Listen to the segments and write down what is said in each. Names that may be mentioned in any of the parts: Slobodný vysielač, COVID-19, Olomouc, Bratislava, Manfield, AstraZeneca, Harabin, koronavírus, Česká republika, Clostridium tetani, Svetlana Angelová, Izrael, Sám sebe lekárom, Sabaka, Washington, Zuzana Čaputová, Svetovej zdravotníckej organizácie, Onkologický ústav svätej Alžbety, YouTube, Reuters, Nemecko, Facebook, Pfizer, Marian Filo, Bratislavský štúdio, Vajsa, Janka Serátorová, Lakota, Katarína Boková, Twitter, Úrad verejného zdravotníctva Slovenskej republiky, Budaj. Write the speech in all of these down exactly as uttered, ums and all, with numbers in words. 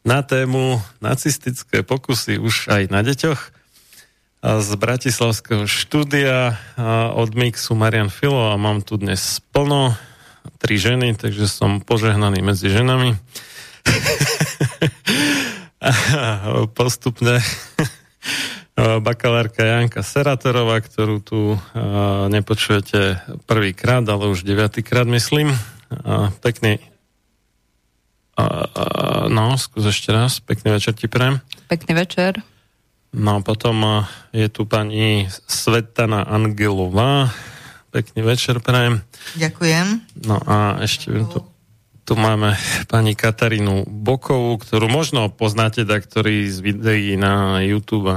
Na tému nacistické pokusy už aj na deťoch. Z Bratislavského štúdia od mixu Marian Filo a mám tu dnes plno tri ženy, takže som požehnaný medzi ženami. Postupne bakalárka Janka Serátorová, ktorú tu nepočujete prvýkrát, ale už deviatýkrát myslím. Pekný No, skús ešte raz. Pekný večer ti prajem. Pekný večer. No, potom je tu pani Svetlana Angelová. Pekný večer prajem. Ďakujem. No a ešte tu, tu máme pani Katarínu Bokovú, ktorú možno poznáte, tak ktorý z videí na YouTube a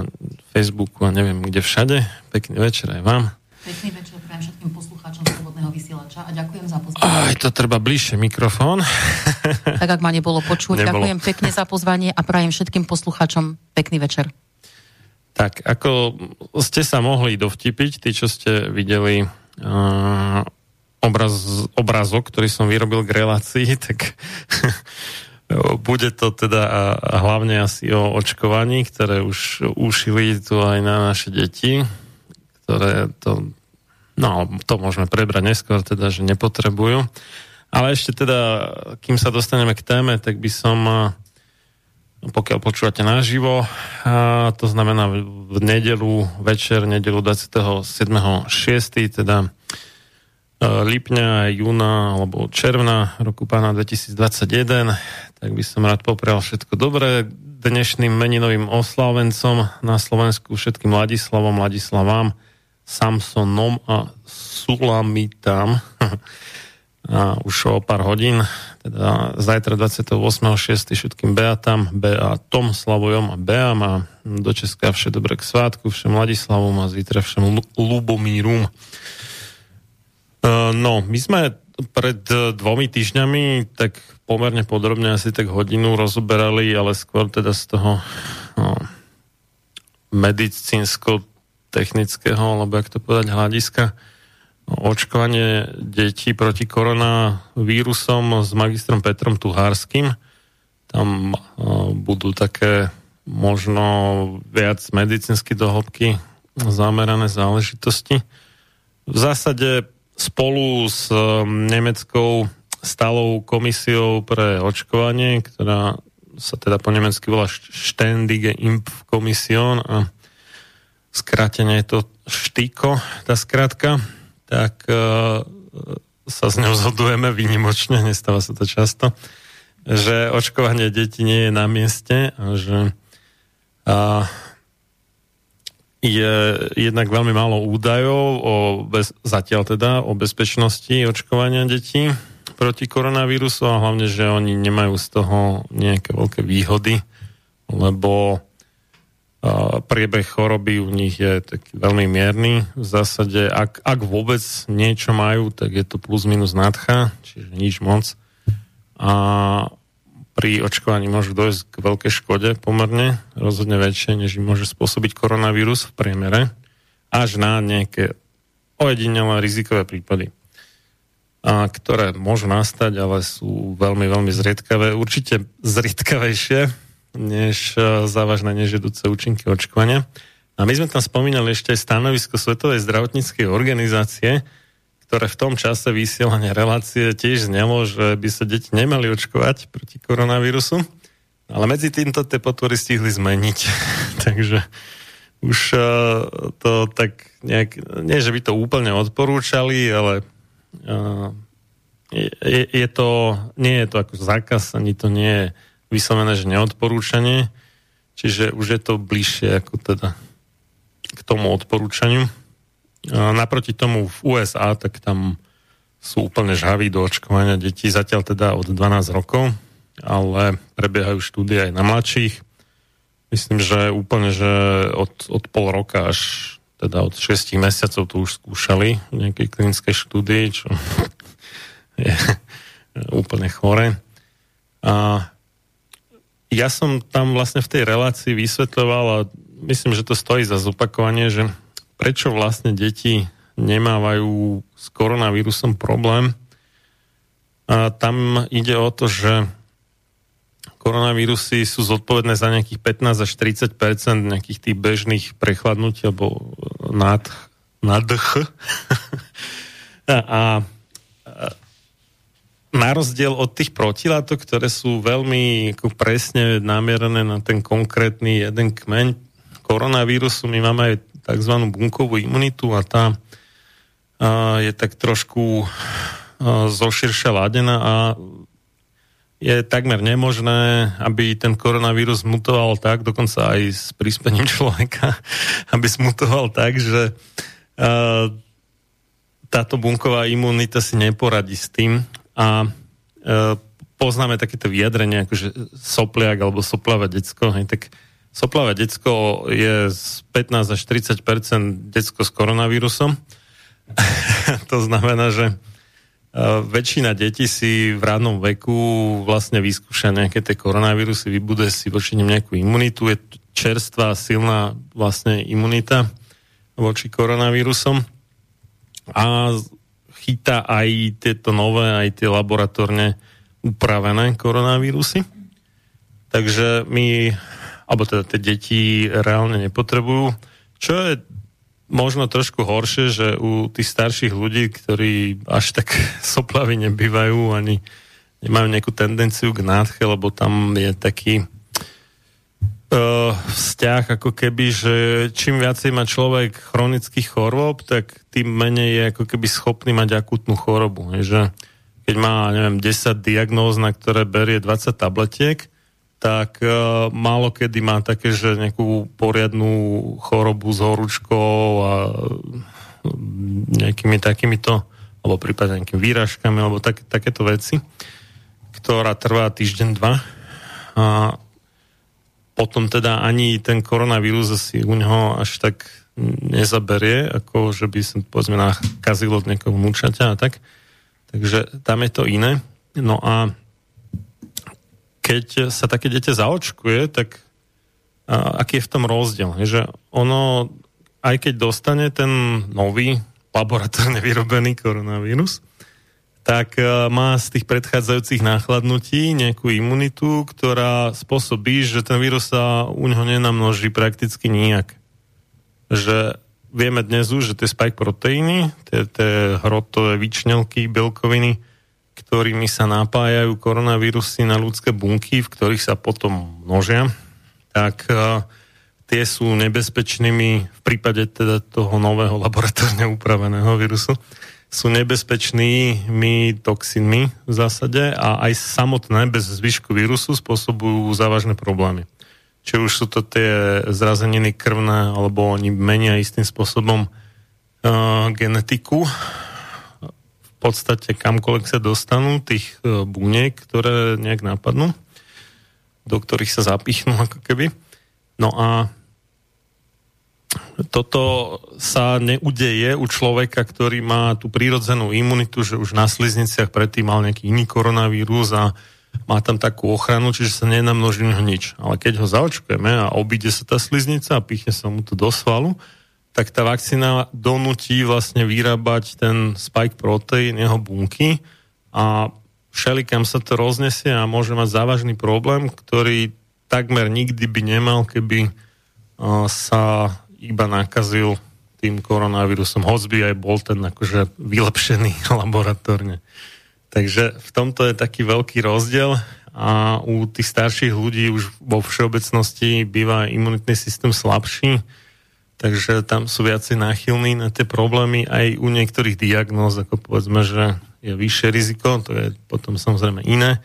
Facebooku a neviem kde všade. Pekný večer aj vám. Pekný večer prajem všetkým poslucháčom Slobodného vysielača a ďakujem za pozvanie. Aj to treba bližšie mikrofón. Tak, ak ma nebolo počuť, nebolo. Ďakujem pekne za pozvanie a prajem všetkým poslucháčom pekný večer. Tak, ako ste sa mohli dovtipiť, tí, čo ste videli uh, obraz, obrazok, ktorý som vyrobil k relácii, tak bude to teda a, a hlavne asi o očkovaní, ktoré už ušili tu aj na naše deti, ktoré to, no to môžeme prebrať neskôr, teda, že nepotrebujú. Ale ešte teda, kým sa dostaneme k téme, tak by som, pokiaľ počúvate naživo, to znamená v nedelu, večer, nedelu dvadsiateho siedmeho šiesteho, teda lipňa, júna alebo června roku pána dvetisícdvadsaťjeden, tak by som rád poprial všetko dobré dnešným meninovým oslávencom na Slovensku, všetkým Ladislavom, Ladislavám, Samsonom a Sulamitám. A už o pár hodín, teda zajtra dvadsiateho ôsmeho šiesteho všetkým Beatám, Beatom, Slavojom a Beam a do Česka vše dobré k svátku, všem Ladislavom a zítra všem Lubomírum. No, my sme pred dvomi týždňami tak pomerne podrobne asi tak hodinu rozoberali, ale skôr teda z toho no, medicínsko technického, alebo jak to povedať, hľadiska. Očkovanie detí proti koronavírusom s magistrom Petrom Tuhárským. Tam budú také možno viac medicínsky dohĺbky zamerané záležitosti. V zásade spolu s nemeckou stálou komisiou pre očkovanie, ktorá sa teda po nemecky volá Ständige Impfkommission a skrátenie je to štýko, tá skratka, tak e, sa s ňou zhodujeme výnimočne, nestáva sa to často, že očkovanie detí nie je na mieste a že a, je jednak veľmi málo údajov o bez, zatiaľ teda o bezpečnosti očkovania detí proti koronavírusu a hlavne, že oni nemajú z toho nejaké veľké výhody, lebo priebeh choroby u nich je taký veľmi mierny. V zásade, ak, ak vôbec niečo majú, tak je to plus minus nádcha, čiže nič moc. A pri očkovaní môžu dojsť k veľkej škode pomerne, rozhodne väčšie, než im môže spôsobiť koronavírus v priemere, až na nejaké ojedinelé rizikové prípady, a ktoré môžu nastať, ale sú veľmi, veľmi zriedkavé. Určite zriedkavejšie, než závažné nežiaduce účinky očkovania. A my sme tam spomínali ešte aj stanovisko Svetovej zdravotníckej organizácie, ktoré v tom čase vysielania relácie tiež znelo, že by sa deti nemali očkovať proti koronavírusu. Ale medzi týmto tie potvory stihli zmeniť. Takže už to tak nejak, nie že by to úplne odporúčali, ale Je, je, je to, nie je to ako zákaz, ani to nie je vyslovené, že neodporúčanie, čiže už je to bližšie ako teda k tomu odporúčaniu. A naproti tomu v U S A, tak tam sú úplne žhaví do očkovania detí, zatiaľ teda od dvanásť rokov, ale prebiehajú štúdie aj na mladších. Myslím, že úplne, že od, od pol roka až teda od šesť mesiacov to už skúšali v nejakej klinickej štúdii, čo je úplne chore. A ja som tam vlastne v tej relácii vysvetľoval a myslím, že to stojí za zopakovanie, že prečo vlastne deti nemávajú s koronavírusom problém. A tam ide o to, že koronavírusy sú zodpovedné za nejakých pätnásť až tridsať percent nejakých tých bežných prechladnutí alebo nad, nadch. a, a na rozdiel od tých protilátok, ktoré sú veľmi ako presne namierené na ten konkrétny jeden kmeň koronavírusu, my máme aj tzv. Bunkovú imunitu a tá a je tak trošku zoširšia ladená a je takmer nemožné, aby ten koronavírus mutoval tak, dokonca aj s príspením človeka, aby smutoval tak, že uh, táto bunková imunita si neporadí s tým. A uh, poznáme takéto vyjadrenie, akože sopliak alebo soplavé decko. Hej, tak soplavé decko je z pätnásť až tridsať percent decko s koronavírusom. To znamená, že Uh, väčšina detí si v rannom veku vlastne vyskúša nejaké tie koronavírusy, vybude si voči nim nejakú imunitu, je čerstvá, silná vlastne imunita voči koronavírusom a chytá aj tieto nové, aj tie laboratórne upravené koronavírusy. Takže my, alebo teda tie deti reálne nepotrebujú. Čo je možno trošku horšie, že u tých starších ľudí, ktorí až tak soplaví nebývajú, ani nemajú nejakú tendenciu k nádche, lebo tam je taký uh, vzťah ako keby, že čím viacej má človek chronických chorôb, tak tým menej je ako keby schopný mať akútnu chorobu. Že keď má, neviem, desať diagnóz, na ktoré berie dvadsať tabletiek, tak uh, málo kedy má také, že nejakú poriadnu chorobu s horúčkou a nejakými takýmito, alebo prípadne nejakými výražkami, alebo tak, takéto veci, ktorá trvá týždeň, dva. A potom teda ani ten koronavírus si u neho až tak nezaberie, ako že by som, povedzme, nakazilo od nejakého vnúčaťa a tak. Takže tam je to iné. No a keď sa také dieťa zaočkuje, tak a, aký je v tom rozdiel? Je, že ono, aj keď dostane ten nový laboratórne vyrobený koronavírus, tak má z tých predchádzajúcich náchladnutí nejakú imunitu, ktorá spôsobí, že ten vírus sa u ňoho nenamnoží prakticky nijak. Že vieme dnes už, že tie spike proteíny, tie, tie hrotové výčnelky, bielkoviny, ktorými sa napájajú koronavírusy na ľudské bunky, v ktorých sa potom množia, tak tie sú nebezpečnými, v prípade teda toho nového laboratórne upraveného vírusu, sú nebezpečnými toxínmi v zásade a aj samotné bez zvyšku vírusu spôsobujú závažné problémy. Či už sú to tie zrazeniny krvné, alebo oni menia istým spôsobom uh, genetiku. V podstate kamkoľvek sa dostanú tých uh, buniek, ktoré nejak napadnú, do ktorých sa zapichnú ako keby. No a toto sa neudeje u človeka, ktorý má tú prírodzenú imunitu, že už na slizniciach predtým mal nejaký iný koronavírus a má tam takú ochranu, čiže sa nenamnoží nič. Ale keď ho zaočkujeme a obíde sa tá sliznica a pichne sa mu to do svalu, tak tá vakcína donúti vlastne vyrábať ten spike protein, jeho bunky a všelikam sa to roznesie a môže mať závažný problém, ktorý takmer nikdy by nemal, keby sa iba nakazil tým koronavírusom. Hoď by aj bol ten akože vylepšený laboratórne. Takže v tomto je taký veľký rozdiel a u tých starších ľudí už vo všeobecnosti býva imunitný systém slabší, takže tam sú viacej náchylní na tie problémy aj u niektorých diagnóz, ako povedzme, že je vyššie riziko, to je potom samozrejme iné,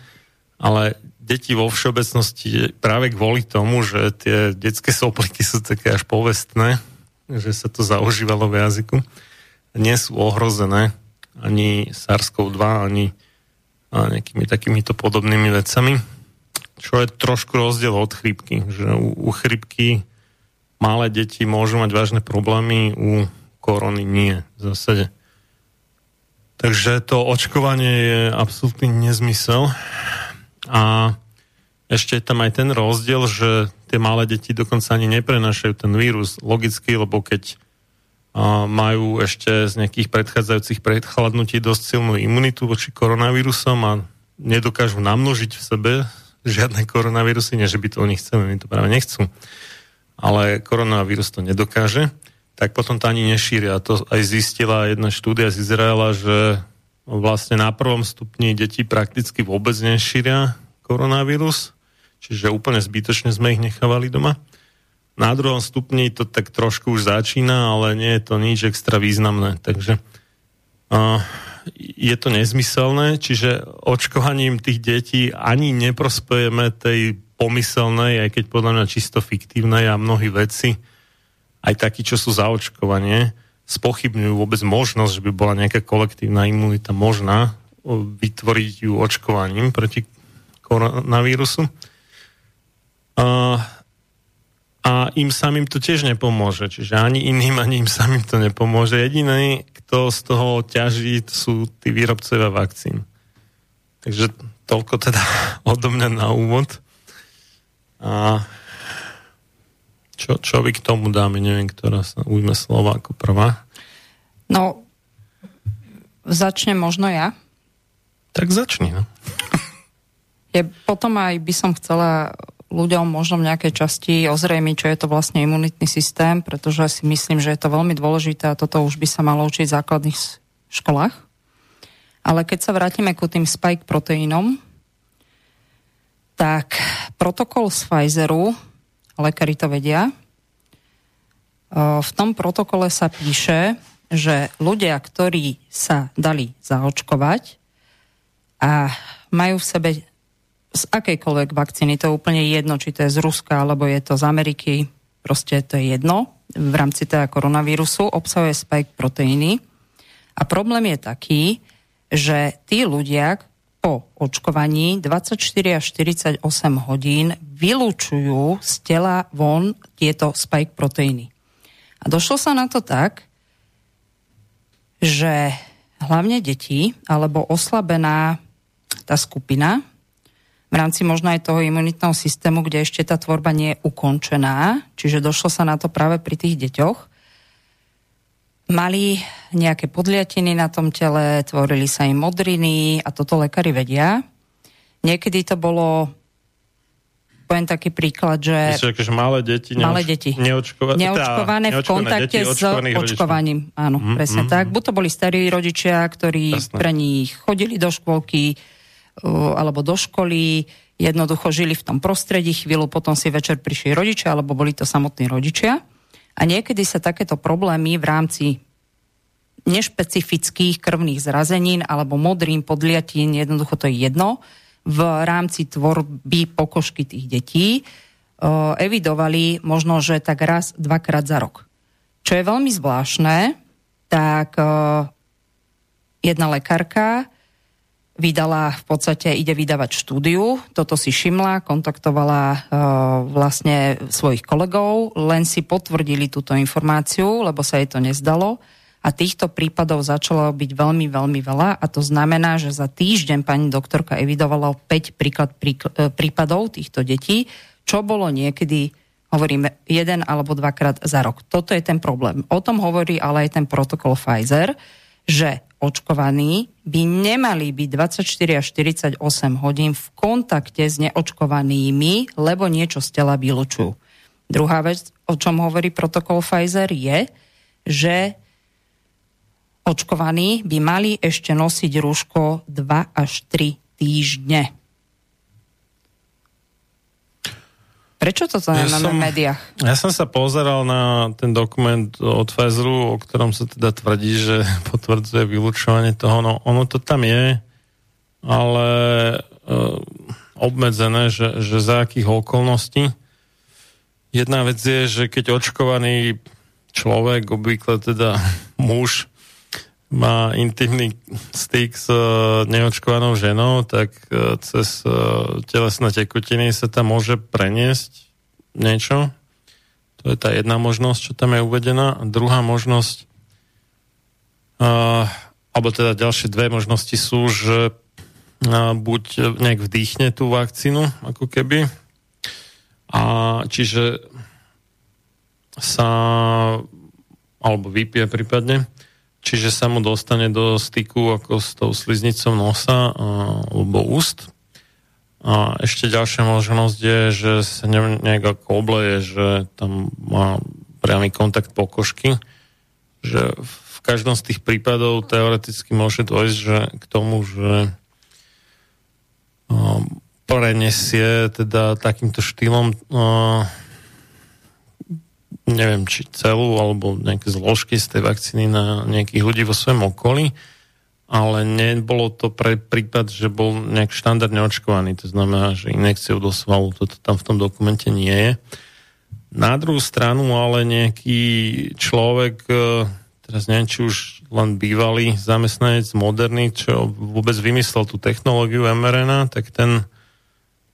ale deti vo všeobecnosti práve kvôli tomu, že tie detské sopliky sú také až povestné, že sa to zaužívalo v jazyku, nie sú ohrozené ani SARS-cov dva, ani nejakými takýmito podobnými vecami, čo je trošku rozdiel od chrípky, že u, u chrípky malé deti môžu mať vážne problémy, u korony nie v zásade. Takže to očkovanie je absolútny nezmysel. A ešte je tam aj ten rozdiel, že tie malé deti dokonca ani neprenášajú ten vírus logicky, lebo keď majú ešte z nejakých predchádzajúcich predchladnutí dosť silnú imunitu voči koronavírusom a nedokážu namnožiť v sebe žiadne koronavírusy, nie že by to oni chceli, oni to práve nechcú. Ale koronavírus to nedokáže, tak potom to ani nešíria. To aj zistila jedna štúdia z Izraela, že vlastne na prvom stupni deti prakticky vôbec nešíria koronavírus, čiže úplne zbytočne sme ich nechávali doma. Na druhom stupni to tak trošku už začína, ale nie je to nič extra významné, takže uh, je to nezmyselné, čiže očkovaním tých detí ani neprospejeme tej pomyselnej, aj keď podľa mňa čisto fiktívnej a mnohí vedci, aj takí, čo sú zaočkovanie, spochybňujú vôbec možnosť, že by bola nejaká kolektívna imunita možná vytvoriť ju očkovaním proti koronavírusu. A, a im samým to tiež nepomôže. Čiže ani iným, ani im samým to nepomôže. Jediný, kto z toho ťaží, sú tí výrobcovia vakcín. Takže toľko teda odo mňa na úvod. A Čo, čo vy k tomu dáme, neviem, ktorá sa ujme slova ako prvá? No, začnem možno ja. Tak začni, no. Je, potom aj by som chcela ľuďom možno v nejakej časti ozrejmiť, čo je to vlastne imunitný systém, pretože si myslím, že je to veľmi dôležité a toto už by sa malo učiť v základných školách. Ale keď sa vrátime ku tým spike proteínom, tak protokol z Pfizeru, lekári to vedia. V tom protokole sa píše, že ľudia, ktorí sa dali zaočkovať a majú v sebe z akejkoľvek vakcíny, to je úplne jedno, či to je z Ruska, alebo je to z Ameriky, proste to je jedno, v rámci teda koronavírusu obsahuje spike proteíny. A problém je taký, že tí ľudia po očkovaní dvadsaťštyri až štyridsaťosem hodín vylúčujú z tela von tieto spike proteíny. A došlo sa na to tak, že hlavne deti, alebo oslabená tá skupina, v rámci možno aj toho imunitného systému, kde ešte tá tvorba nie je ukončená, čiže došlo sa na to práve pri tých deťoch, mali nejaké podliatiny na tom tele, tvorili sa im modriny a toto lekári vedia. Niekedy to bolo, poviem taký príklad, že... Myslíte, že malé deti, neoč... malé deti. Neočkova... neočkované tá, v kontakte deti, s očkovaním. Rodičov. Áno, mm, presne mm, tak. Mm. Buď to boli starí rodičia, ktorí Jasne. pre nich chodili do škôlky uh, alebo do školy, jednoducho žili v tom prostredí chvíľu, potom si večer prišli rodičia, alebo boli to samotní rodičia. A niekedy sa takéto problémy v rámci nešpecifických krvných zrazenín alebo modrín podliatín, jednoducho to je jedno, v rámci tvorby pokožky tých detí evidovali možno, že tak raz, dvakrát za rok. Čo je veľmi zvláštne, tak jedna lekárka vydala, v podstate ide vydávať štúdiu, toto si všimla, kontaktovala vlastne svojich kolegov, len si potvrdili túto informáciu, lebo sa jej to nezdalo. A týchto prípadov začalo byť veľmi, veľmi veľa a to znamená, že za týždeň pani doktorka evidovala päť príklad, príklad, prípadov týchto detí, čo bolo niekedy, hovoríme, jeden alebo dvakrát za rok. Toto je ten problém. O tom hovorí ale aj ten protokol Pfizer, že očkovaní by nemali byť dvadsaťštyri až štyridsaťosem hodín v kontakte s neočkovanými, lebo niečo z tela vylučujú. Druhá vec, o čom hovorí protokol Pfizer, je, že očkovaní by mali ešte nosiť rúško dva až tri týždne. Prečo toto ja nemáme v médiách? Ja som sa pozeral na ten dokument od Pfizeru, o ktorom sa teda tvrdí, že potvrdzuje vylúčovanie toho. No, ono to tam je, ale e, obmedzené, že, že za akých okolností. Jedna vec je, že keď očkovaný človek, obvykle teda muž, má intimný styk s neočkovanou ženou, tak cez telesné tekutiny sa tam môže preniesť niečo. To je tá jedna možnosť, čo tam je uvedená. Druhá možnosť, alebo teda ďalšie dve možnosti sú, že buď nejak vdýchne tú vakcínu, ako keby, a čiže sa, alebo vypije prípadne, čiže sa mu dostane do styku ako s tou sliznicou nosa alebo úst. A ešte ďalšia možnosť je, že sa nejak ako obleje, že tam má priamy kontakt pokožky. Že v každom z tých prípadov teoreticky môže dôjsť že k tomu, že prenesie teda takýmto štýlom neviem, či celú, alebo nejaké zložky z tej vakcíny na nejakých ľudí vo svojom okolí, ale nebolo to pre prípad, že bol nejak štandardne očkovaný, to znamená, že injekciou do svalu, toto tam v tom dokumente nie je. Na druhú stranu ale nejaký človek, teraz neviem, či už len bývalý zamestnanec Moderny, čo vôbec vymyslel tú technológiu em er en á, tak ten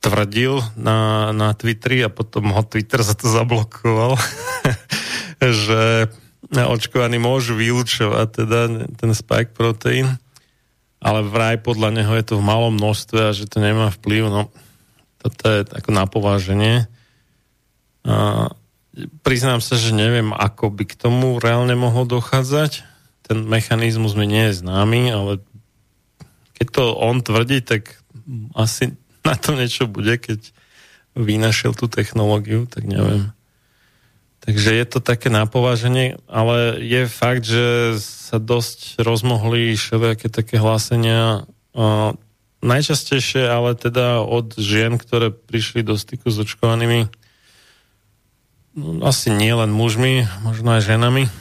tvrdil na, na Twitteri a potom ho Twitter za to zablokoval, že očkovaní môžu vylúčovať teda ten spike proteín, ale vraj podľa neho je to v malom množstve a že to nemá vplyv. No, toto je ako na pováženie. A priznám sa, že neviem, ako by k tomu reálne mohlo dochádzať. Ten mechanizmus mi nie je známy, ale keď to on tvrdí, tak asi na to niečo bude, keď vynašiel tú technológiu, tak neviem. Takže je to také napováženie, ale je fakt, že sa dosť rozmohli všelijaké také hlásenia. Uh, najčastejšie ale teda od žien, ktoré prišli do styku s očkovanými, no, asi nie len mužmi, možno aj ženami,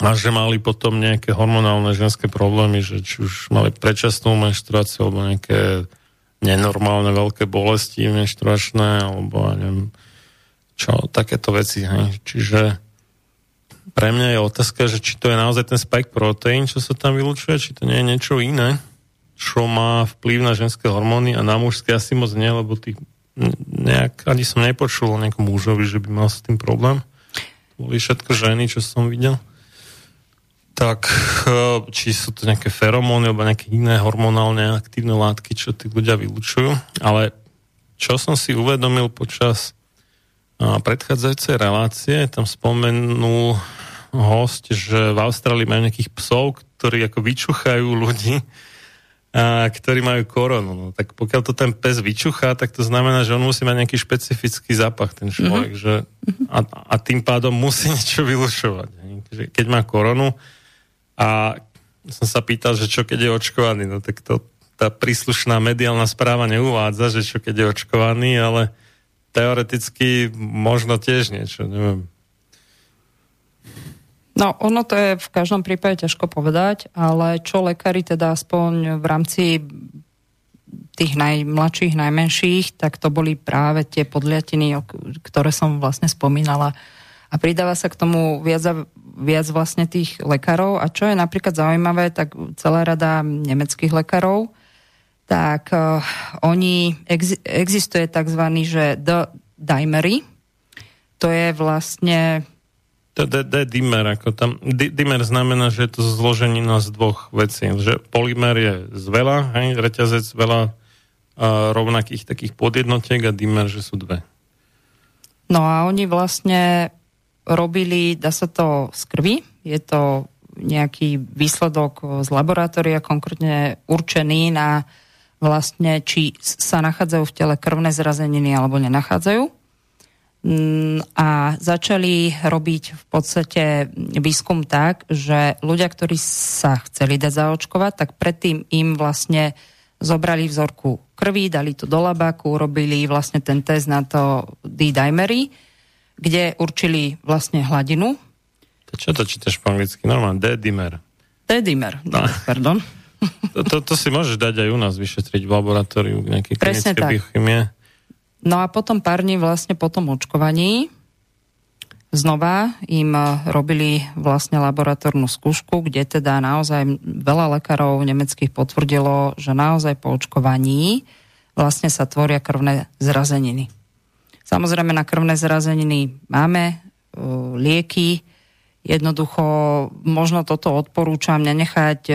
a že mali potom nejaké hormonálne ženské problémy, že či už mali predčasnú menštruáciu alebo nejaké nenormálne veľké bolesti menštruačné, alebo ja neviem čo, takéto veci. Hej. Čiže pre mňa je otázka, že či to je naozaj ten spike protein, čo sa tam vylučuje, či to nie je niečo iné, čo má vplyv na ženské hormóny a na mužské asi moc nie, lebo tých nejak, ani som nepočul o nejakom mužovi, že by mal s tým problém. To boli všetko ženy, čo som videl. Tak či sú to nejaké feromóny alebo nejaké iné hormonálne aktívne látky, čo tí ľudia vylučujú. Ale čo som si uvedomil počas predchádzajúcej relácie, tam spomenul host, že v Austrálii majú nejakých psov, ktorí ako vyčúchajú ľudí, a, ktorí majú koronu. No, tak pokiaľ to ten pes vyčúchá, tak to znamená, že on musí mať nejaký špecifický zápach, ten človek. Mm-hmm. Že, a, a tým pádom musí niečo vylušovať. Keď má koronu a som sa pýtal, že čo keď je očkovaný, no tak to tá príslušná mediálna správa neuvádza, že čo keď je očkovaný, ale teoreticky možno tiež niečo, neviem. No, ono to je v každom prípade ťažko povedať, ale čo lekári teda aspoň v rámci tých najmladších, najmenších, tak to boli práve tie podliatiny, ktoré som vlastne spomínala. A pridáva sa k tomu viac a viac vlastne tých lekárov. A čo je napríklad zaujímavé, tak celá rada nemeckých lekárov, tak uh, oni, ex, existuje takzvaný, že D-Dimery, to je vlastne... To je D-Dimer, ako tam... D-Dimer znamená, že je to zloženina z dvoch vecí, že polymer je z veľa, hej, reťazec veľa uh, rovnakých takých podjednotiek a dimer, že sú dve. No a oni vlastne robili, dá sa to z krvi, je to nejaký výsledok z laboratória, konkrétne určený na vlastne, či sa nachádzajú v tele krvné zrazeniny alebo nenachádzajú. A začali robiť v podstate výskum tak, že ľudia, ktorí sa chceli dať zaočkovať, tak predtým im vlastne zobrali vzorku krvi, dali to do labáku, robili vlastne ten test na to D-dimery, kde určili vlastne hladinu. To čo to čítaš po anglicky? Normálne, D-dimer. D-dimer, no. Pardon. To, to, to si môžeš dať aj u nás vyšetriť v laboratóriu k nejakej klinické biochymie. No a potom pár dní vlastne po tom očkovaní znova im robili vlastne laboratórnu skúšku, kde teda naozaj veľa lekárov nemeckých potvrdilo, že naozaj po očkovaní vlastne sa tvoria krvné zrazeniny. Samozrejme, na krvné zrazeniny máme lieky. Jednoducho, možno toto odporúčam nenechať,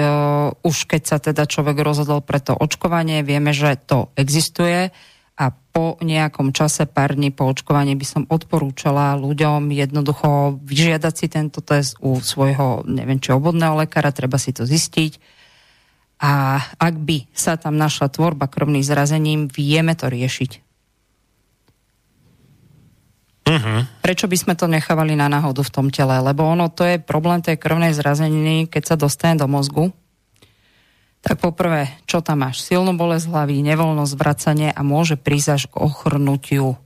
už keď sa teda človek rozhodol pre to očkovanie, vieme, že to existuje a po nejakom čase, pár dní po očkovaní by som odporúčala ľuďom jednoducho vyžiadať si tento test u svojho, neviem či obvodného lekára, treba si to zistiť. A ak by sa tam našla tvorba krvných zrazenín, vieme to riešiť. Uh-huh. Prečo by sme to nechávali na náhodu v tom tele? Lebo ono, to je problém tej krvnej zrazeniny, keď sa dostane do mozgu. Tak poprvé, čo tam máš? Silnú bolesť hlavy, nevoľnosť, vracanie a môže prísť až k ochrnutiu.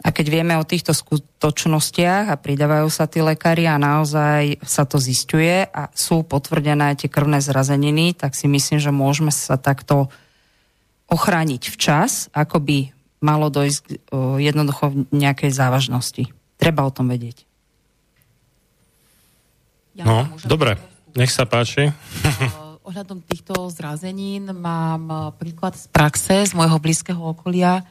A keď vieme o týchto skutočnostiach a pridávajú sa tí lekári a naozaj sa to zisťuje a sú potvrdené tie krvné zrazeniny, tak si myslím, že môžeme sa takto ochrániť včas, ako by malo dojsť jednoducho v nejakej závažnosti. Treba o tom vedieť. No, dobre, nech sa páči. Ohľadom týchto zrazenín mám príklad z praxe, z môjho blízkeho okolia.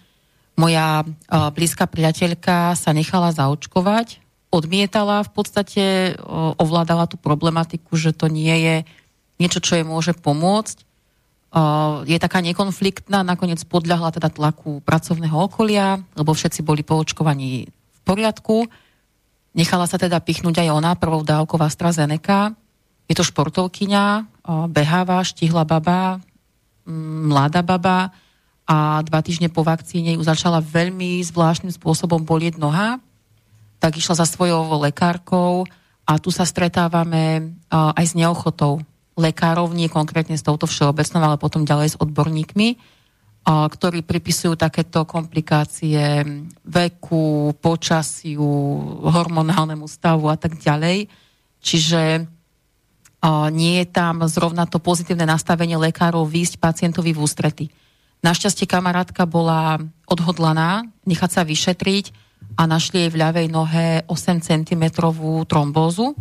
Moja blízka priateľka sa nechala zaočkovať, odmietala, v podstate ovládala tú problematiku, že to nie je niečo, čo jej môže pomôcť. Je taká nekonfliktná, nakoniec podľahla teda tlaku pracovného okolia, lebo všetci boli po očkovaní v poriadku. Nechala sa teda pichnúť aj ona prvou dávkou AstraZeneca. Je to športovkyňa, beháva, štihla baba, mladá baba a dva týždne po vakcíne ju začala veľmi zvláštnym spôsobom bolieť noha. Tak išla za svojou lekárkou a tu sa stretávame aj s neochotou lekárov, nie konkrétne s touto všeobecnou, ale potom ďalej s odborníkmi, ktorí pripisujú takéto komplikácie veku, počasiu, hormonálnemu stavu a tak ďalej. Čiže nie je tam zrovna to pozitívne nastavenie lekárov výjsť pacientovi v ústrety. Našťastie kamarátka bola odhodlaná nechať sa vyšetriť a našli jej v ľavej nohe osem centimetrov trombózu,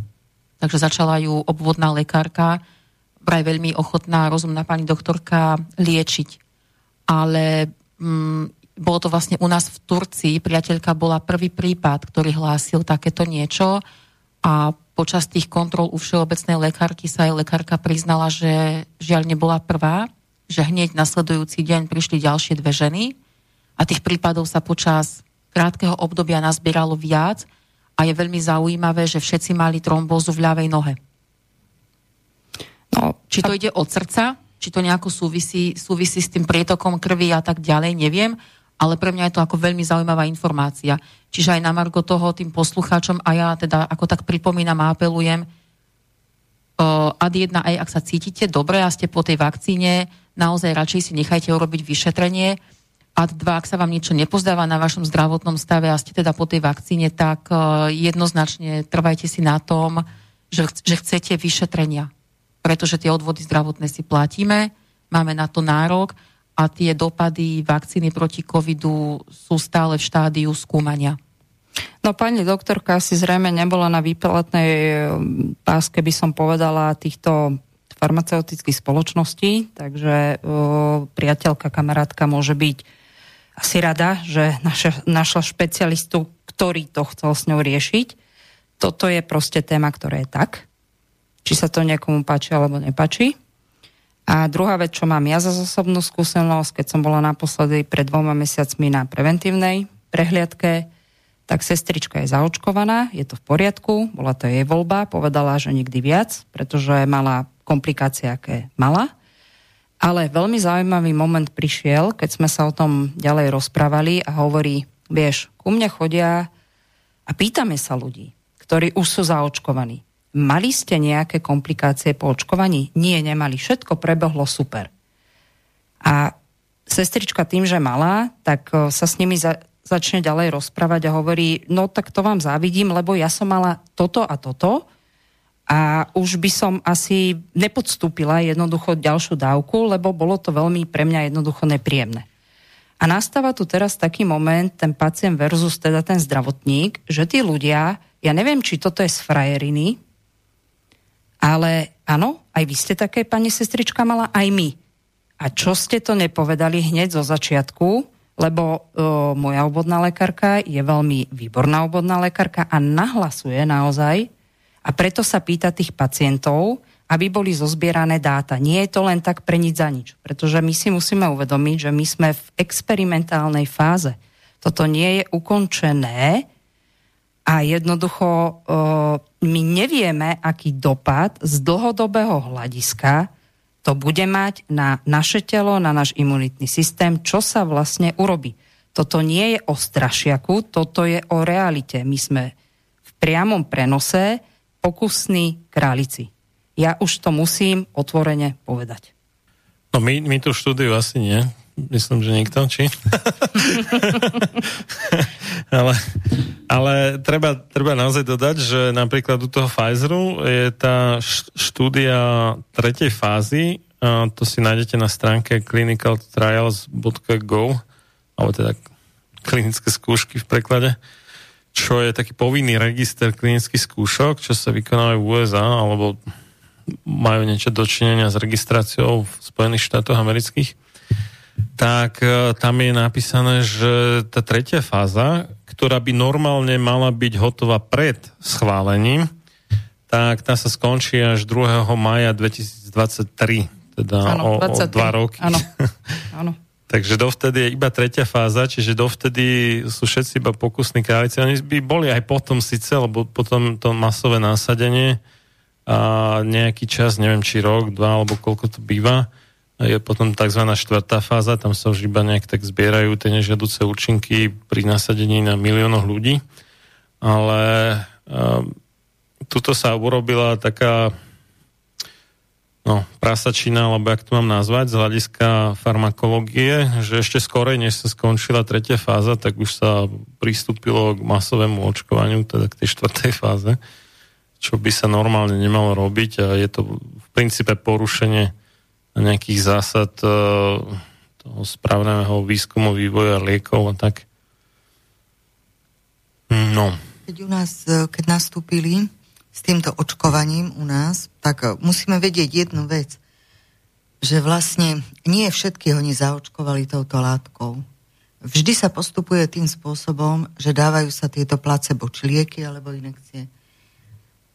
takže začala ju obvodná lekárka vraj veľmi ochotná, rozumná pani doktorka liečiť. Ale mm, bolo to vlastne u nás v Turcii, priateľka bola prvý prípad, ktorý hlásil takéto niečo a počas tých kontrol u všeobecnej lekárky sa aj lekárka priznala, že žiaľ nebola prvá, že hneď nasledujúci deň prišli ďalšie dve ženy a tých prípadov sa počas krátkeho obdobia nazbieralo viac a je veľmi zaujímavé, že všetci mali trombózu v ľavej nohe. No, či to a... ide od srdca, či to nejako súvisí, súvisí s tým prietokom krvi a tak ďalej, neviem, ale pre mňa je to ako veľmi zaujímavá informácia. Čiže aj na margo toho tým poslucháčom a ja teda ako tak pripomínam a apelujem, uh, ad jedna aj ak sa cítite dobre a ste po tej vakcíne, naozaj radšej si nechajte urobiť vyšetrenie. Ad dva, ak sa vám niečo nepozdáva na vašom zdravotnom stave a ste teda po tej vakcíne, tak uh, jednoznačne trvajte si na tom, že, že chcete vyšetrenia. Pretože tie odvody zdravotné si platíme, máme na to nárok a tie dopady vakcíny proti covidu sú stále v štádiu skúmania. No pani doktorka asi zrejme nebola na výplatnej páske, by som povedala, týchto farmaceutických spoločností, takže uh, priateľka, kamarátka môže byť asi rada, že naša, našla špecialistu, ktorý to chcel s ňou riešiť. Toto je proste téma, ktorá je tak. Či sa to niekomu páči, alebo nepáči. A druhá vec, čo mám ja za osobnú skúsenosť, keď som bola naposledy pred dvoma mesiacmi na preventívnej prehliadke, tak sestrička je zaočkovaná, je to v poriadku, bola to jej voľba, povedala, že nikdy viac, pretože mala komplikácie, aké mala. Ale veľmi zaujímavý moment prišiel, keď sme sa o tom ďalej rozprávali a hovorí, vieš, ku mne chodia a pýtame sa ľudí, ktorí už sú zaočkovaní. Mali ste nejaké komplikácie po očkovaní? Nie, nemali. Všetko prebehlo super. A sestrička tým, že mala, tak sa s nimi za- začne ďalej rozprávať a hovorí, no tak to vám závidím, lebo ja som mala toto a toto, a už by som asi nepodstúpila jednoducho ďalšiu dávku, lebo bolo to veľmi pre mňa jednoducho nepríjemné. A nastáva tu teraz taký moment, ten pacient versus teda ten zdravotník, že tí ľudia, ja neviem, či toto je z frajeriny, ale áno, aj vy ste také, pani sestrička, mala, aj my. A čo ste to nepovedali hneď zo začiatku, lebo uh, moja obvodná lekárka je veľmi výborná obvodná lekárka a nahlasuje naozaj. A preto sa pýta tých pacientov, aby boli zozbierané dáta. Nie je to len tak pre nič za nič, pretože my si musíme uvedomiť, že my sme v experimentálnej fáze. Toto nie je ukončené a jednoducho e, my nevieme, aký dopad z dlhodobého hľadiska to bude mať na naše telo, na náš imunitný systém, čo sa vlastne urobí. Toto nie je o strašiaku, toto je o realite. My sme v priamom prenose pokusní králici. Ja už to musím otvorene povedať. No my, my tu štúdiu asi nie. Myslím, že niekto, či? ale ale treba, treba naozaj dodať, že napríklad u toho Pfizeru je tá štúdia tretej fázy. A to si nájdete na stránke clinical trials dot gov, alebo teda klinické skúšky v preklade, čo je taký povinný register klinických skúšok, čo sa vykonávajú v U S A, alebo majú niečo dočinenia s registráciou v Spojených štátoch amerických, tak tam je napísané, že tá tretia fáza, ktorá by normálne mala byť hotová pred schválením, tak tá sa skončí až druhého mája dvetisícdvadsaťtri, teda ano, o, o dva roky. Áno, áno. Takže dovtedy je iba tretia fáza, čiže dovtedy sú všetci iba pokusní králici. Oni by boli aj potom síce, lebo potom to masové nasadenie a nejaký čas, neviem či rok, dva, alebo koľko to býva, je potom tzv. Štvrtá fáza, tam sa už iba nejak tak zbierajú tie nežiaduce účinky pri nasadení na miliónoch ľudí. Ale um, tuto sa urobila taká... no, prasačina, alebo jak to mám nazvať, z hľadiska farmakológie, že ešte skorej, než sa skončila tretia fáza, tak už sa pristúpilo k masovému očkovaniu, teda k tej štvrtej fáze, čo by sa normálne nemalo robiť a je to v princípe porušenie nejakých zásad toho správneho výskumu, vývoja liekov a tak. No. Keď u nás, keď nastúpili s týmto očkovaním u nás, tak musíme vedieť jednu vec, že vlastne nie všetky oni zaočkovali touto látkou. Vždy sa postupuje tým spôsobom, že dávajú sa tieto placebo, či lieky alebo inekcie.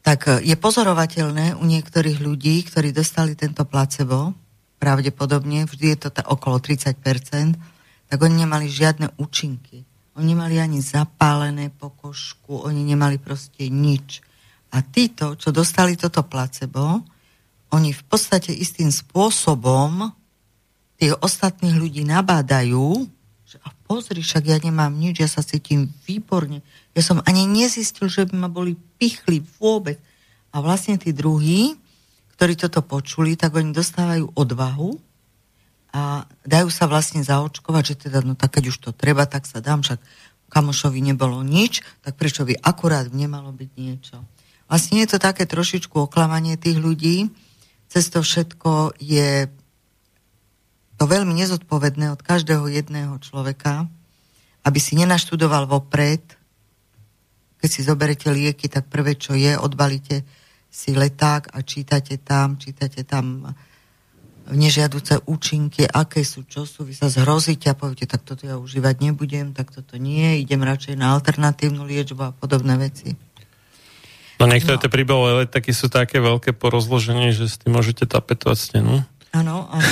Tak je pozorovateľné u niektorých ľudí, ktorí dostali tento placebo, pravdepodobne, vždy je to tá okolo tridsať percent, tak oni nemali žiadne účinky. Oni mali ani zapálené pokožku, oni nemali proste nič. A títo, čo dostali toto placebo, oni v podstate istým spôsobom tých ostatných ľudí nabádajú, že a pozri, však ja nemám nič, ja sa cítim výborne. Ja som ani nezistil, že by ma boli pichli vôbec. A vlastne tí druhí, ktorí toto počuli, tak oni dostávajú odvahu a dajú sa vlastne zaočkovať, že teda, no tak keď už to treba, tak sa dám, však kamošovi nebolo nič, tak prečo by akurát nemalo byť niečo. Vlastne je to také trošičku oklamanie tých ľudí, cez to všetko je to veľmi nezodpovedné od každého jedného človeka, aby si nenaštudoval vopred. Keď si zoberete lieky, tak prvé, čo je, odbalíte si leták a čítate tam, čítate tam nežiaduce účinky, aké sú, čo sú, vy sa zhrozíte a poviete, tak toto ja užívať nebudem, tak toto nie, idem radšej na alternatívnu liečbu a podobné veci. No niektoré no. tie príbalové letáky sú také veľké po rozložení, že s tým môžete tapetovať stenu. Áno, áno.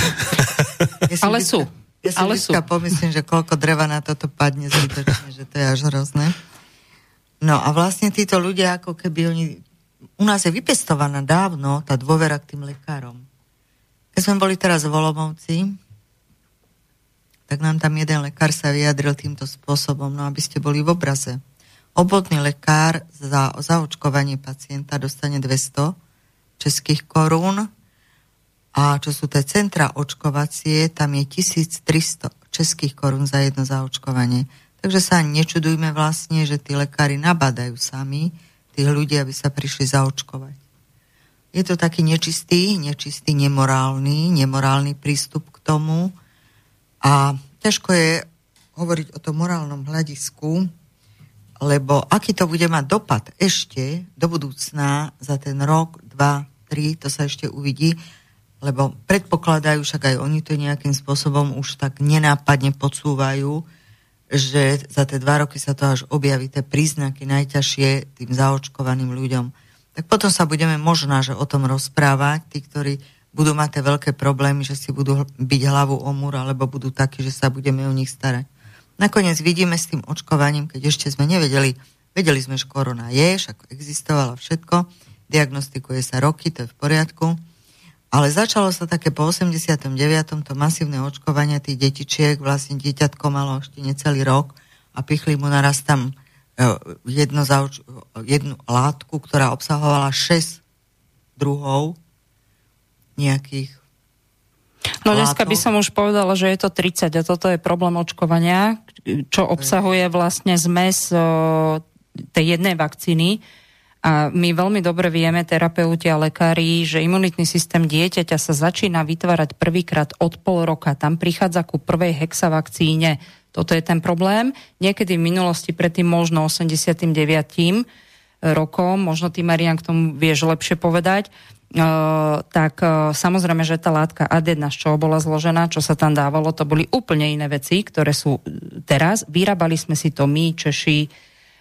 Ale vždy, sú. Ja si ale vždycká sú. Pomyslím, že koľko dreva na toto padne zbytočne, že to je až hrozné. No a vlastne títo ľudia, ako keby oni... U nás je vypestovaná dávno tá dôvera k tým lekárom. Keď sme boli teraz v Olomouci, tak nám tam jeden lekár sa vyjadril týmto spôsobom, no aby ste boli v obraze. Obvodný lekár za zaočkovanie pacienta dostane dvesto českých korún a čo sú tie centra očkovacie, tam je tisíctristo českých korún za jedno zaočkovanie. Takže sa nečudujme vlastne, že tí lekári nabadajú sami tých ľudí, aby sa prišli zaočkovať. Je to taký nečistý, nečistý, nemorálny, nemorálny prístup k tomu a ťažko je hovoriť o tom morálnom hľadisku, lebo aký to bude mať dopad ešte do budúcna za ten rok, dva, tri, to sa ešte uvidí, lebo predpokladajú, však aj oni to nejakým spôsobom už tak nenápadne podsúvajú, že za tie dva roky sa to až objaví, tie príznaky najťažšie tým zaočkovaným ľuďom. Tak potom sa budeme možná, že o tom rozprávať, tí, ktorí budú mať tie veľké problémy, že si budú byť hlavu o múr, alebo budú takí, že sa budeme o nich starať. Nakoniec vidíme s tým očkovaním, keď ešte sme nevedeli, vedeli sme, že korona je, však existovala všetko, diagnostikuje sa roky, to je v poriadku, ale začalo sa také po osemdesiatom deviatom to masívne očkovanie tých detičiek, vlastne dieťatko malo ešte necelý rok a pichli mu naraz tam jedno zaoč- jednu látku, ktorá obsahovala šesť druhov nejakých. No dneska by som už povedala, že je to tridsať a toto je problém očkovania, čo obsahuje vlastne zmes tej jednej vakcíny. A my veľmi dobre vieme, terapeuti a lekári, že imunitný systém dieťaťa sa začína vytvárať prvýkrát od pol roka. Tam prichádza ku prvej hexavakcíne. Toto je ten problém. Niekedy v minulosti, predtým možno osemdesiatym deviatym rokom, možno ty, Marian, k tomu vieš lepšie povedať, Uh, tak uh, samozrejme, že tá látka á dé jedna, z čoho bola zložená, čo sa tam dávalo, to boli úplne iné veci, ktoré sú teraz. Vyrábali sme si to my, Češi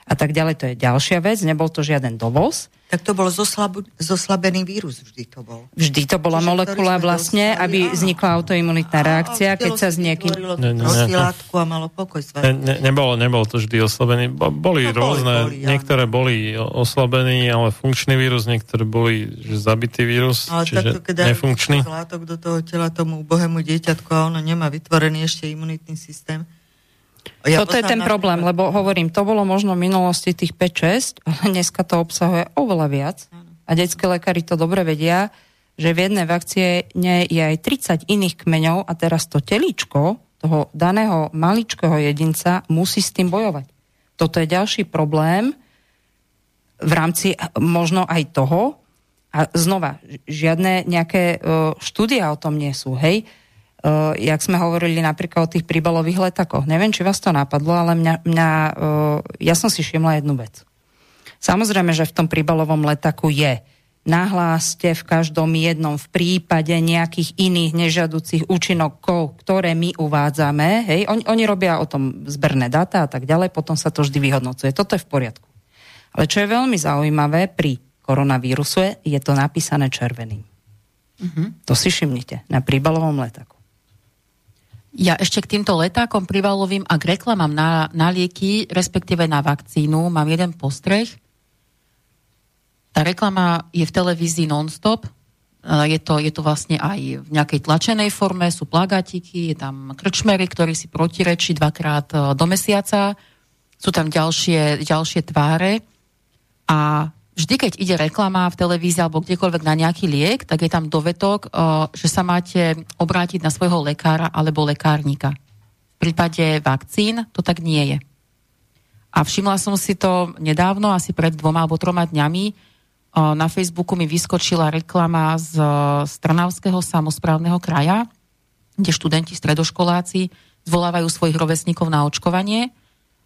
a tak ďalej. To je ďalšia vec, nebol to žiaden dovoz. Tak to bol zoslab- zoslabený vírus, vždy to bol. Vždy to bola Čiže, molekula vlastne, dostali, aby áno. vznikla autoimunitná reakcia, áno, keď sa z niekým... Ne, ne, prosilátku a malo pokoj. Ne, ne, nebolo, nebolo to vždy oslabený. Boli no, rôzne, boli, boli, niektoré áno. boli oslabení, ale funkčný vírus, niektoré boli že zabitý vírus, ale čiže takto, keď nefunkčný. Ale takto, do toho tela tomu ubohému dieťatku a ono nemá vytvorený ešte imunitný systém. Ja Toto je ten problém, lebo hovorím, to bolo možno v minulosti tých päť šesť, ale dneska to obsahuje oveľa viac. A detské lekári to dobre vedia, že v jednej vakcíne je aj tridsať iných kmeňov a teraz to telíčko toho daného maličkého jedinca musí s tým bojovať. Toto je ďalší problém v rámci možno aj toho. A znova, žiadne nejaké štúdia o tom nie sú, hej. Uh, jak sme hovorili napríklad o tých príbalových letakoch. Neviem, či vás to napadlo, ale mňa, mňa, uh, ja som si všimla jednu vec. Samozrejme, že v tom príbalovom letaku je nahláste v každom jednom v prípade nejakých iných nežiaducich účinkov, ktoré my uvádzame. Hej, on, oni robia o tom zberné dáta a tak ďalej, potom sa to vždy vyhodnocuje. Toto je v poriadku. Ale čo je veľmi zaujímavé pri koronavíruse, je to napísané červeným. Uh-huh. To si všimnite na príbalovom letaku. Ja ešte k týmto letákom privalovým a k reklamám na, na lieky, respektíve na vakcínu, mám jeden postreh. Tá reklama je v televízii non-stop. Je to, je to vlastne aj v nejakej tlačenej forme, sú plagátiky, je tam krčmery, ktorí si protirečí dvakrát do mesiaca. Sú tam ďalšie, ďalšie tváre. A vždy, keď ide reklama v televízii alebo kdekoľvek na nejaký liek, tak je tam dovetok, že sa máte obrátiť na svojho lekára alebo lekárnika. V prípade vakcín to tak nie je. A všimla som si to nedávno, asi pred dvoma alebo troma dňami, na Facebooku mi vyskočila reklama z, z Trnavského samosprávneho kraja, kde študenti, stredoškoláci zvolávajú svojich rovesníkov na očkovanie.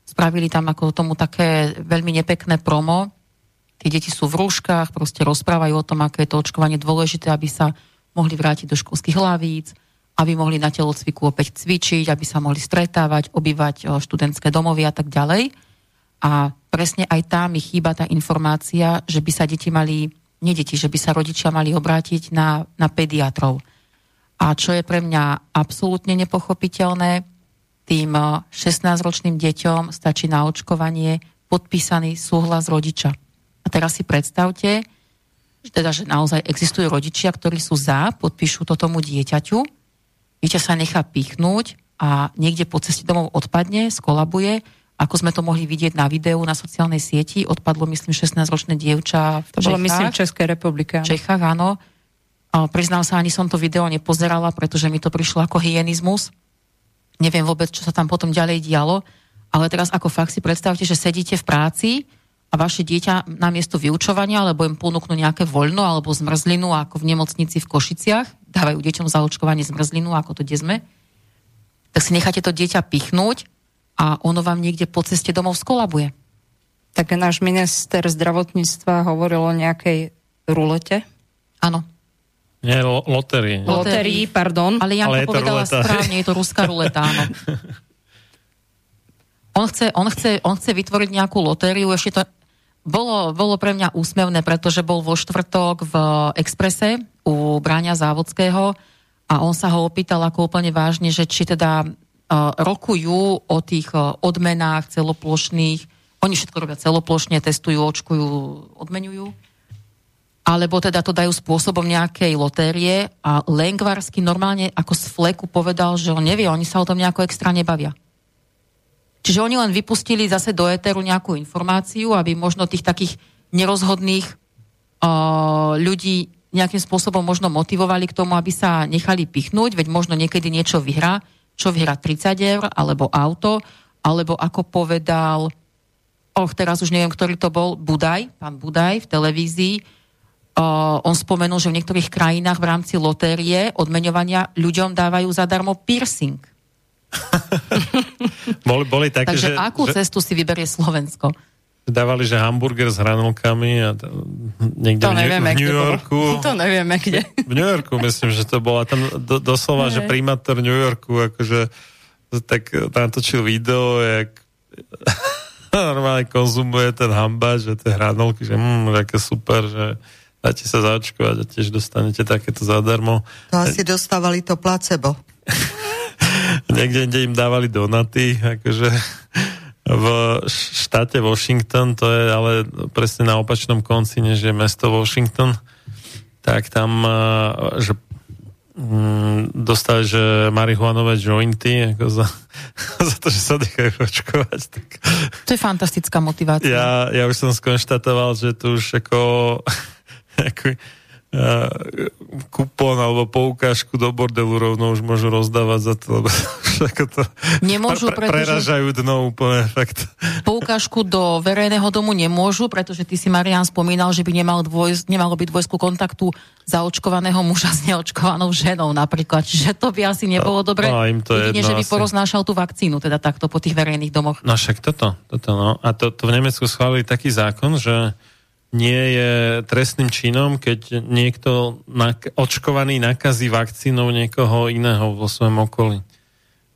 Spravili tam ako tomu také veľmi nepekné promo. Tie deti sú v rúškach, proste rozprávajú o tom, aké je to očkovanie dôležité, aby sa mohli vrátiť do školských lavíc, aby mohli na telocviku opäť cvičiť, aby sa mohli stretávať, obývať študentské domovy a tak ďalej. A presne aj tá mi chýba tá informácia, že by sa deti mali, nie deti, že by sa rodičia mali obrátiť na, na pediatrov. A čo je pre mňa absolútne nepochopiteľné, tým šestnásťročným deťom stačí na očkovanie podpísaný súhlas rodiča. A teraz si predstavte, že teda, že naozaj existujú rodičia, ktorí sú za, podpíšu to tomu dieťaťu, dieťa sa nechá pichnúť a niekde po ceste domov odpadne, skolabuje. Ako sme to mohli vidieť na videu na sociálnej sieti, odpadlo, myslím, šestnásťročné dievča v Čechách. To bolo, myslím, v Českej republike. V Čechách, áno. A priznám sa, ani som to video nepozerala, pretože mi to prišlo ako hyenizmus. Neviem vôbec, čo sa tam potom ďalej dialo, ale teraz ako fakt si predstavte, že sedíte v práci a vaše dieťa namiesto vyučovania, alebo im ponúknú nejaké voľno alebo zmrzlinu, ako v nemocnici v Košiciach, dávajú deťom za očkovanie zmrzlinu, ako to kde sme, tak si necháte to dieťa pichnúť a ono vám niekde po ceste domov skolabuje. Tak náš minister zdravotníctva hovoril o nejakej rulete? Áno. Nie, lo- lotérii. Lotérii, pardon. Ale Janka povedala správne, je to ruská ruleta, áno. On chce, on chce, on chce vytvoriť nejakú lotériu, ešte to bolo, bolo pre mňa úsmevné, pretože bol vo štvrtok v Exprese u Bráňa Závodského a on sa ho opýtal ako úplne vážne, že či teda rokujú o tých odmenách celoplošných, oni všetko robia celoplošne, testujú, očkujú, odmenujú, alebo teda to dajú spôsobom nejakej lotérie. A Lengvarský normálne ako z fleku povedal, že on nevie, oni sa o tom nejako extra nebavia. Čiže oni len vypustili zase do éteru nejakú informáciu, aby možno tých takých nerozhodných uh, ľudí nejakým spôsobom možno motivovali k tomu, aby sa nechali pichnúť, veď možno niekedy niečo vyhrá, čo vyhrá tridsať eur, alebo auto, alebo ako povedal, och, teraz už neviem, ktorý to bol, Budaj, pán Budaj v televízii, uh, on spomenul, že v niektorých krajinách v rámci lotérie odmeňovania ľuďom dávajú zadarmo piercing. boli, boli také, Takže že, akú že, cestu si vyberie Slovensko? Dávali, že hamburger s hranolkami a t- niekde v, nevieme, v New Yorku. To nevieme, kde. V New Yorku, myslím, že to bola tam do, doslova, ne. Že primátor New Yorku akože tak natočil video, jak normálne konzumuje ten hambač a tie hranolky, že mmm, aké super, že dáte sa zaočkovať a tiež dostanete takéto zadarmo. To asi dostávali to placebo. Niekde inde im dávali donaty, akože v štáte Washington, to je ale presne na opačnom konci, než je mesto Washington, tak tam že, mm, dostali, že marihuanové jointy ako za, za to, že sa dechajú očkovať. Tak. To je fantastická motivácia. Ja, ja už som skonštatoval, že tu už ako... ako kupón alebo poukážku do bordelu rovno už môžu rozdávať za to, lebo všetko to nemôžu, pre, preražajú dno úplne fakt. Poukážku do verejného domu nemôžu, pretože ty si, Marian, spomínal, že by nemal dvoj, nemalo byť dvojskú kontaktu zaočkovaného muža s neočkovanou ženou napríklad, čiže to by asi nebolo no, dobre, no, jedine, že by poroznášal tú vakcínu teda takto po tých verejných domoch. No však toto, toto no. A to, to v Nemecku schválili taký zákon, že nie je trestným činom, keď niekto nak- očkovaný nakazí vakcínou niekoho iného vo svojom okolí.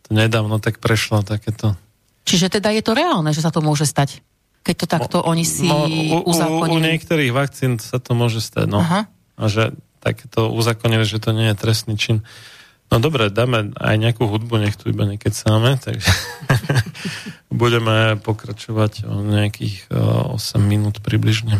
To nedávno tak prešlo takéto. Čiže teda je to reálne, že sa to môže stať? Keď to takto oni si no, u, uzakonili? U, u niektorých vakcín sa to môže stať, no. Aha. A že takéto uzakonili, že to nie je trestný čin. No dobre, dáme aj nejakú hudbu, nech tu iba nekecáme, takže budeme pokračovať o nejakých osem minút približne.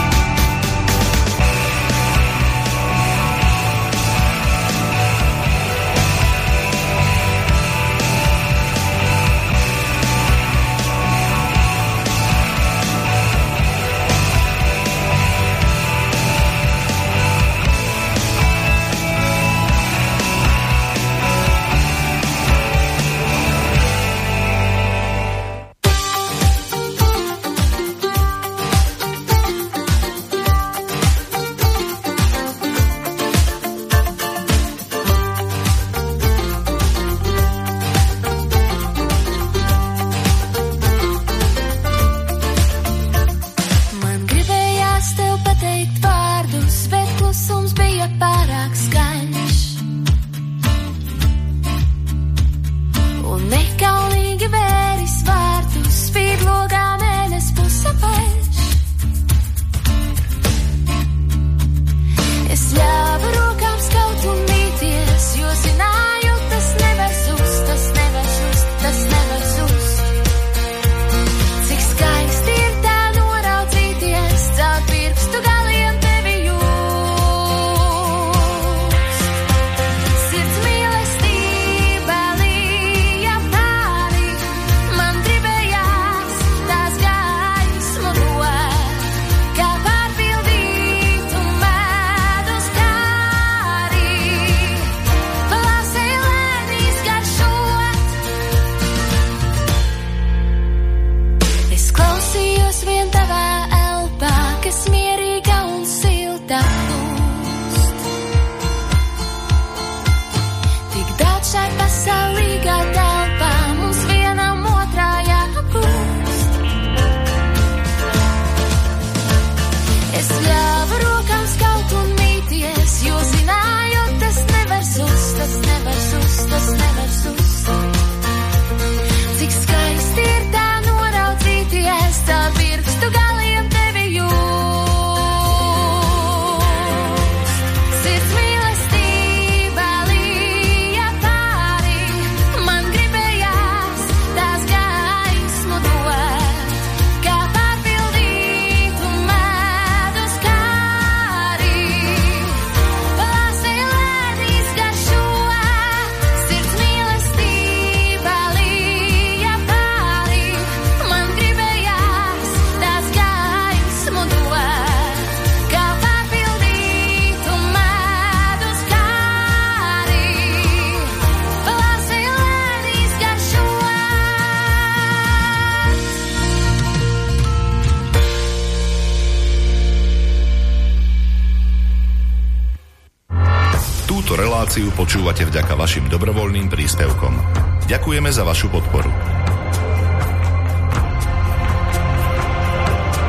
Počúvate vďaka vašim dobrovoľným príspevkom. Ďakujeme za vašu podporu.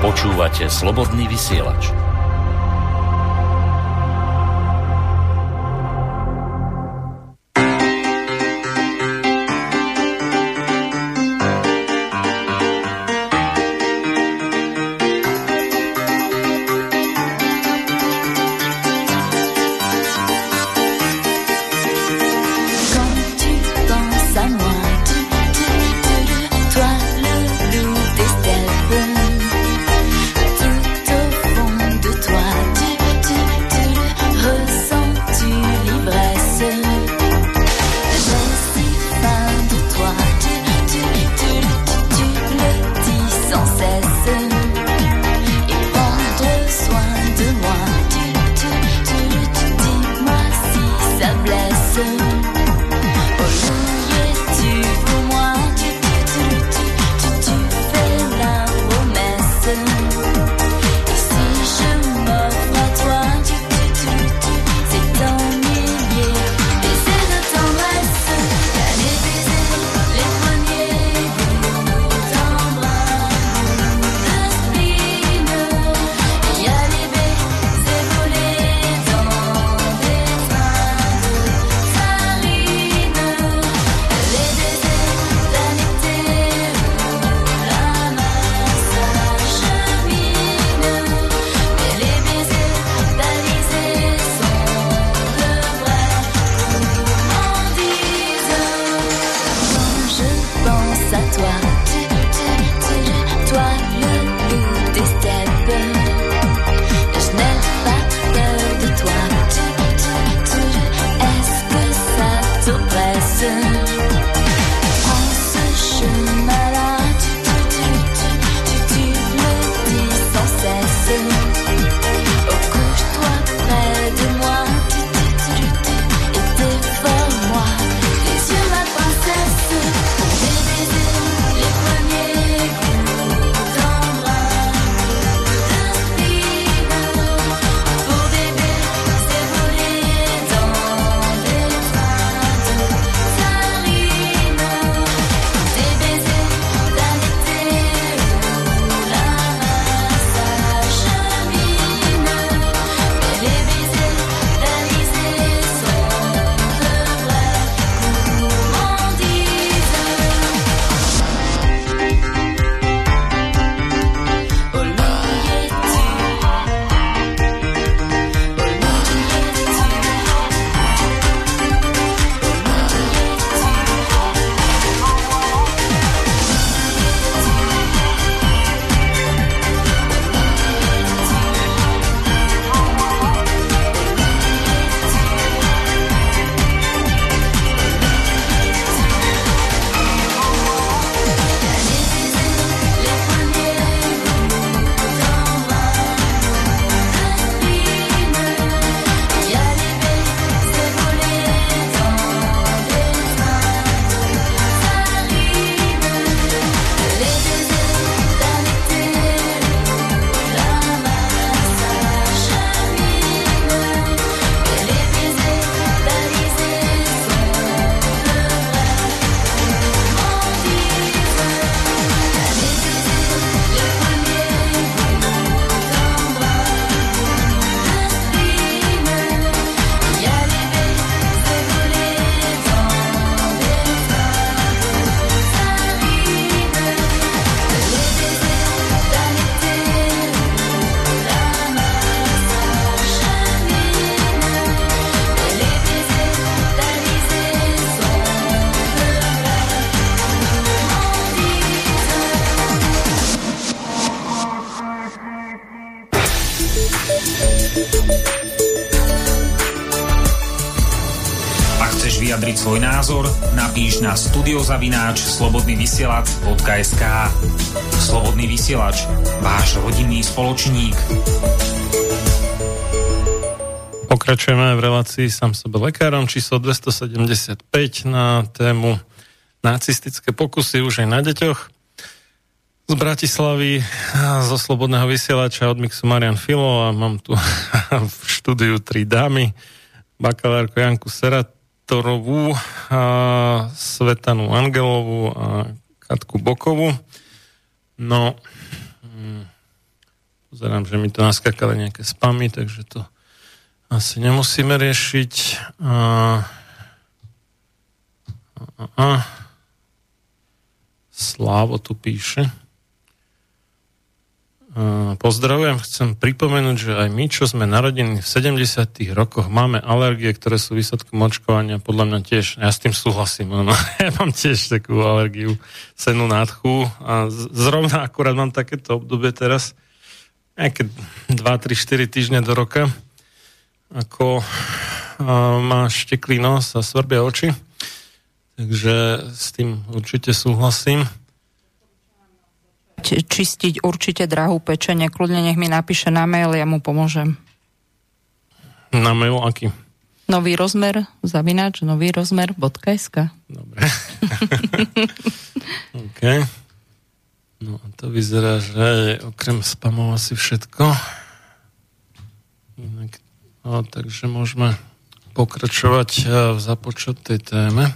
Počúvate Slobodný vysielač. chceš vyjadriť svoj názor, napíš na studiozavináč slobodnyvysielac bodka es ká. Slobodný vysielač, váš rodinný spoločník. Pokračujeme v relácii Sám sebe lekárom číslo dvestosedemdesiatpäť na tému nacistické pokusy už aj na deťoch. Z Bratislavy, zo Slobodného vysielača, od mixu Marian Filo a mám tu v štúdiu tri dámy, bakalárku Janku Serátorovú, Svetlanu Angelovú a Katku Bokovú. No, pozerám, že mi to naskakali nejaké spamy, takže to asi nemusíme riešiť. A, a, a. Slávo tu píše. Uh, pozdravujem, chcem pripomenúť, že aj my, čo sme narodení v sedemdesiatych rokoch, máme alergie, ktoré sú výsledkom očkovania, podľa mňa tiež, ja s tým súhlasím, no, ja mám tiež takú alergiu, sennú nádchu a z- zrovna akurát mám takéto obdobie teraz, nejaké dva, tri, štyri týždne do roka, ako uh, má šteklý nos a svrbia oči, takže s tým určite súhlasím. Čistiť určite drahú pečenie. Kľudne nech mi napíše na mail, ja mu pomôžem. Na mail aký? Nový rozmer, zavináč, nový rozmer, bodka es ká. Dobre. OK. No a to vyzerá, že je okrem spamov asi všetko. Inak, no, takže môžeme pokračovať v započatej téme.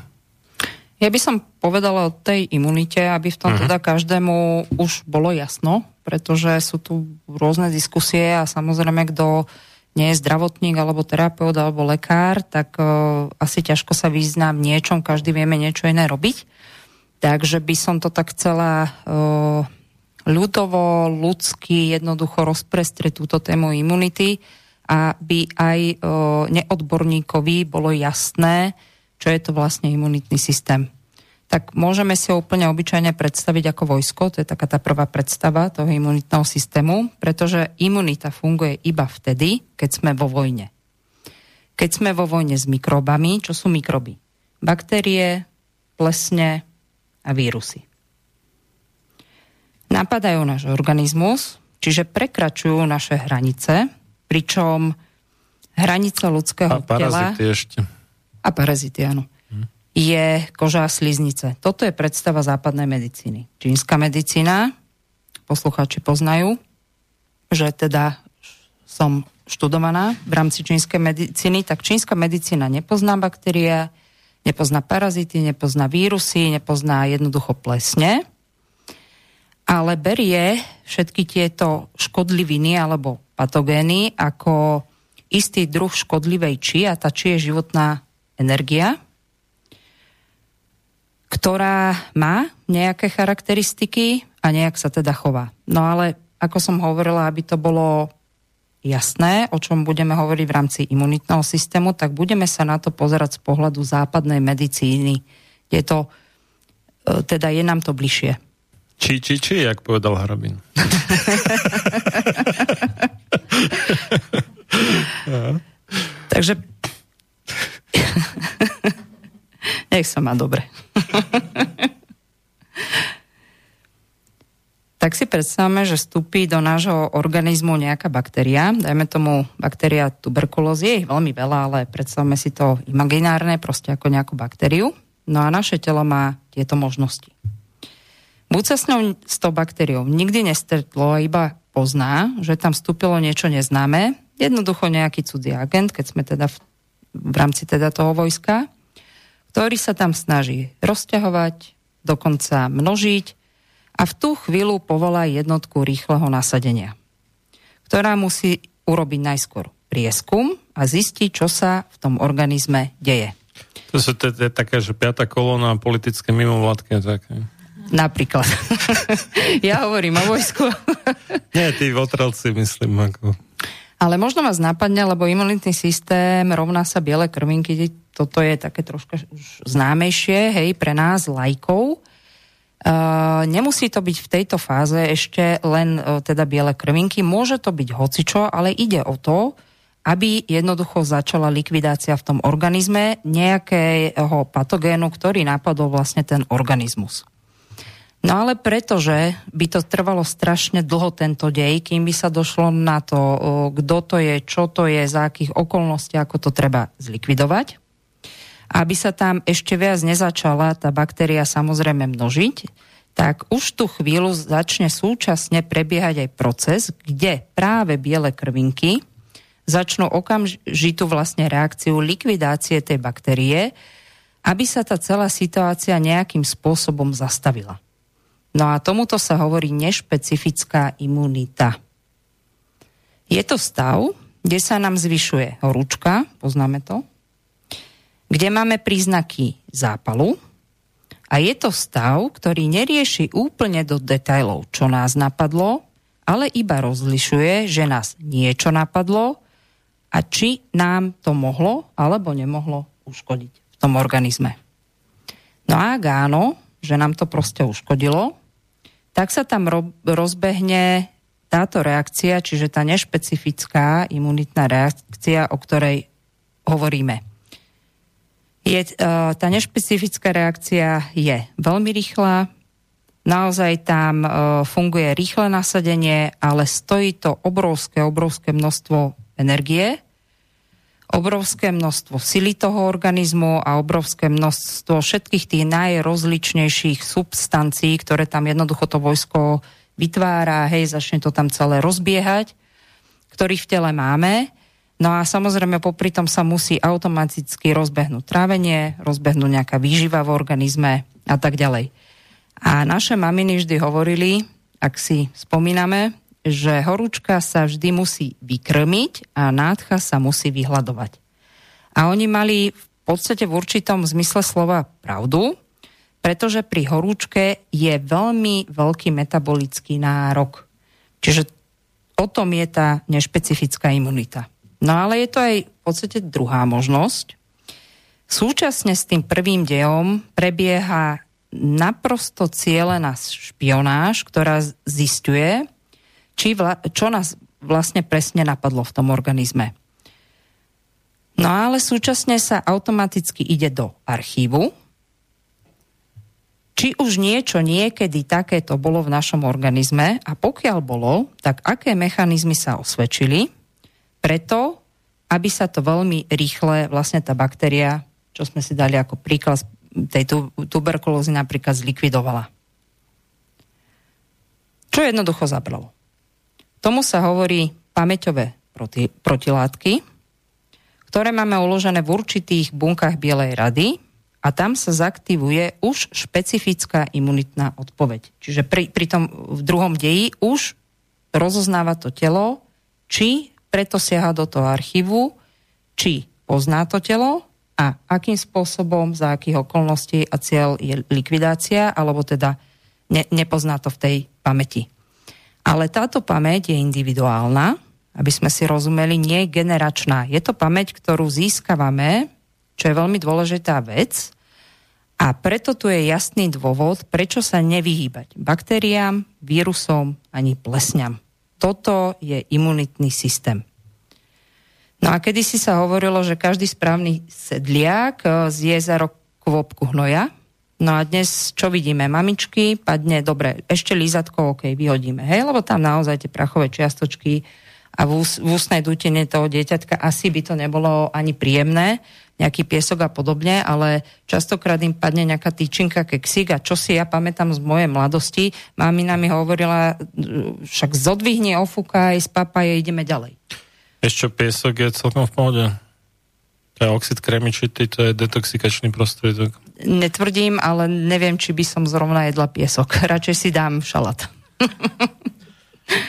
Ja by som povedala o tej imunite, aby v tom uh-huh. teda každému už bolo jasno, pretože sú tu rôzne diskusie a samozrejme, kto nie je zdravotník, alebo terapeut, alebo lekár, tak uh, asi ťažko sa vyzná v niečom, každý vieme niečo iné robiť. Takže by som to tak chcela uh, ľudovo, ľudsky, jednoducho rozprestrieť túto tému imunity, aby aj uh, neodborníkovi bolo jasné, čo je to vlastne imunitný systém. Tak môžeme si ho úplne obyčajne predstaviť ako vojsko, to je taká tá prvá predstava toho imunitného systému, pretože imunita funguje iba vtedy, keď sme vo vojne. Keď sme vo vojne s mikrobami, čo sú mikroby? Baktérie, plesne a vírusy. Napadajú náš organizmus, čiže prekračujú naše hranice, pričom hranice ľudského tela... A parazity ešte. A parazity, áno, je koža a sliznice. Toto je predstava západnej medicíny. Čínska medicína, poslucháči poznajú, že teda som študovaná v rámci čínskej medicíny, tak čínska medicína nepozná baktérie, nepozná parazity, nepozná vírusy, nepozná jednoducho plesne, ale berie všetky tieto škodliviny alebo patogény ako istý druh škodlivej či, a tá či je životná energia, ktorá má nejaké charakteristiky a nejak sa teda chová. No ale, ako som hovorila, aby to bolo jasné, o čom budeme hovoriť v rámci imunitného systému, tak budeme sa na to pozerať z pohľadu západnej medicíny. Je to, teda je nám to bližšie. Či, či, či, jak povedal Harabin. Takže nech sa má dobre. Tak si predstavme, že vstúpi do nášho organizmu nejaká baktéria. Dajme tomu baktéria tuberkulózy, je ich veľmi veľa, ale predstavme si to imaginárne, proste ako nejakú baktériu. No a naše telo má tieto možnosti. Buď sa s ňou, s tou baktériou nikdy nestretlo, iba pozná, že tam vstúpilo niečo neznáme, jednoducho nejaký cudzí agent, keď sme teda v v rámci teda toho vojska, ktorý sa tam snaží rozťahovať, dokonca množiť a v tú chvíľu povolá jednotku rýchleho nasadenia, ktorá musí urobiť najskôr prieskum a zistiť, čo sa v tom organizme deje. To sú to, to je také, že piata kolóna politické mimovládky. Také. Napríklad. Ja hovorím o vojsku. Nie, tí votrelci, myslím, ako... Ale možno vás napadne, lebo imunitný systém rovná sa biele krvinky. Toto je také troška už známejšie, hej, pre nás, laikov. E, nemusí to byť v tejto fáze ešte len e, teda biele krvinky. Môže to byť hocičo, ale ide o to, aby jednoducho začala likvidácia v tom organizme nejakého patogénu, ktorý napadol vlastne ten organizmus. No ale pretože by to trvalo strašne dlho tento dej, kým by sa došlo na to, kto to je, čo to je, za akých okolností, ako to treba zlikvidovať, aby sa tam ešte viac nezačala tá baktéria samozrejme množiť, tak už tú chvíľu začne súčasne prebiehať aj proces, kde práve biele krvinky začnú okamžitú vlastne reakciu likvidácie tej baktérie, aby sa tá celá situácia nejakým spôsobom zastavila. No a tomuto sa hovorí nešpecifická imunita. Je to stav, kde sa nám zvyšuje horúčka, poznáme to, kde máme príznaky zápalu a je to stav, ktorý nerieši úplne do detailov, čo nás napadlo, ale iba rozlišuje, že nás niečo napadlo a či nám to mohlo alebo nemohlo uškodiť v tom organizme. No a áno, že nám to proste uškodilo, tak sa tam ro- rozbehne táto reakcia, čiže tá nešpecifická imunitná reakcia, o ktorej hovoríme. Je, e, tá nešpecifická reakcia je veľmi rýchla, naozaj tam e, funguje rýchle nasadenie, ale stojí to obrovské, obrovské množstvo energie, obrovské množstvo sily toho organizmu a obrovské množstvo všetkých tých najrozličnejších substancií, ktoré tam jednoducho to vojsko vytvára, hej, začne to tam celé rozbiehať, ktorých v tele máme. No a samozrejme popri tom sa musí automaticky rozbehnúť trávenie, rozbehnúť nejaká výživa v organizme a tak ďalej. A naše maminy vždy hovorili, ak si spomíname, že horúčka sa vždy musí vykrmiť a nádcha sa musí vyhľadovať. A oni mali v podstate v určitom zmysle slova pravdu, pretože pri horúčke je veľmi veľký metabolický nárok. Čiže o tom je tá nešpecifická imunita. No ale je to aj v podstate druhá možnosť. Súčasne s tým prvým dejom prebieha naprosto cielená špionáž, ktorá zisťuje, Či vla, čo nás vlastne presne napadlo v tom organizme. No ale súčasne sa automaticky ide do archívu, či už niečo niekedy takéto bolo v našom organizme a pokiaľ bolo, tak aké mechanizmy sa osvedčili, preto, aby sa to veľmi rýchle, vlastne tá baktéria, čo sme si dali ako príklad tej tuberkulózy napríklad zlikvidovala. Čo jednoducho zabralo. Tomu sa hovorí pamäťové proti, protilátky, ktoré máme uložené v určitých bunkách bielej rady a tam sa zaktivuje už špecifická imunitná odpoveď. Čiže pri, pri tom v druhom deji už rozoznáva to telo, či preto siaha do toho archívu, či pozná to telo a akým spôsobom, za akých okolností a cieľ je likvidácia, alebo teda ne, nepozná to v tej pamäti. Ale táto pamäť je individuálna, aby sme si rozumeli, nie je generačná. Je to pamäť, ktorú získavame, čo je veľmi dôležitá vec a preto tu je jasný dôvod, prečo sa nevyhýbať baktériám, vírusom ani plesňam. Toto je imunitný systém. No a kedysi sa hovorilo, že každý správny sedliak zje za rok kvôbku hnoja. No a dnes, čo vidíme, mamičky, padne, dobre, ešte lízatko, okej, okay, vyhodíme, hej, lebo tam naozaj tie prachové čiastočky a v, ús, v ústnej dutine toho dieťatka asi by to nebolo ani príjemné, nejaký piesok a podobne, ale častokrát im padne nejaká tyčinka, keksík a čo si ja pamätám z mojej mladosti, mamina mi hovorila, však zodvihne, ofúkaj, spápaje, ideme ďalej. Ešte piesok je celkom v pohode. To je oxid kremičitý, to je detoxikačný prostriedok. Netvrdím, ale neviem, či by som zrovna jedla piesok. Radšej si dám šalát.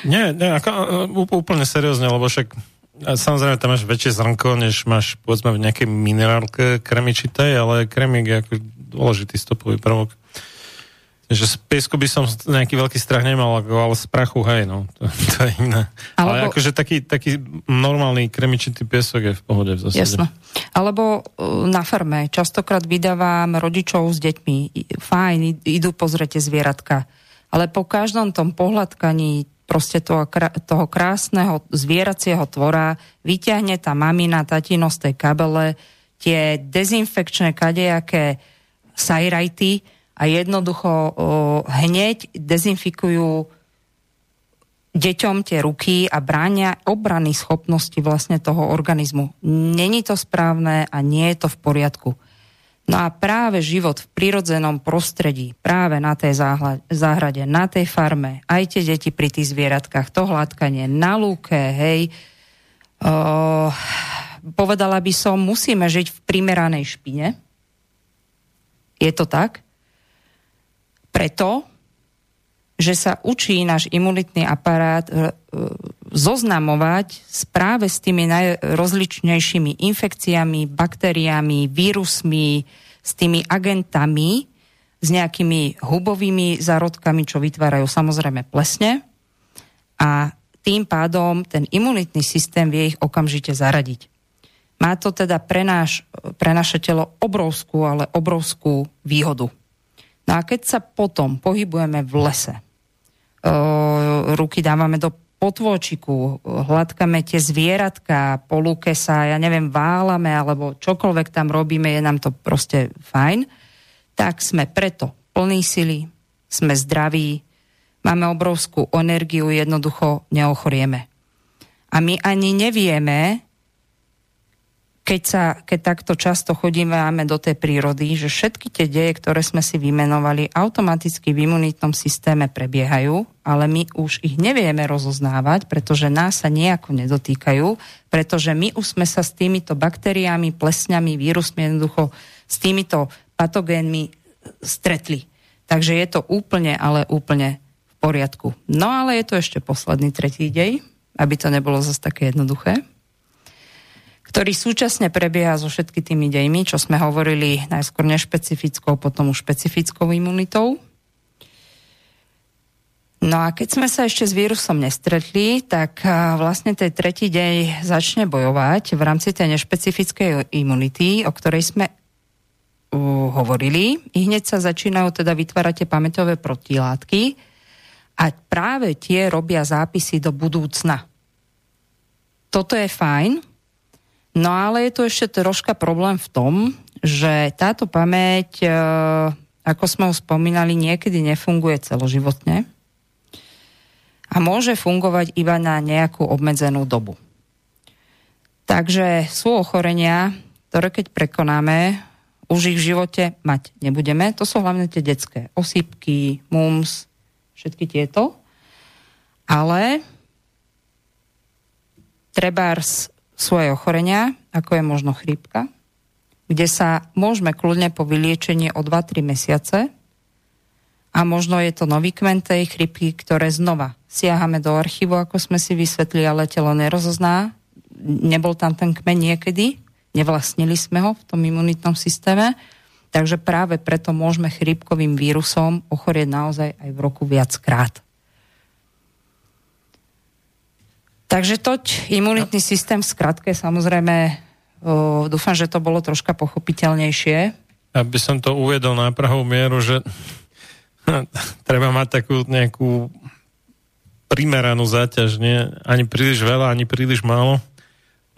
nie, nie ako, úplne seriózne, lebo však samozrejme tam máš väčšie zrnko, než máš povedzme v nejakej minerálke kremičitej, ale kremík je ako dôležitý stopový prvok. Takže z piesku by som nejaký veľký strach nemal, ale z prachu, hej, no, to, to je iné. Alebo, ale akože taký, taký normálny kremičitý piesok je v pohode v zásade. Jasné. Alebo na farme. Častokrát vydávam rodičov s deťmi. Fajn, idú pozrieť zvieratka. Ale po každom tom pohľadkaní proste toho, toho krásneho zvieracieho tvora, vyťahne tá mamina, tatino z tej kabele tie dezinfekčné kadejaké sajrajty a jednoducho o, hneď dezinfikujú deťom tie ruky a bránia obrany schopnosti vlastne toho organizmu. Není to správne a nie je to v poriadku. No a práve život v prírodzenom prostredí, práve na tej záhrade, na tej farme, aj tie deti pri tých zvieratkách, to hladkanie na lúke, hej, o, povedala by som, musíme žiť v primeranej špine. Je to tak? Preto, že sa učí náš imunitný aparát zoznamovať práve s tými najrozličnejšími infekciami, baktériami, vírusmi, s tými agentami, s nejakými hubovými zárodkami, čo vytvárajú samozrejme plesne. A tým pádom ten imunitný systém vie ich okamžite zaradiť. Má to teda pre, náš, pre naše telo obrovskú, ale obrovskú výhodu. No a keď sa potom pohybujeme v lese, ruky dávame do potôčiku, hladkame tie zvieratka, po lúke sa, ja neviem, válame, alebo čokoľvek tam robíme, je nám to proste fajn, tak sme preto plní sily, sme zdraví, máme obrovskú energiu, jednoducho neochorieme. A my ani nevieme, keď sa, keď takto často chodíme do tej prírody, že všetky tie deje, ktoré sme si vymenovali, automaticky v imunitnom systéme prebiehajú, ale my už ich nevieme rozoznávať, pretože nás sa nejako nedotýkajú, pretože my už sme sa s týmito baktériami, plesňami, vírusmi, jednoducho s týmito patogénmi stretli. Takže je to úplne, ale úplne v poriadku. No ale je to ešte posledný tretí dej, aby to nebolo zase také jednoduché, ktorý súčasne prebieha so všetky tými dejmi, čo sme hovorili najskôr nešpecifickou, potom už špecifickou imunitou. No a keď sme sa ešte s vírusom nestretli, tak vlastne ten tretí dej začne bojovať v rámci tej nešpecifickej imunity, o ktorej sme uh, hovorili. I hneď sa začínajú teda vytvárať tie pamäťové protilátky a práve tie robia zápisy do budúcna. Toto je fajn. No ale je tu ešte troška problém v tom, že táto pamäť, e, ako sme ho spomínali, niekedy nefunguje celoživotne a môže fungovať iba na nejakú obmedzenú dobu. Takže sú ochorenia, ktoré keď prekonáme, už ich v živote mať nebudeme. To sú hlavne tie detské osýpky, mumps, všetky tieto. Ale trebárs svoje ochorenia, ako je možno chrípka, kde sa môžeme kľudne po vyliečení o dva až tri mesiace a možno je to nový kmen tej chrípky, ktoré znova siahame do archívu, ako sme si vysvetli, ale telo nerozozná, nebol tam ten kmen niekedy, nevlastnili sme ho v tom imunitnom systéme, takže práve preto môžeme chrípkovým vírusom ochorieť naozaj aj v roku viackrát. Takže toť imunitný systém v skratke, samozrejme, o, dúfam, že to bolo troška pochopiteľnejšie. Aby som to uvedol na pravú mieru, že treba mať takú nejakú primeranú záťaž, nie? Ani príliš veľa, ani príliš málo,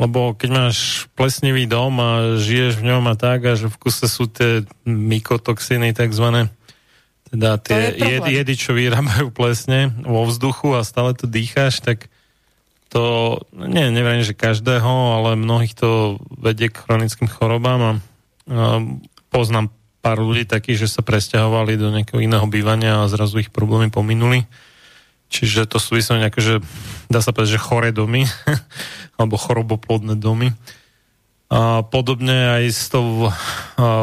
lebo keď máš plesnivý dom a žiješ v ňom a tak, a že v kuse sú tie mykotoxiny takzvané, teda tie jedy, jedy, čo vyrábajú plesne vo vzduchu a stále to dýcháš, tak to, nie, neviem, že každého, ale mnohých to vedie k chronickým chorobám a, a poznám pár ľudí takých, že sa presťahovali do nejakého iného bývania a zrazu ich problémy pominuli. Čiže to sú vyslovene nejaké, že dá sa povedať, že choré domy alebo choroboplodné domy. A podobne aj s tou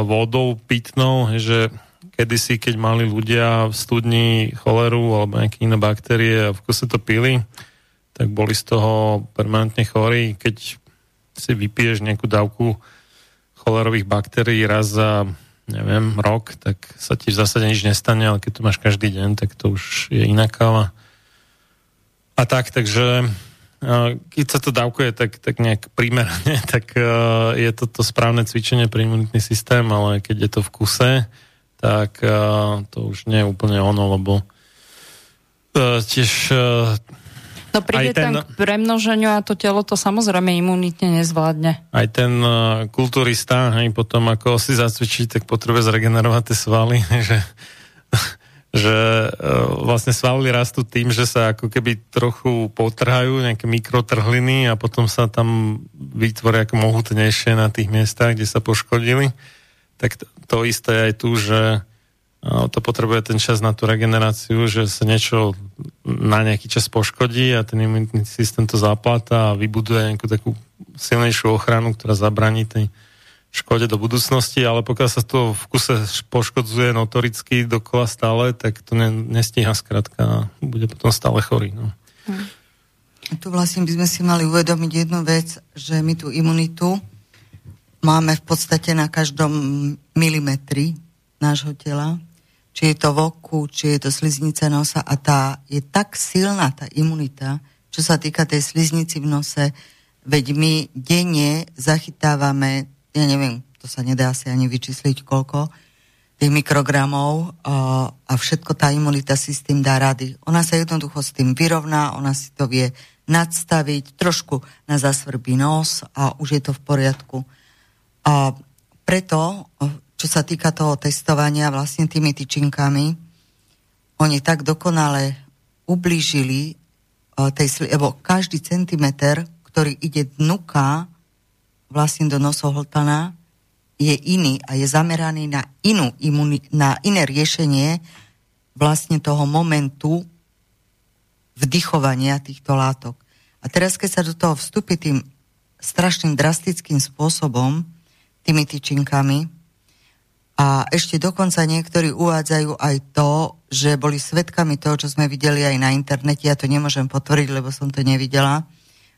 vodou pitnou, že kedysi, keď mali ľudia v studni choleru alebo nejaké iné baktérie a v kuse to pili, tak boli z toho permanentne chorí. Keď si vypiješ nejakú dávku cholerových baktérií raz za, neviem, rok, tak sa ti v zásade nič nestane, ale keď to máš každý deň, tak to už je iná káva. A tak, takže keď sa to dávkuje tak, tak nejak primerane, tak je to to správne cvičenie pre imunitný systém, ale keď je to v kuse, tak to už nie je úplne ono, lebo uh, tiež... Uh, No príde ten, tam k premnoženiu a to telo to samozrejme imunitne nezvládne. Aj ten uh, kulturista, hej, potom ako si zacvičí, tak potrebuje zregenerovať tie svaly, že, že uh, vlastne svaly rastú tým, že sa ako keby trochu potrhajú, nejaké mikrotrhliny a potom sa tam vytvoria ako mohutnejšie na tých miestach, kde sa poškodili. Tak to, to isté aj tu, že to potrebuje ten čas na tú regeneráciu, že sa niečo na nejaký čas poškodí a ten imunitný systém to zapláta a vybuduje nejakú takú silnejšiu ochranu, ktorá zabraní tej škode do budúcnosti, ale pokiaľ sa to v kuse poškodzuje notoricky dokola stále, tak to ne, nestíha skrátka a bude potom stále chorý. No. Hm. Tu vlastne by sme si mali uvedomiť jednu vec, že my tú imunitu máme v podstate na každom milimetri nášho tela, či je to v oku, či je to sliznica nosa a tá je tak silná tá imunita, čo sa týka tej sliznici v nose, veď my denne zachytávame, ja neviem, to sa nedá asi ani vyčísliť koľko, tých mikrogramov a všetko tá imunita si s tým dá rady. Ona sa jednoducho s tým vyrovná, ona si to vie nadstaviť, trošku na zasvrbí nos a už je to v poriadku. A preto... Čo sa týka toho testovania vlastne tými tyčinkami, oni tak dokonale ublížili uh, tej sli- lebo každý centimeter, ktorý ide dnuka vlastne do nosohltana, je iný a je zameraný na, inú imuni- na iné riešenie vlastne toho momentu vdychovania týchto látok. A teraz, keď sa do toho vstúpi tým strašným drastickým spôsobom, tými tyčinkami, a ešte dokonca niektorí uvádzajú aj to, že boli svedkami toho, čo sme videli aj na internete, ja to nemôžem potvrdiť, lebo som to nevidela,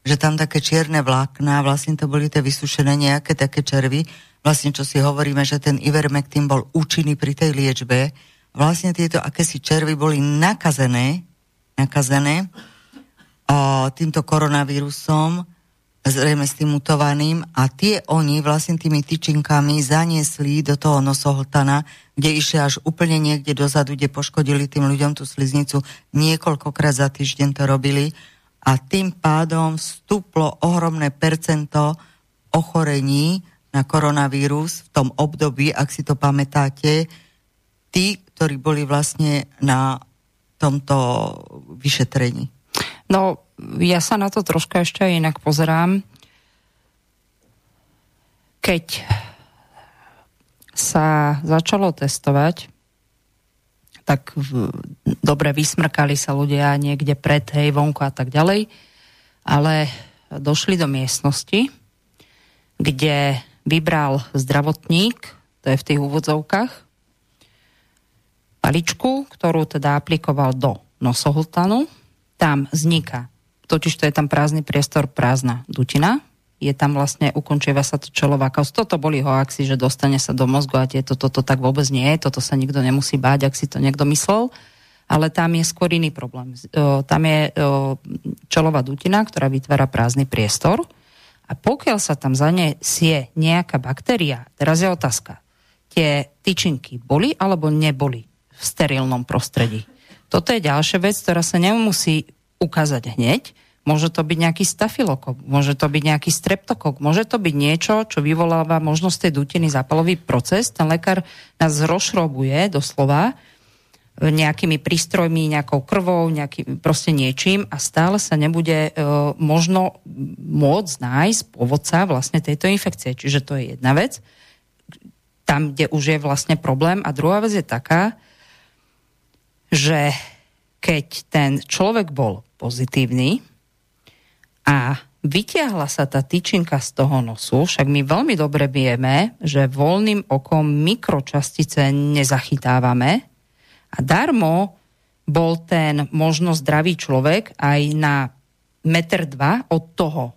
že tam také čierne vlákna, vlastne to boli tie vysušené nejaké také červy, vlastne čo si hovoríme, že ten ivermectin bol účinný pri tej liečbe, vlastne tieto akési červy boli nakazené, nakazené a týmto koronavírusom, zrejme s tým mutovaným a tie oni vlastne tými tyčinkami zaniesli do toho nosohltana, kde išli až úplne niekde dozadu, kde poškodili tým ľuďom tú sliznicu. Niekoľkokrát za týždeň to robili a tým pádom vstúplo ohromné percento ochorení na koronavírus v tom období, ak si to pamätáte, tí, ktorí boli vlastne na tomto vyšetrení. No, ja sa na to troška ešte inak pozerám. Keď sa začalo testovať, tak v, dobre vysmrkali sa ľudia niekde pred, hej, vonku a tak ďalej, ale došli do miestnosti, kde vybral zdravotník, to je v tých úvodzovkách, paličku, ktorú teda aplikoval do nosohltanu. Tam vzniká, totiž to je tam prázdny priestor, prázdna dutina, je tam vlastne, ukončíva sa to čelová kauz. Toto boli hoaxy, že dostane sa do mozgu a tieto, toto tak vôbec nie je, toto sa nikto nemusí báť, ak si to niekto myslel, ale tam je skôr iný problém. Tam je čelová dutina, ktorá vytvára prázdny priestor a pokiaľ sa tam zaniesie nejaká baktéria, teraz je otázka, tie tyčinky boli alebo neboli v sterilnom prostredí? Toto je ďalšia vec, ktorá sa nemusí ukázať hneď. Môže to byť nejaký stafilokok, môže to byť nejaký streptokok, môže to byť niečo, čo vyvoláva možnosť tej dutiny zápalový proces. Ten lekár nás rozšrobuje doslova nejakými prístrojmi, nejakou krvou, nejakým proste niečím a stále sa nebude e, možno môcť nájsť pôvodca vlastne tejto infekcie. Čiže to je jedna vec, tam, kde už je vlastne problém. A druhá vec je taká, že keď ten človek bol pozitívny a vytiahla sa tá tyčinka z toho nosu, však my veľmi dobre vieme, že voľným okom mikročastice nezachytávame a darmo bol ten možno zdravý človek aj na meter dva od toho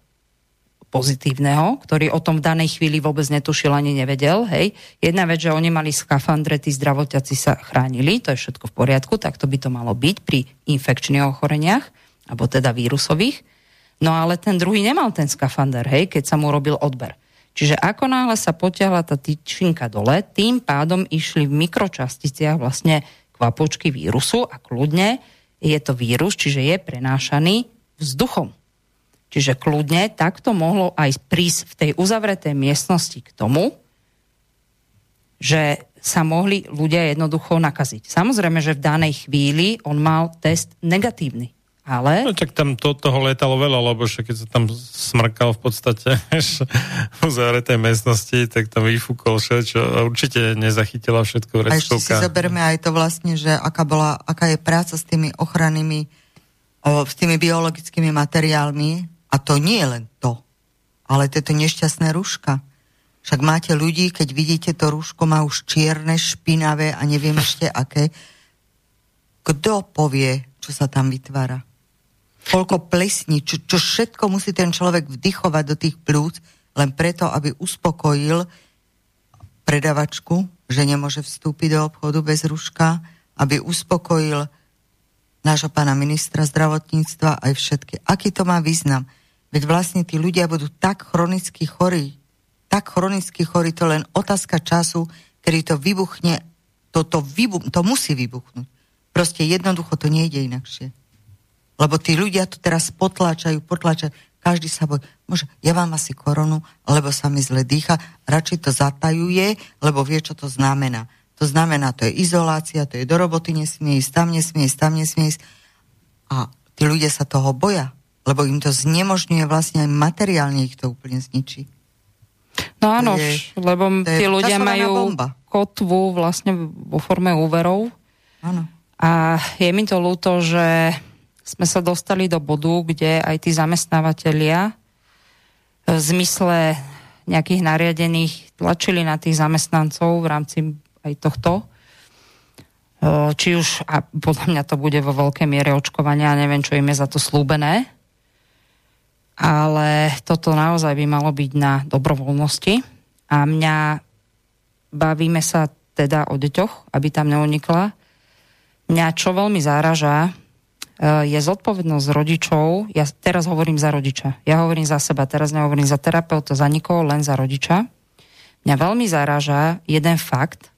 pozitívneho, ktorý o tom v danej chvíli vôbec netušil ani nevedel. Hej. Jedna vec, že oni mali skafandre, tí zdravotiaci sa chránili, to je všetko v poriadku, tak to by to malo byť pri infekčných ochoreniach, alebo teda vírusových. No ale ten druhý nemal ten skafander, hej, keď sa mu robil odber. Čiže ako náhle sa potiahla tá tyčinka dole, tým pádom išli v mikročasticiach vlastne kvapočky vírusu a kľudne je to vírus, čiže je prenášaný vzduchom. Čiže kľudne takto mohlo aj prísť v tej uzavretej miestnosti k tomu, že sa mohli ľudia jednoducho nakaziť. Samozrejme, že v danej chvíli on mal test negatívny. Ale... No tak tam to, toho lietalo veľa, lebo že keď sa tam smrkal v podstate v uzavretej miestnosti, tak tam vyfúkol všetko a určite nezachytila všetko restovka. A ešte si zoberme aj to vlastne, že aká, bola, aká je práca s tými ochrannými, o, s tými biologickými materiálmi, a to nie je len to, ale tieto nešťastné rúška. Však máte ľudí, keď vidíte to rúško, má už čierne, špinavé a neviem ešte aké. Kto povie, čo sa tam vytvára? Koľko plesní, čo, čo všetko musí ten človek vdychovať do tých plúc, len preto, aby uspokojil predavačku, že nemôže vstúpiť do obchodu bez ruška, aby uspokojil nášho pána ministra zdravotníctva aj všetky. Aký to má význam? Veď vlastne tí ľudia budú tak chronicky chorí, tak chronicky chorí, to len otázka času, kedy to vybuchne, to, to, vybu- to musí vybuchnúť. Proste jednoducho to nejde inakšie. Lebo tí ľudia to teraz potláčajú, potláčajú. Každý sa bojí. Môže, ja mám asi koronu, lebo sa mi zle dýcha. Radšej to zatajuje, lebo vie, čo to znamená. To znamená, to je izolácia, to je do roboty nesmie ísť, tam nesmie ísť, tam nesmie ísť. A tí ľudia sa toho boja, lebo im to znemožňuje vlastne aj materiálne, ich to úplne zničí. No áno, je, lebo tí ľudia majú bomba. Kotvu vlastne vo forme úverov. Áno. A je mi to ľúto, že sme sa dostali do bodu, kde aj tí zamestnávateľia v zmysle nejakých nariadených tlačili na tých zamestnancov v rámci aj tohto. Či už, a podľa mňa to bude vo veľkej miere očkovania, neviem, čo im je za to slúbené, ale toto naozaj by malo byť na dobrovoľnosti. A mňa bavíme sa teda o deťoch, aby tam neunikla. Mňa čo veľmi záraža, je zodpovednosť rodičov, ja teraz hovorím za rodiča, ja hovorím za seba, teraz nehovorím za terapeuta, za nikoho, len za rodiča. Mňa veľmi zaráža jeden fakt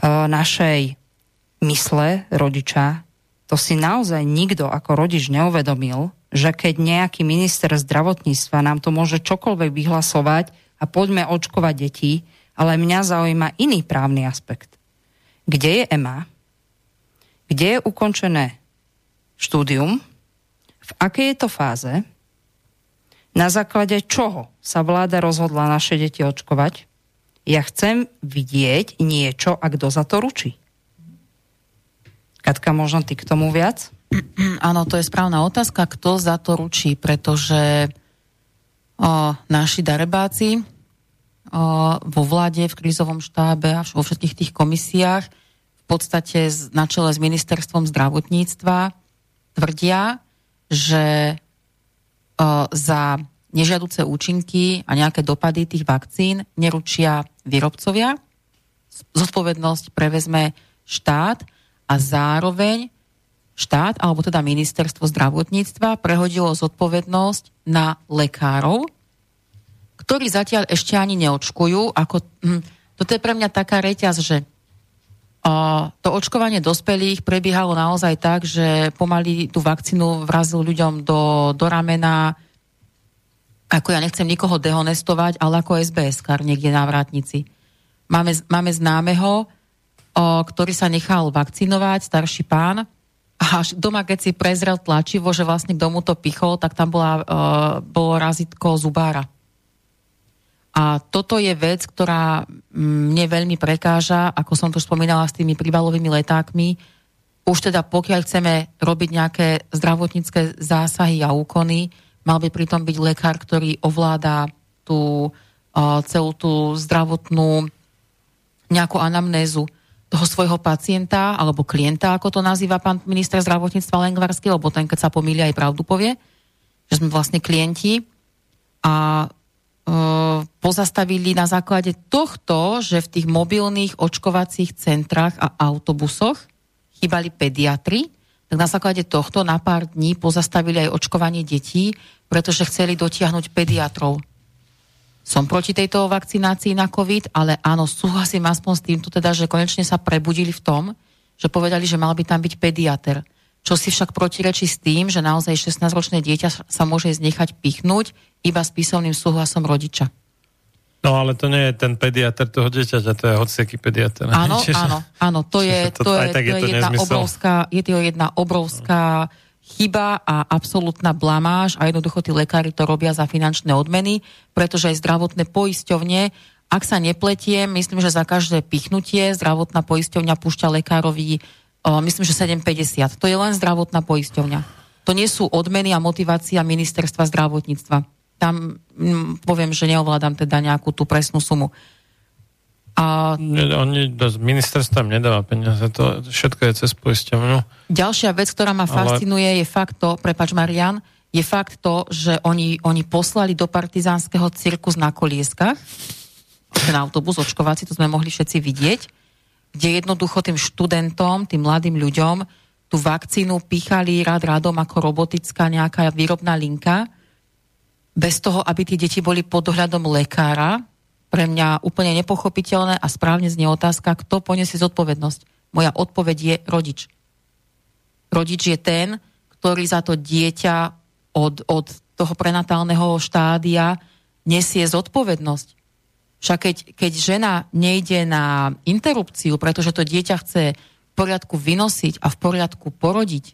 našej mysle rodiča, to si naozaj nikto ako rodič neuvedomil, že keď nejaký minister zdravotníctva nám to môže čokoľvek vyhlasovať a poďme očkovať deti, ale mňa zaujíma iný právny aspekt. Kde je é em á? Kde je ukončené štúdium, v akej je to fáze, na základe čoho sa vláda rozhodla naše deti očkovať. Ja chcem vidieť niečo a kto za to ručí. Katka, možno ty k tomu viac? Áno, to je správna otázka, kto za to ručí, pretože o, naši darebáci o, vo vláde, v krízovom štábe a vo všetkých tých komisiách v podstate na čele s ministerstvom zdravotníctva tvrdia, že za nežiaduce účinky a nejaké dopady tých vakcín neručia výrobcovia. Zodpovednosť prevezme štát a zároveň štát, alebo teda ministerstvo zdravotníctva prehodilo zodpovednosť na lekárov, ktorí zatiaľ ešte ani neočkujú. Ako, toto je pre mňa taká reťaz, že a to očkovanie dospelých prebiehalo naozaj tak, že pomaly tú vakcínu vrazil ľuďom do, do ramena, ako ja nechcem nikoho dehonestovať, ale ako es bé eskár niekde na vrátnici. Máme, máme známeho, o, ktorý sa nechal vakcinovať, starší pán, a až doma, keď si prezrel tlačivo, že vlastne kto mu to pichol, tak tam bola, o, bolo razítko zubára. A toto je vec, ktorá mne veľmi prekáža, ako som to už spomínala s tými príbalovými letákmi. Už teda pokiaľ chceme robiť nejaké zdravotnícke zásahy a úkony, mal by pritom byť lekár, ktorý ovláda tú celú tú zdravotnú nejakú anamnézu toho svojho pacienta alebo klienta, ako to nazýva pán minister zdravotníctva Lengvarský, lebo ten, keď sa pomýli, aj pravdu povie, že sme vlastne klienti. A pozastavili na základe tohto, že v tých mobilných očkovacích centrách a autobusoch chýbali pediatri, tak na základe tohto na pár dní pozastavili aj očkovanie detí, pretože chceli dotiahnuť pediatrov. Som proti tejto vakcinácii na COVID, ale áno, súhlasím aspoň s týmto, teda, že konečne sa prebudili v tom, že povedali, že mal by tam byť pediater. čo si však protirečí s tým, že naozaj šestnásťročné dieťa sa môže znechať pichnúť iba s písomným súhlasom rodiča. No ale to nie je ten pediater toho dieťaťa, to je hociaký pediater. Áno, čiže, áno, áno, to je, to, to je, to je, je to jedna obrovská, je to jedna obrovská chyba a absolútna blamáž a jednoducho tí lekári to robia za finančné odmeny, pretože aj zdravotné poisťovne, ak sa nepletie, myslím, že za každé pichnutie zdravotná poisťovňa púšťa lekárovi, myslím, že sedem päťdesiat. To je len zdravotná poisťovňa. To nie sú odmeny a motivácia ministerstva zdravotníctva. Tam hm, poviem, že neovládam teda nejakú tú presnú sumu. A... Oni do ministerstva nedáva peniaze, to všetko je cez poisťovňu. Ďalšia vec, ktorá ma fascinuje, ale... je fakt to, prepáč Marian, je fakt to, že oni, oni poslali do partizánskeho cirkus na kolieskach, ten autobus očkovací, to sme mohli všetci vidieť, kde jednoducho tým študentom, tým mladým ľuďom tú vakcínu píchali rád radom ako robotická nejaká výrobná linka, bez toho, aby tie deti boli pod dohľadom lekára. Pre mňa úplne nepochopiteľné a správne znie otázka, kto poniesie zodpovednosť. Moja odpoveď je rodič. Rodič je ten, ktorý za to dieťa od, od toho prenatálneho štádia nesie zodpovednosť. Však keď, keď žena nejde na interrupciu, pretože to dieťa chce v poriadku vynosiť a v poriadku porodiť,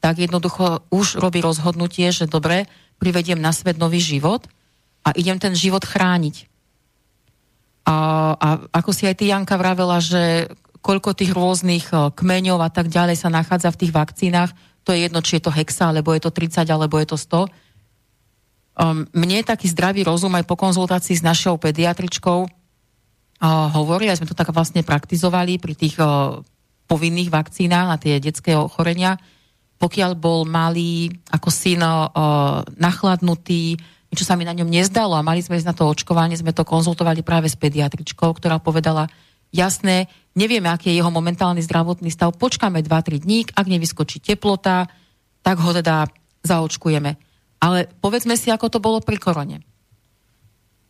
tak jednoducho už robí rozhodnutie, že dobre, privediem na svet nový život a idem ten život chrániť. A, a ako si aj ty, Janka, vravela, že koľko tých rôznych kmeňov a tak ďalej sa nachádza v tých vakcínach, to je jedno, či je to hexa, alebo je to tridsať, alebo je to sto. Um, mne taký zdravý rozum aj po konzultácii s našou pediatričkou uh, hovorí, aj sme to tak vlastne praktizovali pri tých uh, povinných vakcínach na tie detské ochorenia. Pokiaľ bol malý, ako syn uh, nachladnutý, niečo sa mi na ňom nezdalo a mali sme ísť na to očkovanie, sme to konzultovali práve s pediatričkou, ktorá povedala, jasné, nevieme, aký je jeho momentálny zdravotný stav, počkáme dva tri dní, ak nevyskočí teplota, tak ho teda zaočkujeme. Ale povedzme si, ako to bolo pri korone.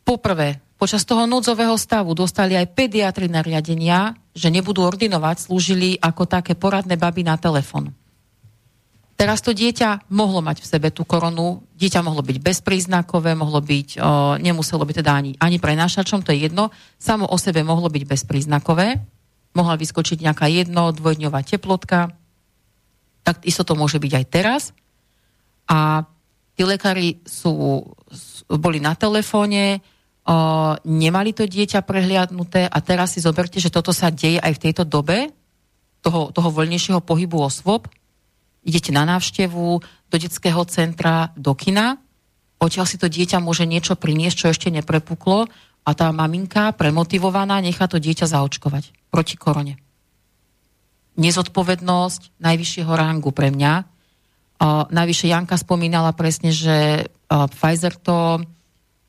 Poprvé, počas toho núdzového stavu dostali aj pediatri nariadenia, že nebudú ordinovať, slúžili ako také poradné baby na telefón. Teraz to dieťa mohlo mať v sebe tú koronu, dieťa mohlo byť bezpríznakové, mohlo byť, o, nemuselo byť teda ani, ani prenášačom, to je jedno, samo o sebe mohlo byť bezpríznakové, mohla vyskočiť nejaká jedno, dvojdňová teplotka, tak isto to môže byť aj teraz. A tí lekári sú, boli na telefóne, o, nemali to dieťa prehliadnuté a teraz si zoberte, že toto sa deje aj v tejto dobe, toho, toho voľnejšieho pohybu osôb. Idete na návštevu do detského centra, do kina, odtiaľ si to dieťa môže niečo priniesť, čo ešte neprepuklo a tá maminka, premotivovaná, nechá to dieťa zaočkovať proti korone. Nezodpovednosť najvyššieho rangu pre mňa. Uh, navyše Janka spomínala presne, že uh, Pfizer to,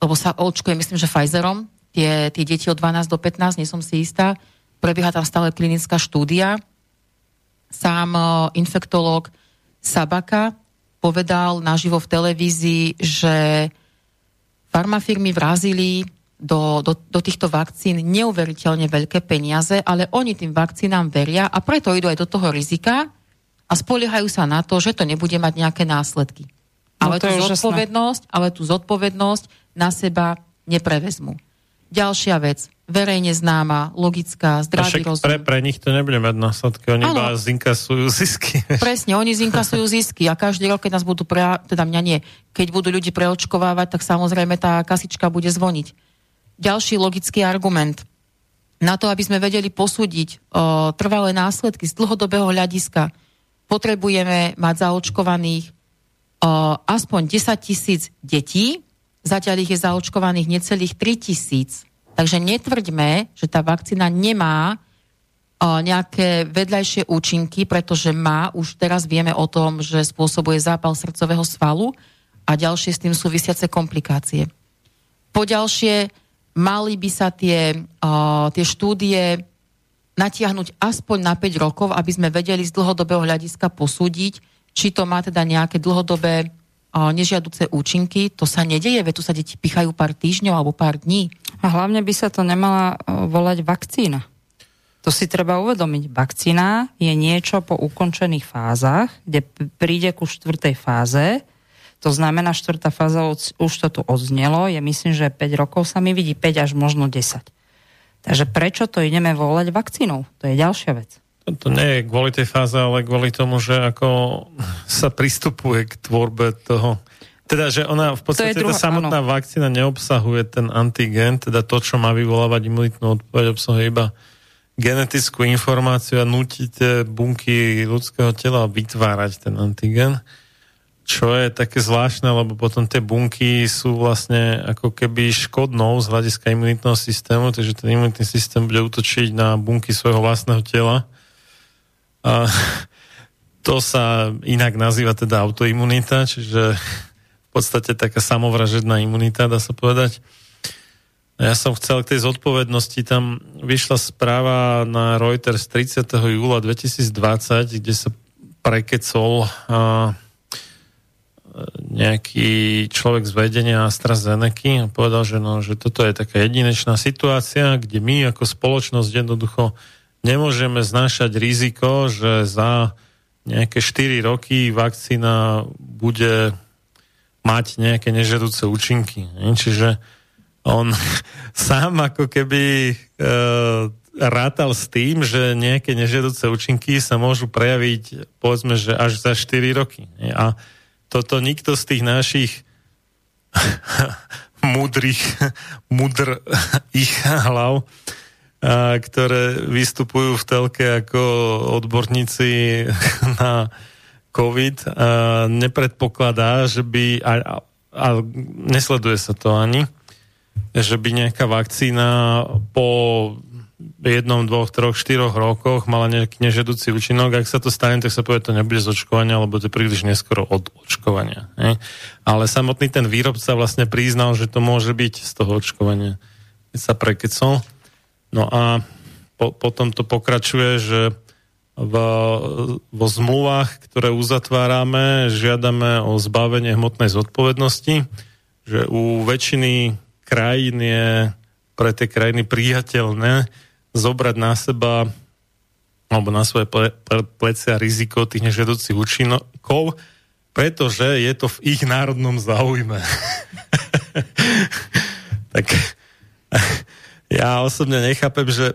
lebo sa očkuje, myslím, že Pfizerom, tie, tie deti od dvanásť do pätnástich, nie som si istá, prebieha tam stále klinická štúdia. Sám uh, infektológ Sabaka povedal naživo v televízii, že farmafirmy vrazili do, do, do týchto vakcín neuveriteľne veľké peniaze, ale oni tým vakcínám veria a preto idú aj do toho rizika a spoliehajú sa na to, že to nebude mať nejaké následky. Ale, no tú, zodpovednosť, ale tú zodpovednosť na seba neprevezmu. Ďalšia vec, verejne známa, logická, zdravý rozum. Pre, pre nich to nebude mať následky, oni ano. Iba zinkasujú zisky. Presne, oni zinkasujú zisky a každý rok, keď nás budú, pre, teda mňa nie, keď budú ľudí preočkovávať, tak samozrejme tá kasička bude zvoniť. Ďalší logický argument. Na to, aby sme vedeli posúdiť o, trvalé následky z dlhodobého hľadiska, potrebujeme mať zaočkovaných o, aspoň desaťtisíc detí, zatiaľ ich je zaočkovaných necelých tritisíc. Takže netvrďme, že tá vakcína nemá o, nejaké vedľajšie účinky, pretože má, už teraz vieme o tom, že spôsobuje zápal srdcového svalu a ďalšie s tým súvisiace komplikácie. Poďalšie, mali by sa tie, o, tie štúdie natiahnuť aspoň na päť rokov, aby sme vedeli z dlhodobého hľadiska posúdiť, či to má teda nejaké dlhodobé nežiaduce účinky. To sa nedeje, veď tu sa deti pichajú pár týždňov alebo pár dní. A hlavne by sa to nemala volať vakcína. To si treba uvedomiť. Vakcína je niečo po ukončených fázach, kde príde ku štvrtej fáze. To znamená, štvrtá fáza, už to tu odznelo, je myslím, že päť rokov sa mi vidí, päť až možno desať. Takže prečo to ideme volať vakcínou? To je ďalšia vec. To nie je kvôli tej fáze, ale kvôli tomu, že ako sa pristupuje k tvorbe toho. Teda, že ona v podstate, druhá, tá samotná áno. vakcína neobsahuje ten antigen, teda to, čo má vyvolávať imunitnú odpoveď, obsahuje iba genetickú informáciu a nútite bunky ľudského tela vytvárať ten antigen. Čo je také zvláštne, lebo potom tie bunky sú vlastne ako keby škodnou z hľadiska imunitného systému, takže ten imunitný systém bude útočiť na bunky svojho vlastného tela. A to sa inak nazýva teda autoimunita, čiže v podstate taká samovražedná imunita, dá sa povedať. Ja som chcel k tej zodpovednosti, tam vyšla správa na Reuters tridsiateho júla dvetisícdvadsať, kde sa prekecol a nejaký človek z vedenia AstraZeneca a povedal, že, no, že toto je taká jedinečná situácia, kde my ako spoločnosť jednoducho nemôžeme znášať riziko, že za nejaké štyri roky vakcína bude mať nejaké nežadúce účinky. Čiže on sám ako keby e, rátal s tým, že nejaké nežadúce účinky sa môžu prejaviť, povedzme, že až za štyri roky. A toto nikto z tých našich múdrych, múdr ich hlav, ktoré vystupujú v telke ako odborníci na COVID, nepredpokladá, že by, a, a nesleduje sa to ani, že by nejaká vakcína po jednom, dvoch, troch, štyroch rokoch mala nejaký nežadúci účinok. Ak sa to stane, tak sa povie, to nebude z očkovania, lebo to je príliš neskoro od očkovania. Ne? Ale samotný ten výrobca vlastne priznal, že to môže byť z toho očkovania. Keď sa prekecol. No a po, potom to pokračuje, že v, vo zmluvách, ktoré uzatvárame, žiadame o zbavenie hmotnej zodpovednosti, že u väčšiny krajín je pre tie krajiny priateľné zobrať na seba alebo na svoje ple, ple, plecia riziko tých nežiaducich účinkov, pretože je to v ich národnom záujme. Tak ja osobne nechápem, že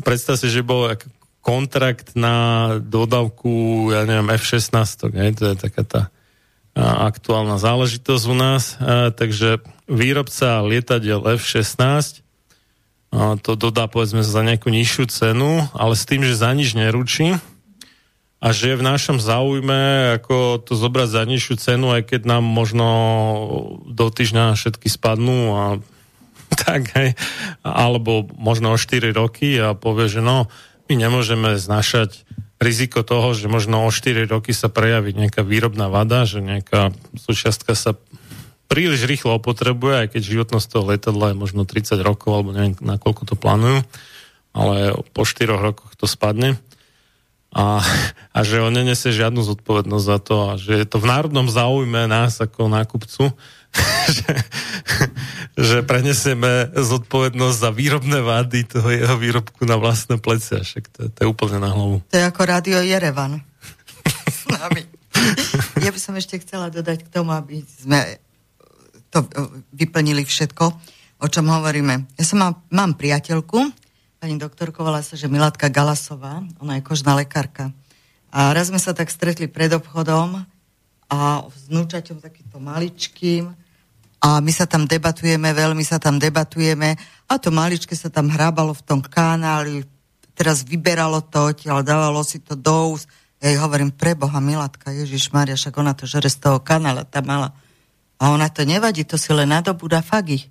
predstav si, že bol kontrakt na dodávku, ja neviem, ef šestnásť, ne? To je taká tá aktuálna záležitosť u nás, takže výrobca lietadiel ef šestnásť to dodá, povedzme, za nejakú nižšiu cenu, ale s tým, že za nič neručí a že je v našom záujme ako to zobrať za nižšiu cenu, aj keď nám možno do týždňa všetky spadnú a tak, hej, alebo možno o štyri roky a povie, že no, my nemôžeme znašať riziko toho, že možno o štyri roky sa prejaví nejaká výrobná vada, že nejaká súčiastka sa príliš rýchlo opotrebuje, aj keď životnosť toho letadla je možno tridsať rokov, alebo neviem, nakoľko to plánujú, ale po štyroch rokoch to spadne. A, a že on nenesie žiadnu zodpovednosť za to, a že je to v národnom záujme nás ako nákupcu, že, že prenesieme zodpovednosť za výrobné vády toho jeho výrobku na vlastné plecia. Však to, to je úplne na hlavu. To je ako rádio Jerevan. S nami. Ja by som ešte chcela dodať k tomu, aby sme to vyplnili všetko, o čom hovoríme. Ja som mám, mám priateľku, pani doktorko, volá sa, že Milátka Galasová, ona je kožná lekárka. A raz sme sa tak stretli pred obchodom a s vnúčaťom takýmto maličkým a my sa tam debatujeme, veľmi sa tam debatujeme a to maličké sa tam hrábalo v tom kanáli, teraz vyberalo to, ale dávalo si to do úst. Ja jej hovorím, preboha Milátka, Ježišmária, však ona to žere z toho kanála, tá mala. A ona to nevadí, to si len nadobúda fagy.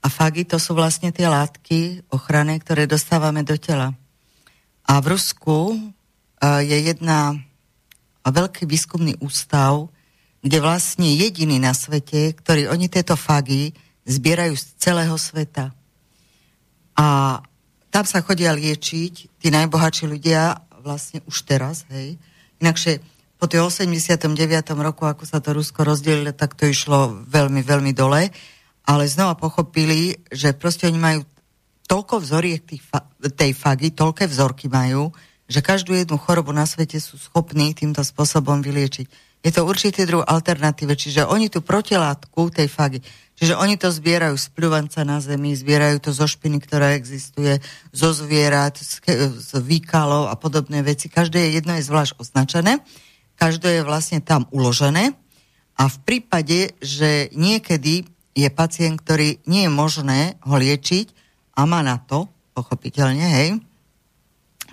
A fagy to sú vlastne tie látky ochrany, ktoré dostávame do tela. A v Rusku je jedna veľký výskumný ústav, kde vlastne jediný na svete, ktorý oni tieto fagy zbierajú z celého sveta. A tam sa chodia liečiť tí najbohatší ľudia vlastne už teraz, hej. Inakšie po tej osemdesiatom deviatom roku, ako sa to Rusko rozdelilo, tak to išlo veľmi, veľmi dole. Ale znova pochopili, že proste oni majú toľko vzoriek tých, tej fagy, toľké vzorky majú, že každú jednu chorobu na svete sú schopní týmto spôsobom vyliečiť. Je to určitý druh alternatíve, čiže oni tú protilátku tej fagy, čiže oni to zbierajú z pľuvanca na zemi, zbierajú to zo špiny, ktorá existuje, zo zvierat, z výkalov a podobné veci. Každé jedno je zvlášť označené, každé je vlastne tam uložené a v prípade, že niekedy je pacient, ktorý nie je možné ho liečiť a má na to, pochopiteľne, hej,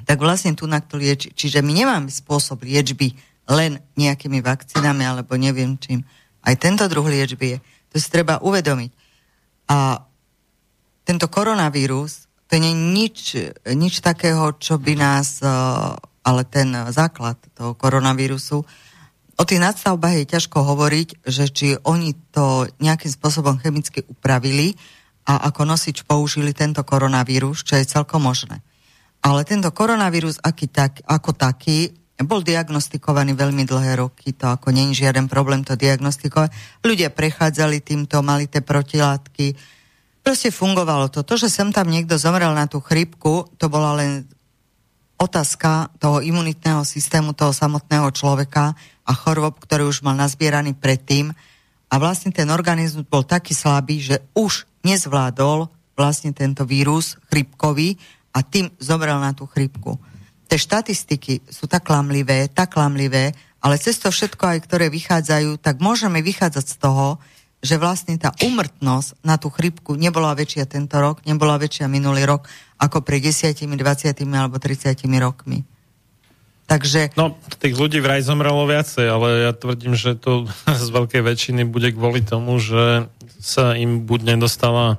tak vlastne tu na to lieči. Čiže my nemáme spôsob liečby len nejakými vakcínami alebo neviem čím. Aj tento druh liečby je. To si treba uvedomiť. A tento koronavírus, to nie je nič, nič takého, čo by nás, ale ten základ toho koronavírusu, o tých nadstavbách je ťažko hovoriť, že či oni to nejakým spôsobom chemicky upravili a ako nosič použili tento koronavírus, čo je celkom možné. Ale tento koronavírus aký tak, ako taký bol diagnostikovaný veľmi dlhé roky, to ako nie je žiaden problém to diagnostikovať. Ľudia prechádzali týmto, mali tie protilátky. Proste fungovalo to. To, že sem tam niekto zomrel na tú chrípku, to bola len otázka toho imunitného systému, toho samotného človeka a chorôb, ktorý už mal nazbieraný predtým. A vlastne ten organizmus bol taký slabý, že už nezvládol vlastne tento vírus chrípkový a tým zomrel na tú chrípku. Tie štatistiky sú tak klamlivé, tak klamlivé, ale cez to všetko, aj ktoré vychádzajú, tak môžeme vychádzať z toho, že vlastne tá úmrtnosť na tú chrípku nebola väčšia tento rok, nebola väčšia minulý rok, ako pred desiatimi, dvadsiatimi alebo tridsiatimi rokmi. Takže... No, tých ľudí vraj zomrelo viacej, ale ja tvrdím, že to z veľkej väčšiny bude kvôli tomu, že sa im buď nedostala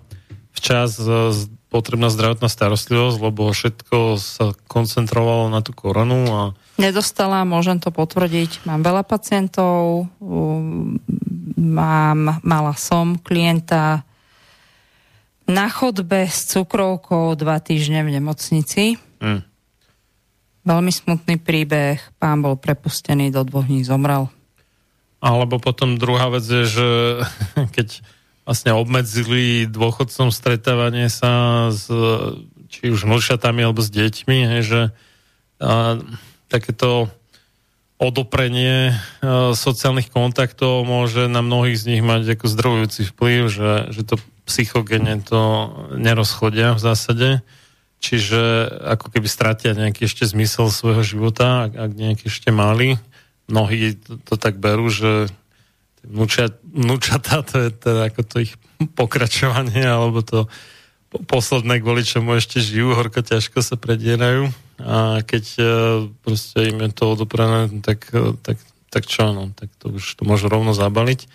včas z potrebná zdravotná starostlivosť, lebo všetko sa koncentrovalo na tú koronu. A... Nedostala, môžem to potvrdiť. Mám veľa pacientov, mám, mala som klienta na chodbe s cukrovkou dva týždne v nemocnici. Mm. Veľmi smutný príbeh, pán bol prepustený, do dvoch dní zomrel. Alebo potom druhá vec je, že keď vlastne obmedzili dôchodcom stretávanie sa s, či už mlčiatami alebo s deťmi, hej, že a, takéto odoprenie a, sociálnych kontaktov môže na mnohých z nich mať ako zdrojujúci vplyv, že, že to psychogéne to nerozchodia v zásade, čiže ako keby stratia nejaký ešte zmysel svojho života, ak, ak nejaký ešte mali. Mnohí to, to tak berú, že vnúčatá, to je teda ako to ich pokračovanie, alebo to posledné, kvôli čomu ešte žijú, horko ťažko sa predierajú a keď proste im je to odoprené, tak, tak, tak čo, no, tak to už to môžu rovno zabaliť.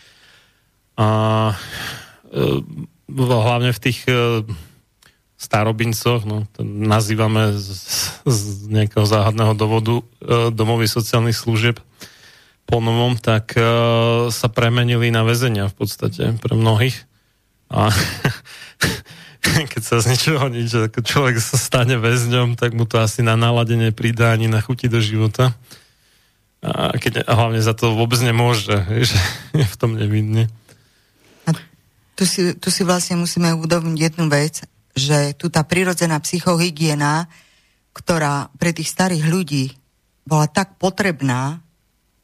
A hlavne v tých starobincoch, no, nazývame z, z nejakého záhadného dôvodu domovy sociálnych služieb po novom, tak uh, sa premenili na väzenia v podstate pre mnohých. A keď sa z ničoho nič, ako človek sa stane väzňom, tak mu to asi na naladenie pridá ani na chuti do života. A, keď, a hlavne za to vôbec nemôže, že je v tom nevinný. A tu si, tu si vlastne musíme uvedomiť jednu vec, že tu tá prirodzená psychohygiena, ktorá pre tých starých ľudí bola tak potrebná,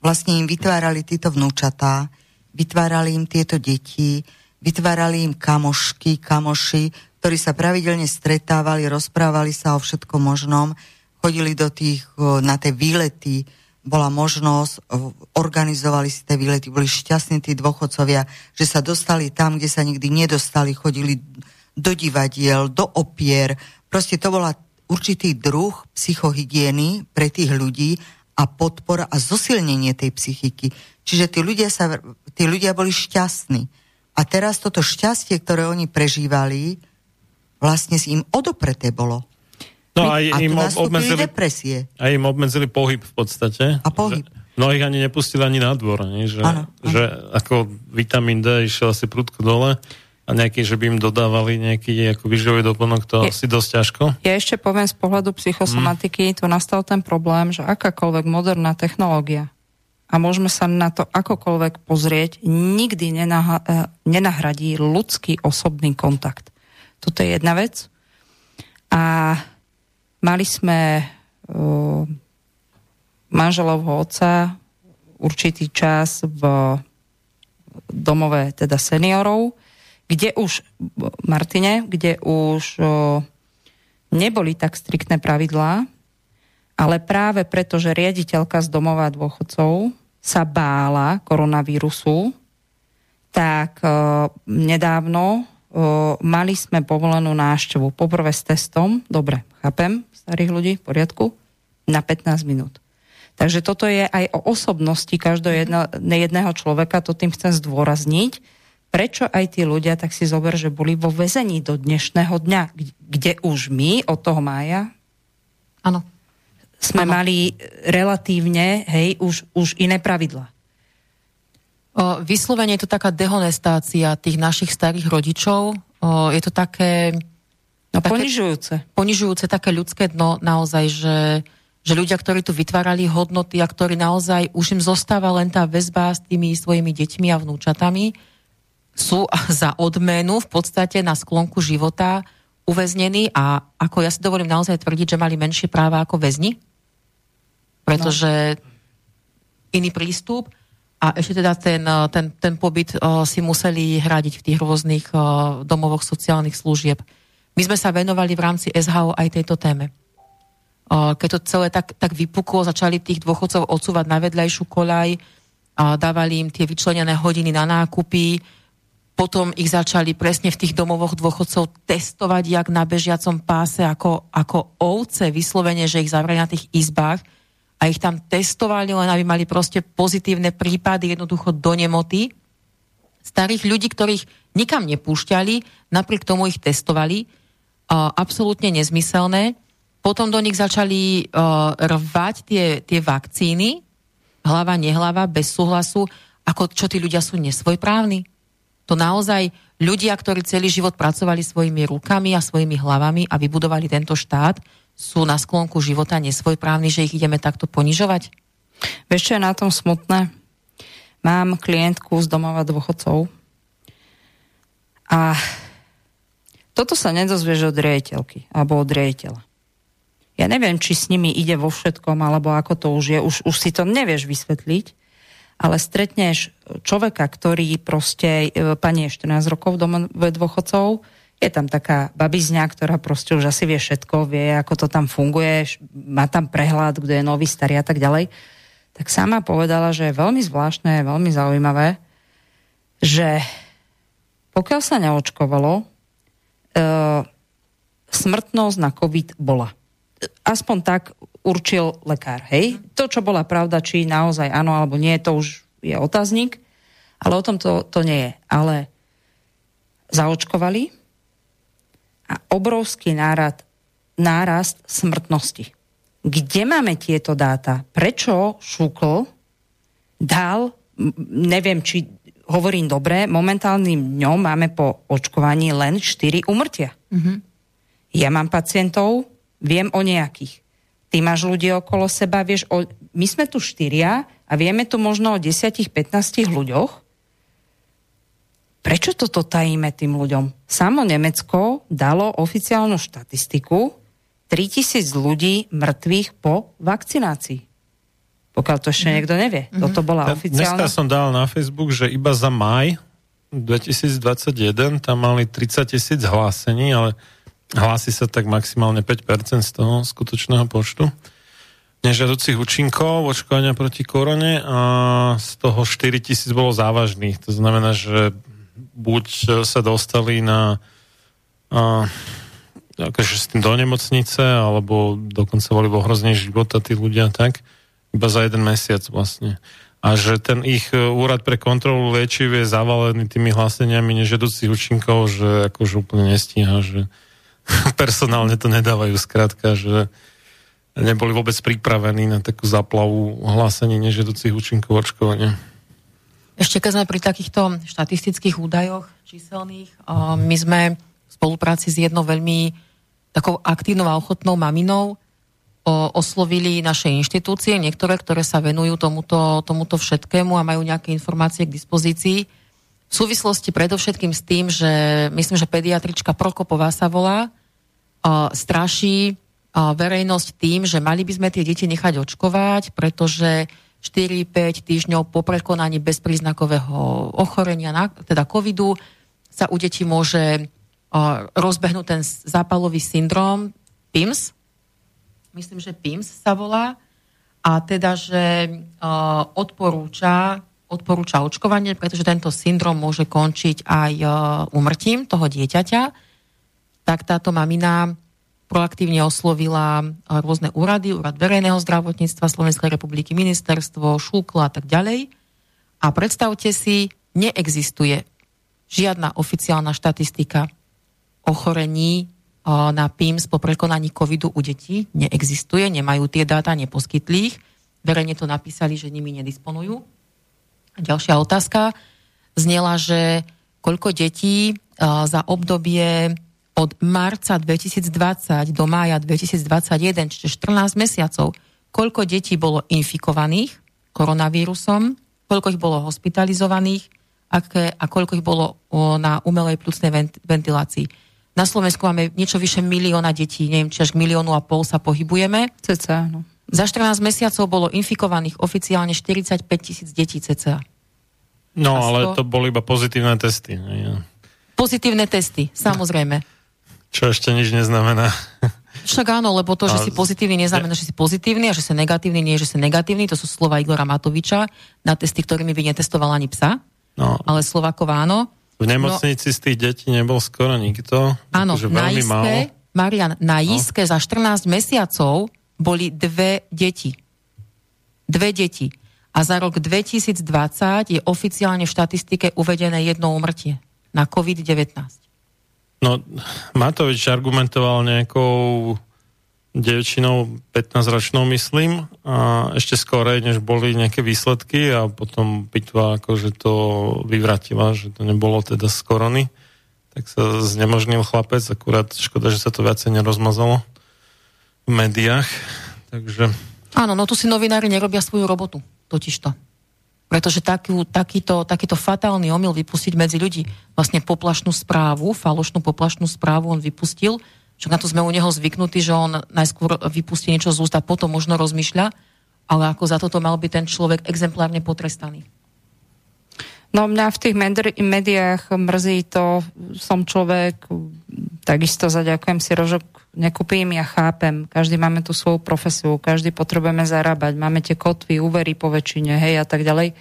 vlastne im vytvárali títo vnúčatá, vytvárali im tieto deti, vytvárali im kamošky, kamoši, ktorí sa pravidelne stretávali, rozprávali sa o všetkom možnom, chodili do tých, na tie výlety, bola možnosť, organizovali si tie výlety, boli šťastní tí dôchodcovia, že sa dostali tam, kde sa nikdy nedostali, chodili do divadiel, do opier. Proste to bola určitý druh psychohygieny pre tých ľudí, a podpora a zosilnenie tej psychiky. Čiže tí ľudia, sa, tí ľudia boli šťastní. A teraz toto šťastie, ktoré oni prežívali, vlastne im odopreté bolo. No a, a im obmedzili depresie. A im obmedzili pohyb v podstate. A pohyb. Mnohých ani nepustili ani na dvor. Nie? Že, ano, ano. Že ako vitamín D išiel asi prudko dole. A nejaký, že by im dodávali nejaký ako výživový doplnok, to je asi dosť ťažko. Ja ešte poviem z pohľadu psychosomatiky, mm. tu nastal ten problém, že akákoľvek moderná technológia, a môžeme sa na to akokoľvek pozrieť, nikdy nenah- nenahradí ľudský osobný kontakt. Toto je jedna vec. a mali sme uh, manželovho otca určitý čas v domove teda seniorov, kde už, Martine, kde už uh, neboli tak striktné pravidlá, ale práve preto, že riaditeľka z domova dôchodcov sa bála koronavírusu, tak uh, nedávno uh, mali sme povolenú návštevu. Poprvé s testom, dobre, chápem, starých ľudí, v poriadku, na pätnásť minút. Takže toto je aj o osobnosti každého jedno, jedného človeka, to tým chcem zdôrazniť. Prečo aj tí ľudia, tak si zober, že boli vo väzení do dnešného dňa, kde už my od toho mája ano. sme ano. mali relatívne, hej, už, už iné pravidlá. O, vyslovene je to taká dehonestácia tých našich starých rodičov. O, je to také, no, také... Ponižujúce. Ponižujúce, také ľudské dno naozaj, že, že ľudia, ktorí tu vytvárali hodnoty a ktorí naozaj už im zostáva len tá väzba s tými svojimi deťmi a vnúčatami, sú za odmenu v podstate na sklonku života uväznení a ako ja si dovolím naozaj tvrdiť, že mali menšie práva ako väzni, pretože no. iný prístup. A ešte teda ten, ten, ten pobyt o, si museli hradiť v tých rôznych o, domovoch sociálnych služieb. My sme sa venovali v rámci es há o aj tejto téme. O, keď to celé tak, tak vypuklo, začali tých dôchodcov odsúvať na vedľajšiu koľaj, a dávali im tie vyčlenené hodiny na nákupy, potom ich začali presne v tých domovoch dôchodcov testovať jak na bežiacom páse, ako, ako ovce, vyslovene, že ich zavreli na tých izbách, a ich tam testovali, len aby mali proste pozitívne prípady jednoducho do nemoty. Starých ľudí, ktorých nikam nepúšťali, napriek tomu ich testovali, uh, absolútne nezmyselné. Potom do nich začali uh, rvať tie, tie vakcíny, hlava, nehlava, bez súhlasu, ako čo tí ľudia sú nesvojprávni. To naozaj ľudia, ktorí celý život pracovali svojimi rukami a svojimi hlavami a vybudovali tento štát, sú na sklonku života nesvojprávni, že ich ideme takto ponižovať? Vieš, čo je na tom smutné? Mám klientku z domova dôchodcov a toto sa nedozvieš od riaditeľky alebo od riaditeľa. Ja neviem, či s nimi ide vo všetkom, alebo ako to už je, už, už si to nevieš vysvetliť, ale stretneš človeka, ktorý proste, pani je štrnásť rokov v domove dôchodcov. Je tam taká babizňa, ktorá proste už asi vie všetko, vie, ako to tam funguje, má tam prehľad, kto je nový, starý a tak ďalej. Tak sama povedala, že je veľmi zvláštne, veľmi zaujímavé, že pokiaľ sa neočkovalo, e, smrtnosť na COVID bola. Aspoň tak určil lekár, hej? To, čo bola pravda, či naozaj áno alebo nie, to už je otáznik, ale o tom to, to nie je. Ale zaočkovali a obrovský nárad, nárast smrtnosti. Kde máme tieto dáta? Prečo Šukl dal, neviem, či hovorím dobre, momentálnym dňom máme po očkovaní len štyri úmrtia. Mm-hmm. Ja mám pacientov, viem o nejakých. Ty máš ľudí okolo seba, vieš, o, my sme tu štyria a vieme tu možno o desať až pätnásť ľuďoch. Prečo toto tajíme tým ľuďom? Samo Nemecko dalo oficiálnu štatistiku tritisíc ľudí mŕtvych po vakcinácii. Pokiaľ to ešte niekto nevie. Mm-hmm. Toto bola oficiálna... Dneska som dal na Facebook, že iba za maj dvetisícdvadsaťjeden tam mali tridsaťtisíc hlásení, ale hlási sa tak maximálne päť percent z toho skutočného počtu nežiaducich účinkov očkovania proti korone a z toho štyritisíc bolo závažných. To znamená, že buď sa dostali na a, akože s tým do nemocnice, alebo dokonca boli v ohrození života tí ľudia, tak iba za jeden mesiac vlastne. A že ten ich úrad pre kontrolu liečiv je zavalený tými hláseniami nežiaducich účinkov, že akože úplne nestíha, že personálne to nedávajú, skrátka, že neboli vôbec pripravení na takú záplavu hlásení nežiaducich účinkov očkovania. Ešte keď sme pri takýchto štatistických údajoch číselných, my sme v spolupráci s jednou veľmi takou aktívnou a ochotnou maminou oslovili naše inštitúcie, niektoré, ktoré sa venujú tomuto, tomuto všetkému a majú nejaké informácie k dispozícii. V súvislosti predovšetkým s tým, že myslím, že pediatrička Prokopová sa volá, straší verejnosť tým, že mali by sme tie deti nechať očkovať, pretože štyri až päť týždňov po prekonaní bezpríznakového ochorenia, teda covidu, sa u detí môže rozbehnúť ten zápalový syndrom PIMS. Myslím, že PIMS sa volá. A teda, že odporúča, odporúča očkovanie, pretože tento syndrom môže končiť aj úmrtím toho dieťaťa. Tak táto mamina proaktívne oslovila rôzne úrady, úrad verejného zdravotníctva Slovenskej republiky, ministerstvo, šúkla a tak ďalej. A predstavte si, neexistuje žiadna oficiálna štatistika ochorení na PIMS po prekonaní covidu u detí. Neexistuje, nemajú tie dáta, neposkytli ich. Verejne to napísali, že nimi nedisponujú. A ďalšia otázka znela, že koľko detí za obdobie od marca dvetisícdvadsať do mája dvetisícdvadsaťjeden, čiže štrnásť mesiacov, koľko detí bolo infikovaných koronavírusom, koľko ich bolo hospitalizovaných aké, a koľko ich bolo o, na umelej pľucnej ventilácii. Na Slovensku máme niečo vyše milióna detí, neviem, či až k miliónu a pol sa pohybujeme. Ceca, no. Za štrnásť mesiacov bolo infikovaných oficiálne štyridsaťpäť tisíc detí ceca. No, sto... ale to boli iba pozitívne testy. Nie? Pozitívne testy, samozrejme. Čo ešte nič neznamená. Však áno, lebo to, že si pozitívny, neznamená, že si pozitívny, a že si negatívny, nie že si negatívny. To sú slova Igora Matoviča na testy, ktorými by netestoval ani psa. No. Ale Slovákov áno. V nemocnici no, z tých detí nebol skoro nikto. Áno, na Jíske, Marian, na Jíske no. za štrnásť mesiacov boli dve deti. Dve deti. A za rok dvetisícdvadsať je oficiálne v štatistike uvedené jedno úmrtie na COVID devätnásť. No, Matovič argumentoval nejakou dievčinou pätnásťročnou, myslím, a ešte skorej, než boli nejaké výsledky, a potom pitva akože to vyvratila, že to nebolo teda z korony, tak sa znemožnil chlapec, akurát škoda, že sa to viacej nerozmazalo v médiách, takže... Áno, no tu si novinári nerobia svoju robotu, totižto. Pretože takú, takýto, takýto fatálny omyl vypustiť medzi ľudí, vlastne poplašnú správu, falošnú poplašnú správu on vypustil, čo na to sme u neho zvyknutí, že on najskôr vypustí niečo z úst a potom možno rozmýšľa, ale ako za toto mal byť ten človek exemplárne potrestaný. No mňa v tých medri- médiách mrzí to, som človek, takisto zaďakujem si rožok, nekúpim, ja chápem, každý máme tú svoju profesiu, každý potrebujeme zarábať, máme tie kotvy, úvery po väčšine, hej, a tak ďalej.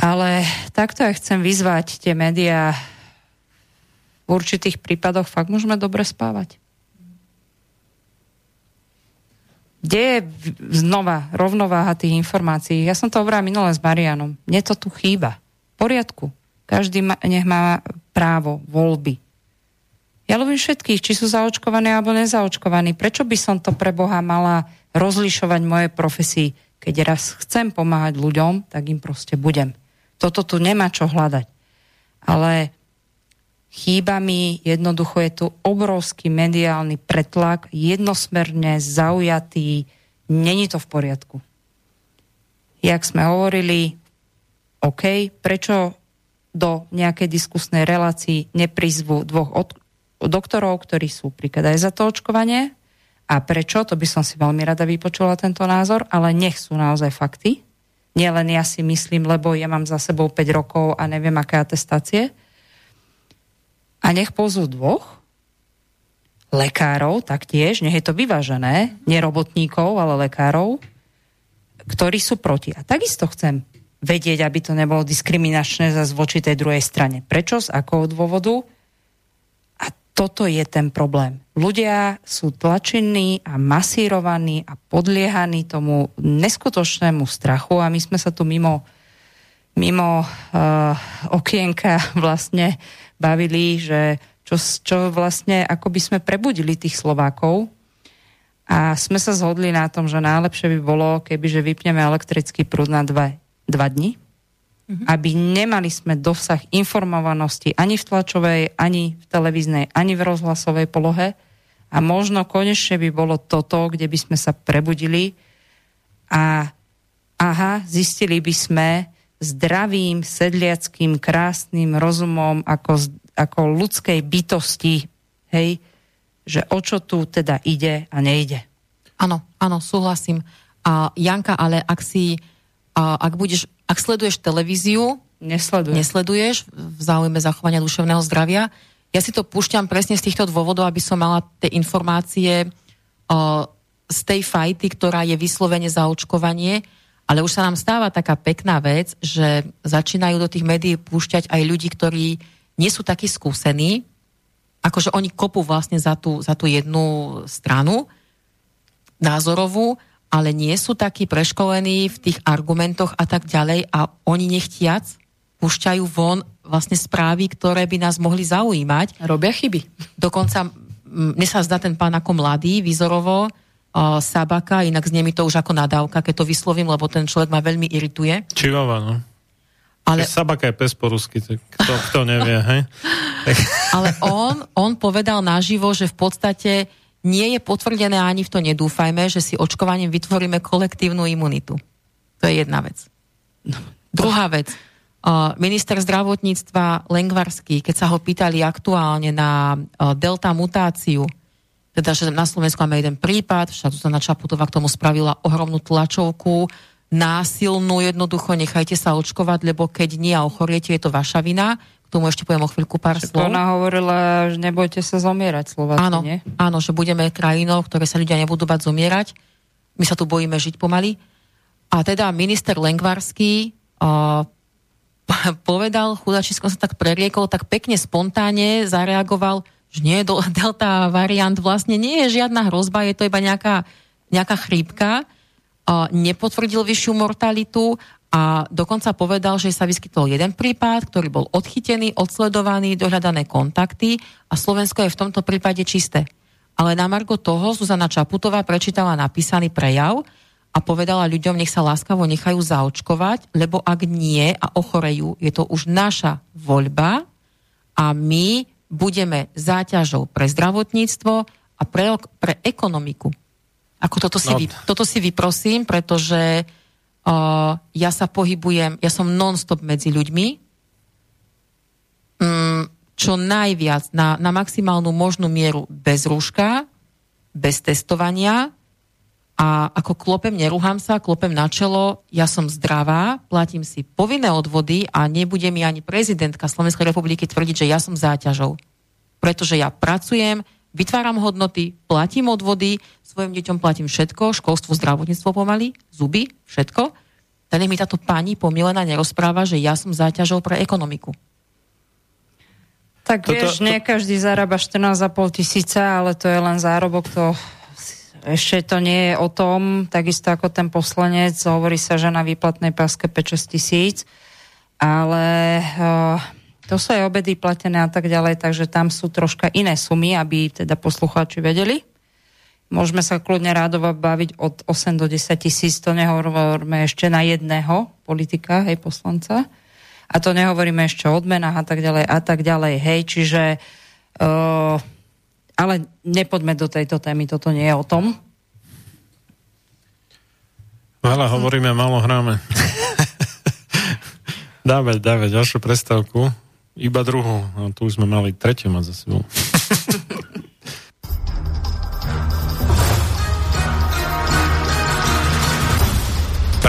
Ale takto ja chcem vyzvať tie médiá, v určitých prípadoch fakt môžeme dobre spávať. Kde je znova rovnováha tých informácií? Ja som to hovorila minule s Marianom. Mne to tu chýba. V poriadku. Každý ma, nech má právo voľby. Ja ľúbim všetkých, či sú zaočkovaní alebo nezaočkovaní. Prečo by som to pre Boha mala rozlišovať moje profesii? Keď raz chcem pomáhať ľuďom, tak im proste budem. Toto tu nemá čo hľadať. Ale chýba mi, jednoducho je tu obrovský mediálny pretlak, jednosmerne zaujatý, není to v poriadku. Jak sme hovorili, OK, prečo do nejakej diskusnej relácii neprizvu dvoch od doktorov, ktorí sú príklad aj za to očkovanie. A prečo? To by som si veľmi rada vypočula tento názor, ale nech sú naozaj fakty. Nielen ja si myslím, lebo ja mám za sebou päť rokov a neviem, aké atestácie. A nech pozvú dvoch lekárov, taktiež, nech je to vyvážené, nie robotníkov, ale lekárov, ktorí sú proti. A takisto chcem vedieť, aby to nebolo diskriminačné zase voči tej druhej strane. Prečo? Z akého dôvodu? Toto je ten problém. Ľudia sú tlačení a masírovaní a podliehaní tomu neskutočnému strachu a my sme sa tu mimo, mimo uh, okienka vlastne bavili, že čo, čo vlastne, ako by sme prebudili tých Slovákov a sme sa zhodli na tom, že najlepšie by bolo, kebyže vypneme elektrický prúd na dva, dva dni, aby nemali sme dosah informovanosti ani v tlačovej, ani v televíznej, ani v rozhlasovej polohe. A možno konečne by bolo toto, kde by sme sa prebudili a aha, zistili by sme zdravým, sedliackým, krásnym rozumom ako, ako ľudskej bytosti, hej, že o čo tu teda ide a nejde. Áno, áno, súhlasím. A Janka, ale ak si, ak budeš, ak sleduješ televíziu, Nesleduje. nesleduješ v záujme zachovania duševného zdravia, ja si to púšťam presne z týchto dôvodov, aby som mala tie informácie z tej fajty, ktorá je vyslovene za očkovanie, ale už sa nám stáva taká pekná vec, že začínajú do tých médií púšťať aj ľudí, ktorí nie sú takí skúsení, akože oni kopú vlastne za tú, za tú jednu stranu názorovú, ale nie sú takí preškolení v tých argumentoch a tak ďalej a oni nechtiac púšťajú von vlastne správy, ktoré by nás mohli zaujímať. Robia chyby. Dokonca mne sa zdá ten pán ako mladý, výzorovo, Sabaka, inak znie mi to už ako nadávka, keď to vyslovím, lebo ten človek ma veľmi irituje. Čivava, no. Ale... Sabaka je pes po rusky, tak kto, kto nevie, hej? Tak... Ale on, on povedal naživo, že v podstate nie je potvrdené, ani v to nedúfajme, že si očkovaním vytvoríme kolektívnu imunitu. To je jedna vec. No. Druhá vec. Minister zdravotníctva Lengvarský, keď sa ho pýtali aktuálne na delta mutáciu, teda, že na Slovensku máme jeden prípad, však Zuzana Čaputová k tomu spravila ohromnú tlačovku, násilnú, jednoducho nechajte sa očkovať, lebo keď nie a ochoriete, je to vaša vina. K tomu ešte poviem o chvíľku pár slov. Ona hovorila, že nebojte sa zomierať, Slováci, áno, nie? Áno, že budeme krajinou, ktoré sa ľudia nebudú bať zomierať. My sa tu bojíme žiť pomaly. A teda minister Lengvarský uh, povedal, chudačisko sa tak preriekol, tak pekne, spontánne zareagoval, že nie, delta variant vlastne nie je žiadna hrozba, je to iba nejaká, nejaká chrípka. Uh, nepotvrdil vyššiu mortalitu a dokonca povedal, že sa vyskytol jeden prípad, ktorý bol odchytený, odsledovaný, dohľadané kontakty a Slovensko je v tomto prípade čisté. Ale na margo toho Zuzana Čaputová prečítala napísaný prejav a povedala ľuďom, nech sa láskavo nechajú zaočkovať, lebo ak nie a ochorejú, je to už naša voľba a my budeme záťažou pre zdravotníctvo a pre, pre ekonomiku. Ako toto si, no. vy, toto si vyprosím, pretože Uh, ja sa pohybujem, ja som non-stop medzi ľuďmi, um, čo najviac na, na maximálnu možnú mieru bez rúška, bez testovania a ako klopem, nerúham sa, klopem na čelo, ja som zdravá, platím si povinné odvody a nebude mi ani prezidentka Slovenskej republiky tvrdiť, že ja som záťažou. Pretože ja pracujem, vytváram hodnoty, platím odvody, svojim deťom platím všetko, školstvo, zdravotníctvo pomaly, zuby, všetko. Tak nech mi táto pani pomilená nerozpráva, že ja som záťažou pre ekonomiku. Tak toto, vieš, to... nie každý zarába štrnásť a pol tisíca, ale to je len zárobok, to ešte to nie je o tom, takisto ako ten poslanec, hovorí sa, že na výplatnej páske päť až šesť tisíc, ale... Uh... To sú aj obedy platené a tak ďalej, takže tam sú troška iné sumy, aby teda poslucháči vedeli. Môžeme sa kľudne rádovo baviť od osem do desať tisíc, to nehovoríme ešte na jedného politika, hej, poslanca. A to nehovoríme ešte o odmenách a tak ďalej a tak ďalej, hej, čiže uh, ale nepoďme do tejto témy, toto nie je o tom. Veľa hovoríme, málo hráme. Dáme, dáme ďalšiu prestávku. Iba druhú, no, tu už sme mali tretiu mať za sebou.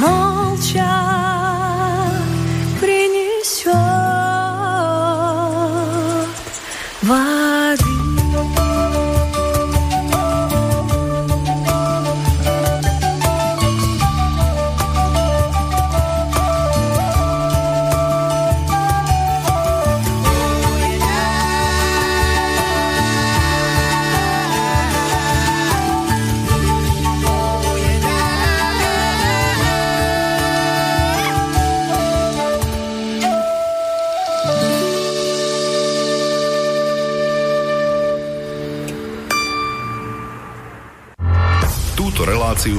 молча принесет воды. Reláciu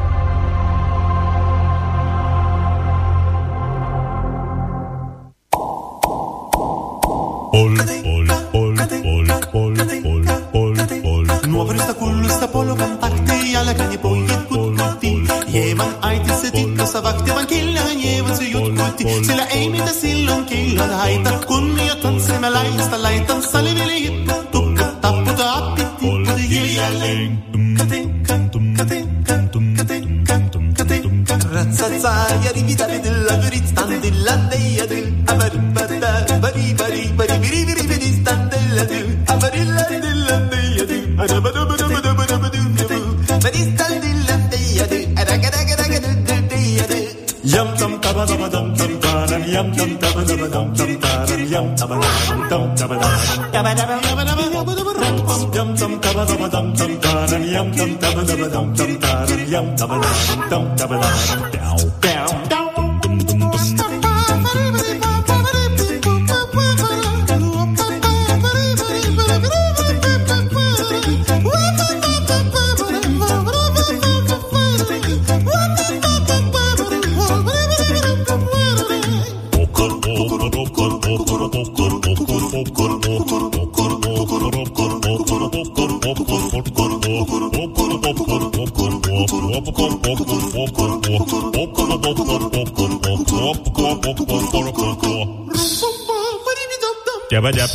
Ol, ol, ol, ol, ol, ol, ol, ol. No avresta kullu sta polo kontakte yala kani pojet kutti. Jeman aiti se tikka savakte van killa jeman se jut. Sillä ei mitä silloin kiillan haita, kunnia tanssimme laista laitan saliville hittu, tukka tapputa appitti, kati hiljalleen. Katinka, katinka, katinka, katinka, ratsatsa ja rivitarilla vyristandilla teijadil, avaripada, vari, vari, vari, viri, viri, viristandilla tyl, avarilladilla teijadil, arabadabadabadabadabadu, viristandilla teijadil, aragadagadagadu teijadil, jam tam kabadabadam. Yum dum dum dum dum dum dum yum dum dum dum dum dum dum dum dum yum dum dum dum dum dum yum dum dum dum down down down dum dum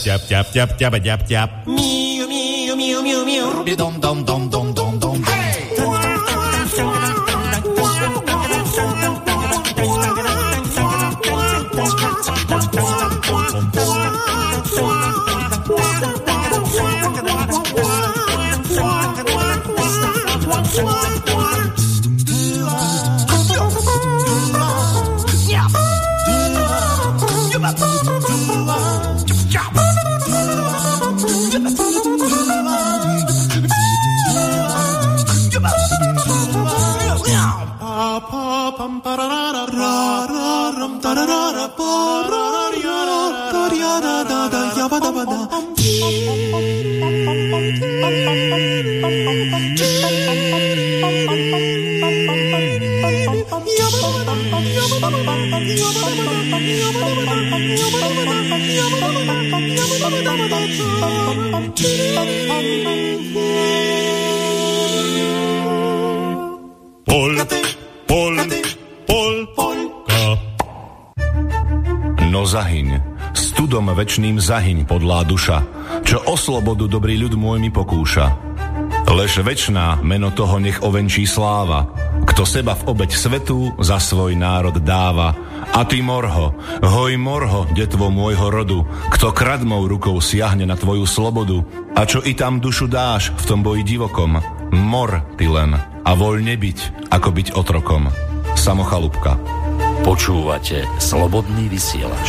Tjap tjap tjap tjap tjap tjap tjap. Miu miu miu miu miu. Dom dom dom dom dom dom. Hey! Večným zahyň podlá duša, čo o slobodu dobrý ľud môj mi pokúša. Lež večná meno toho nech ovenčí sláva, kto seba v obeť svetu za svoj národ dáva. A ty morho, hoj morho, detvo môjho rodu, kto kradmou rukou siahne na tvoju slobodu. A čo i tam dušu dáš v tom boji divokom, mor ty len a voľne byť, ako byť otrokom. Samo Chalupka. Počúvate Slobodný vysielač.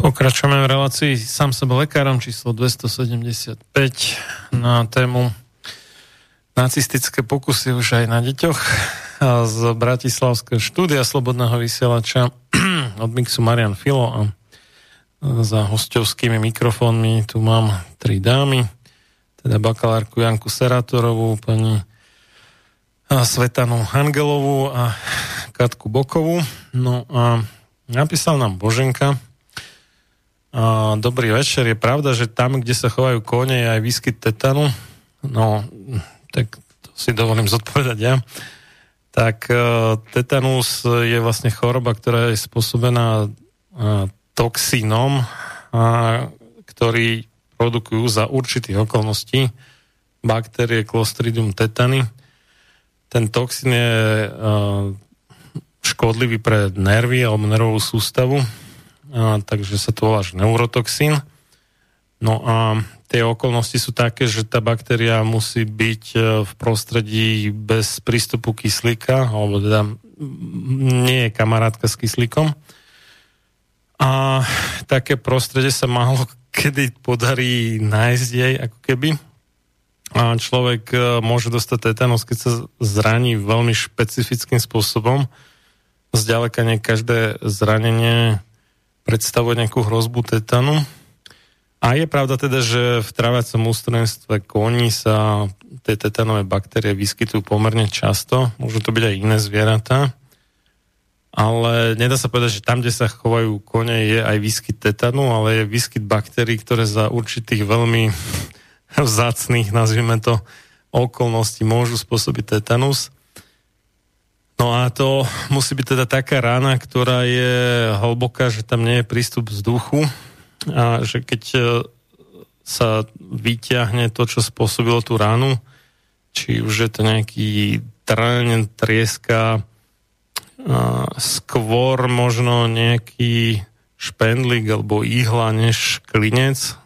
Pokračujeme v relácii Sám sebe lekárom číslo dvestosedemdesiatpäť na tému nacistické pokusy už aj na deťoch z Bratislavského štúdia Slobodného vysielača. Od mixu Marian Filo a za hosťovskými mikrofónmi tu mám tri dámy, teda bakalárku Janku Serátorovú, pani Svetlanu Angelovú a Katku Bokovú. No a napísal nám Boženka. A dobrý večer, je pravda, že tam, kde sa chovajú kone, je aj výskyt tetanu? No, tak to si dovolím zodpovedať ja. Tak tetanus je vlastne choroba, ktorá je spôsobená toxínom, ktorý produkujú za určitých okolností baktérie Clostridium tetani. Ten toxín je škodlivý pre nervy alebo nervovú sústavu, takže sa to volá neurotoxín. No a tie okolnosti sú také, že tá baktéria musí byť v prostredí bez prístupu kyslíka, alebo teda nie je kamarátka s kyslíkom. A také prostredie sa málo kedy podarí nájsť jej, ako keby. A človek môže dostať tetanus, keď sa zraní veľmi špecifickým spôsobom. Zďaleka nie každé zranenie predstavuje nejakú hrozbu tetanu. A je pravda teda, že v tráviacom ústrojenstve koní sa tie tetanové baktérie vyskytujú pomerne často. Môžu to byť aj iné zvieratá. Ale nedá sa povedať, že tam, kde sa chovajú kone, je aj výskyt tetanu, ale je výskyt baktérií, ktoré za určitých veľmi vzácných, nazvime to, okolností môžu spôsobiť tetanus. No a to musí byť teda taká rána, ktorá je hlboká, že tam nie je prístup vzduchu. A že keď sa vyťahne to, čo spôsobilo tú ránu, či už je to nejaký trň, trieska, skôr možno nejaký špendlík alebo ihla než klinec.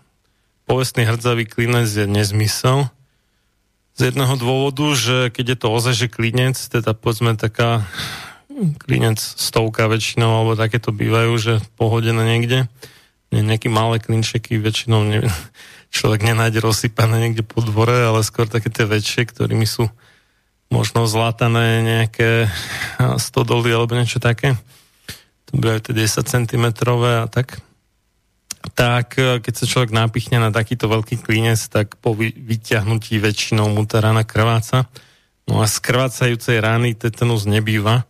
Povestný hrdzavý klinec je nezmysel. Z jedného dôvodu, že keď je to ozaj, že klinec, teda povedzme taká klinec stovka väčšinou, alebo takéto bývajú, že pohodené niekde, nejaké malé klinčeky väčšinou ne, človek nenájde rozsypané niekde po dvore, ale skôr také tie väčšie, ktorými sú možno zlátané nejaké stodoly alebo niečo také. To bude aj tie desať centimetrov a tak. Tak, keď sa človek napichne na takýto veľký klinec, tak po vyťahnutí väčšinou mu tá rána krváca. No a z krvácajúcej rány tetanus nebýva.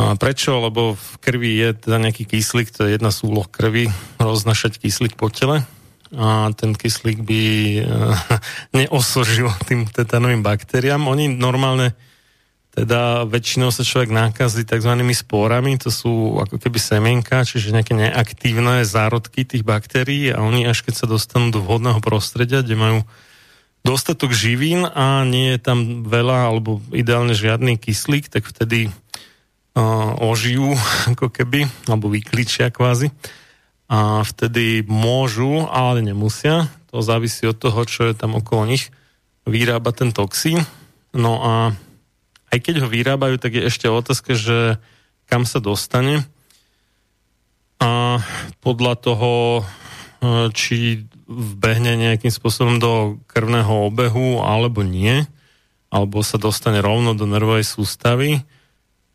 A prečo? Lebo v krvi je teda nejaký kyslík, to je jedna z úloh krvi, roznašať kyslík po tele a ten kyslík by e, neosožil tým tetanovým baktériám. Oni normálne, teda väčšinou sa človek nákazí takzvanými spórami, to sú ako keby semienka, čiže nejaké neaktívne zárodky tých baktérií a oni až keď sa dostanú do vhodného prostredia, kde majú dostatok živín a nie je tam veľa alebo ideálne žiadny kyslík, tak vtedy ožijú, ako keby, alebo vyklíčia kvázi. A vtedy môžu, ale nemusia, to závisí od toho, čo je tam okolo nich, vyrába ten toxín. No a aj keď ho vyrábajú, tak je ešte otázka, že kam sa dostane. A podľa toho, či vbehne nejakým spôsobom do krvného obehu, alebo nie, alebo sa dostane rovno do nervovej sústavy,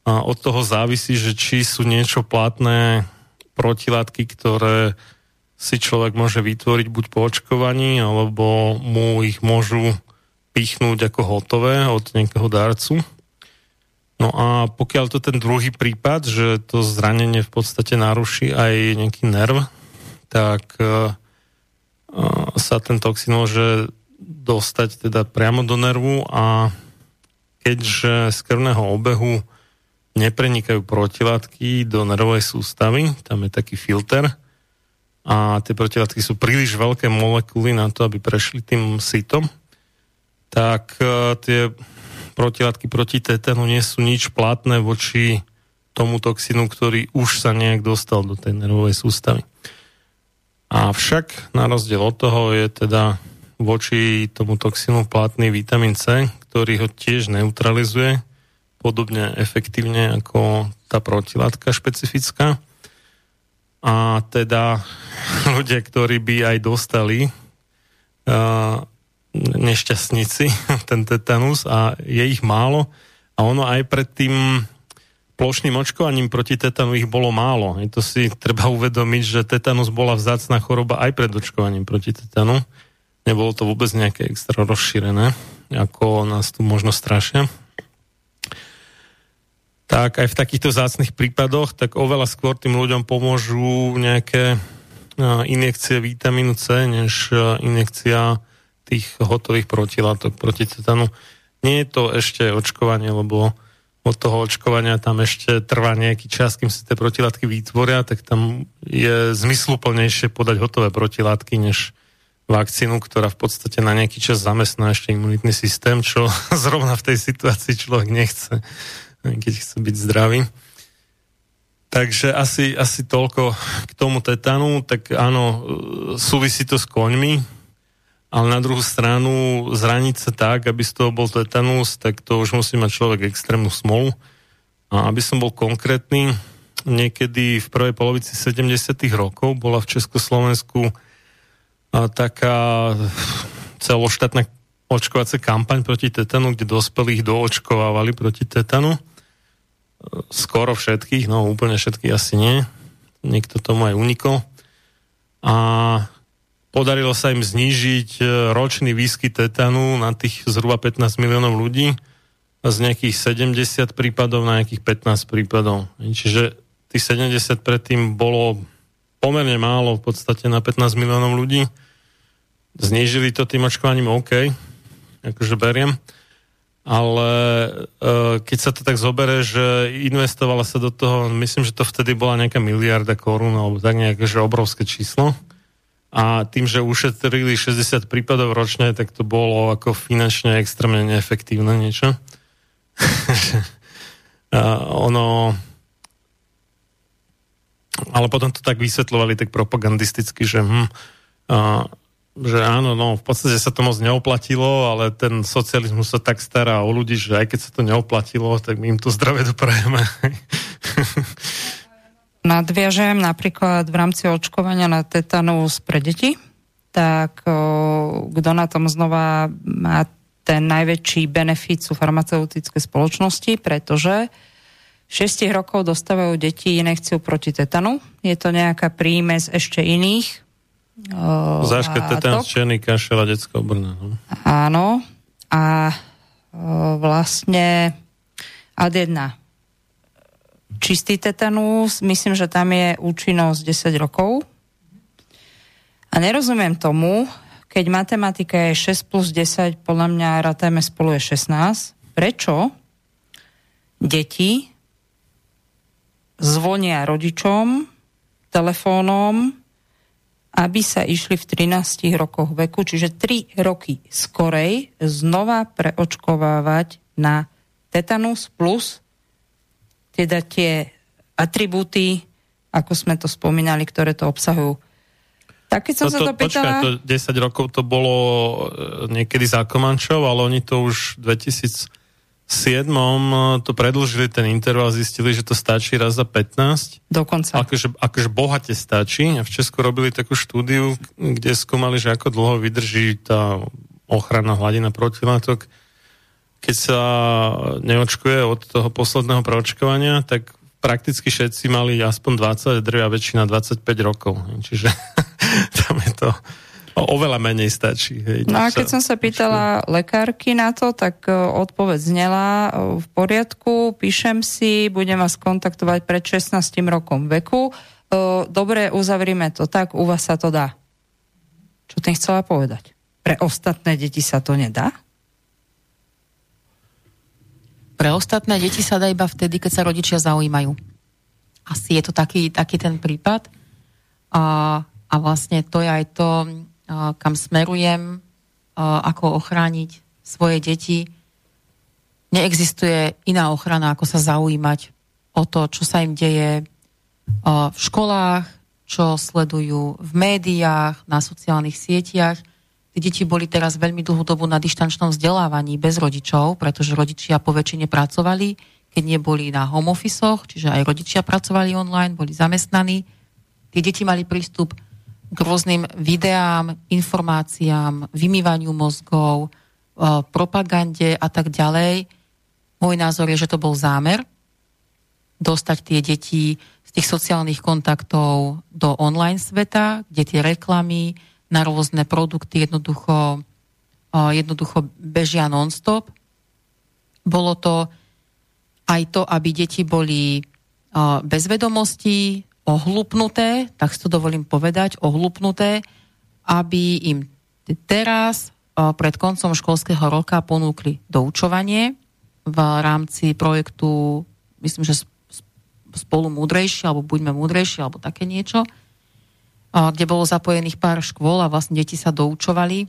a od toho závisí, že či sú niečo platné protilátky, ktoré si človek môže vytvoriť buď po očkovaní, alebo mu ich môžu pichnúť ako hotové od nejakého darcu. No a pokiaľ to ten druhý prípad, že to zranenie v podstate naruší aj nejaký nerv, tak sa ten toxín môže dostať teda priamo do nervu a keďže z krvného obehu neprenikajú protilátky do nervovej sústavy, tam je taký filter a tie protilátky sú príliš veľké molekuly na to, aby prešli tým sitom, tak tie protilátky proti tetanu nie sú nič platné voči tomu toxinu, ktorý už sa nejak dostal do tej nervovej sústavy. Avšak na rozdiel od toho je teda voči tomu toxinu platný vitamín C, ktorý ho tiež neutralizuje podobne efektívne ako tá protilátka špecifická. A teda ľudia, ktorí by aj dostali uh, nešťastníci ten tetanus a je ich málo a ono aj pred tým plošným očkovaním proti tetanu ich bolo málo. I to si treba uvedomiť, že tetanus bola vzácna choroba aj pred očkovaním proti tetanu. Nebolo to vôbec nejaké extra rozšírené, ako nás tu možno strašia. Tak aj v takýchto vzácnych prípadoch, tak oveľa skôr tým ľuďom pomôžu nejaké injekcie vitamínu C, než injekcia tých hotových protilátok proti tetanu. Nie je to ešte očkovanie, lebo od toho očkovania tam ešte trvá nejaký čas, kým si tie protilátky vytvoria, tak tam je zmysluplnejšie podať hotové protilátky, než vakcínu, ktorá v podstate na nejaký čas zamestná ešte imunitný systém, čo zrovna v tej situácii človek nechce, keď chce byť zdravý. Takže asi, asi toľko k tomu tetanu. Tak áno, súvisí to s koňmi, ale na druhú stranu zraniť sa tak, aby z toho bol tetanus, tak to už musí mať človek extrémnu smolu. A aby som bol konkrétny, niekedy v prvej polovici sedemdesiatych rokov bola v Československu taká celoštátna očkovacia kampaň proti tetanu, kde dospelých doočkovávali proti tetanu. Skoro všetkých, no úplne všetkých asi nie. Niekto tomu aj unikol. A podarilo sa im znížiť ročný výskyt tetanu na tých zhruba pätnásť miliónov ľudí z nejakých sedemdesiat prípadov na nejakých pätnásť prípadov. Čiže tých sedemdesiat predtým bolo pomerne málo, v podstate na pätnásť miliónov ľudí. Znížili to tým očkovaním, OK, akože beriem. Ale e, keď sa to tak zoberie, že investovala sa do toho, myslím, že to vtedy bola nejaká miliarda korún, alebo tak nejaké, že obrovské číslo. A tým, že ušetrili šesťdesiat prípadov ročne, tak to bolo ako finančne extrémne neefektívne niečo. A ono... Ale potom to tak vysvetľovali tak propagandisticky, že, hm, a, že áno, no v podstate sa to moc neoplatilo, ale ten socializmus sa tak stará o ľudí, že aj keď sa to neoplatilo, tak my im to zdravie doprajeme. Nadviažem napríklad v rámci očkovania na tetanus pre deti, tak kto na tom znova má ten najväčší benefit sú farmaceutické spoločnosti, pretože šesť rokov dostávajú deti injekciu proti tetanu. Je to nejaká prímes ešte iných. O, Záška tetanus, černý kašel a detská obrna. No? Áno. A o, vlastne á dé jedna. Čistý tetanus, myslím, že tam je účinnosť desať rokov. A nerozumiem tomu, keď matematika je šesť plus desať, podľa mňa ratajme spolu je šestnásť. Prečo deti zvonia rodičom, telefónom, aby sa išli v trinástich rokoch veku, čiže tri roky skorej, znova preočkovávať na tetanus plus teda tie atribúty, ako sme to spomínali, ktoré to obsahujú. Tak keď som to, to, sa to pýtala... Počkaj, to desať rokov to bolo niekedy za Komančov, ale oni to už dvetisíc siedmom to predĺžili ten interval, zistili, že to stačí raz za pätnásť. Dokonca. Akože, akože bohate stačí. A v Česku robili takú štúdiu, kde skúmali, že ako dlho vydrží tá ochranná hladina protilátok. Keď sa neočkuje od toho posledného preočkovania, tak prakticky všetci mali aspoň dvadsať, drvia väčšina dvadsaťpäť rokov. Čiže tam je to... Oveľa menej stačí. Hej, no a keď sa, som sa pýtala počkej. lekárky na to, tak odpoveď znela v poriadku, píšem si, budem vás kontaktovať pred šestnástym rokom veku. Dobre, uzavrime to tak, u vás sa to dá. Čo tým chcela povedať? Pre ostatné deti sa to nedá? Pre ostatné deti sa dá iba vtedy, keď sa rodičia zaujímajú. Asi je to taký, taký ten prípad. A, a vlastne to je aj to... kam smerujem, ako ochrániť svoje deti. Neexistuje iná ochrana, ako sa zaujímať o to, čo sa im deje v školách, čo sledujú v médiách, na sociálnych sieťach. Tí deti boli teraz veľmi dlhú dobu na dištančnom vzdelávaní bez rodičov, pretože rodičia po väčšine pracovali, keď neboli na home office-och, čiže aj rodičia pracovali online, boli zamestnaní. Tie deti mali prístup k rôznym videám, informáciám, vymývaniu mozgov, propagande a tak ďalej. Môj názor je, že to bol zámer. dostať tie deti z tých sociálnych kontaktov do online sveta, kde tie reklamy na rôzne produkty jednoducho, jednoducho bežia non-stop. Bolo to aj to, aby deti boli bez vedomostí, ohlupnuté, tak si to dovolím povedať, ohlupnuté, aby im teraz pred koncom školského roka ponúkli doučovanie v rámci projektu, myslím, že Spolu múdrejší, alebo Buďme múdrejší, alebo také niečo, kde bolo zapojených pár škôl a vlastne deti sa doučovali.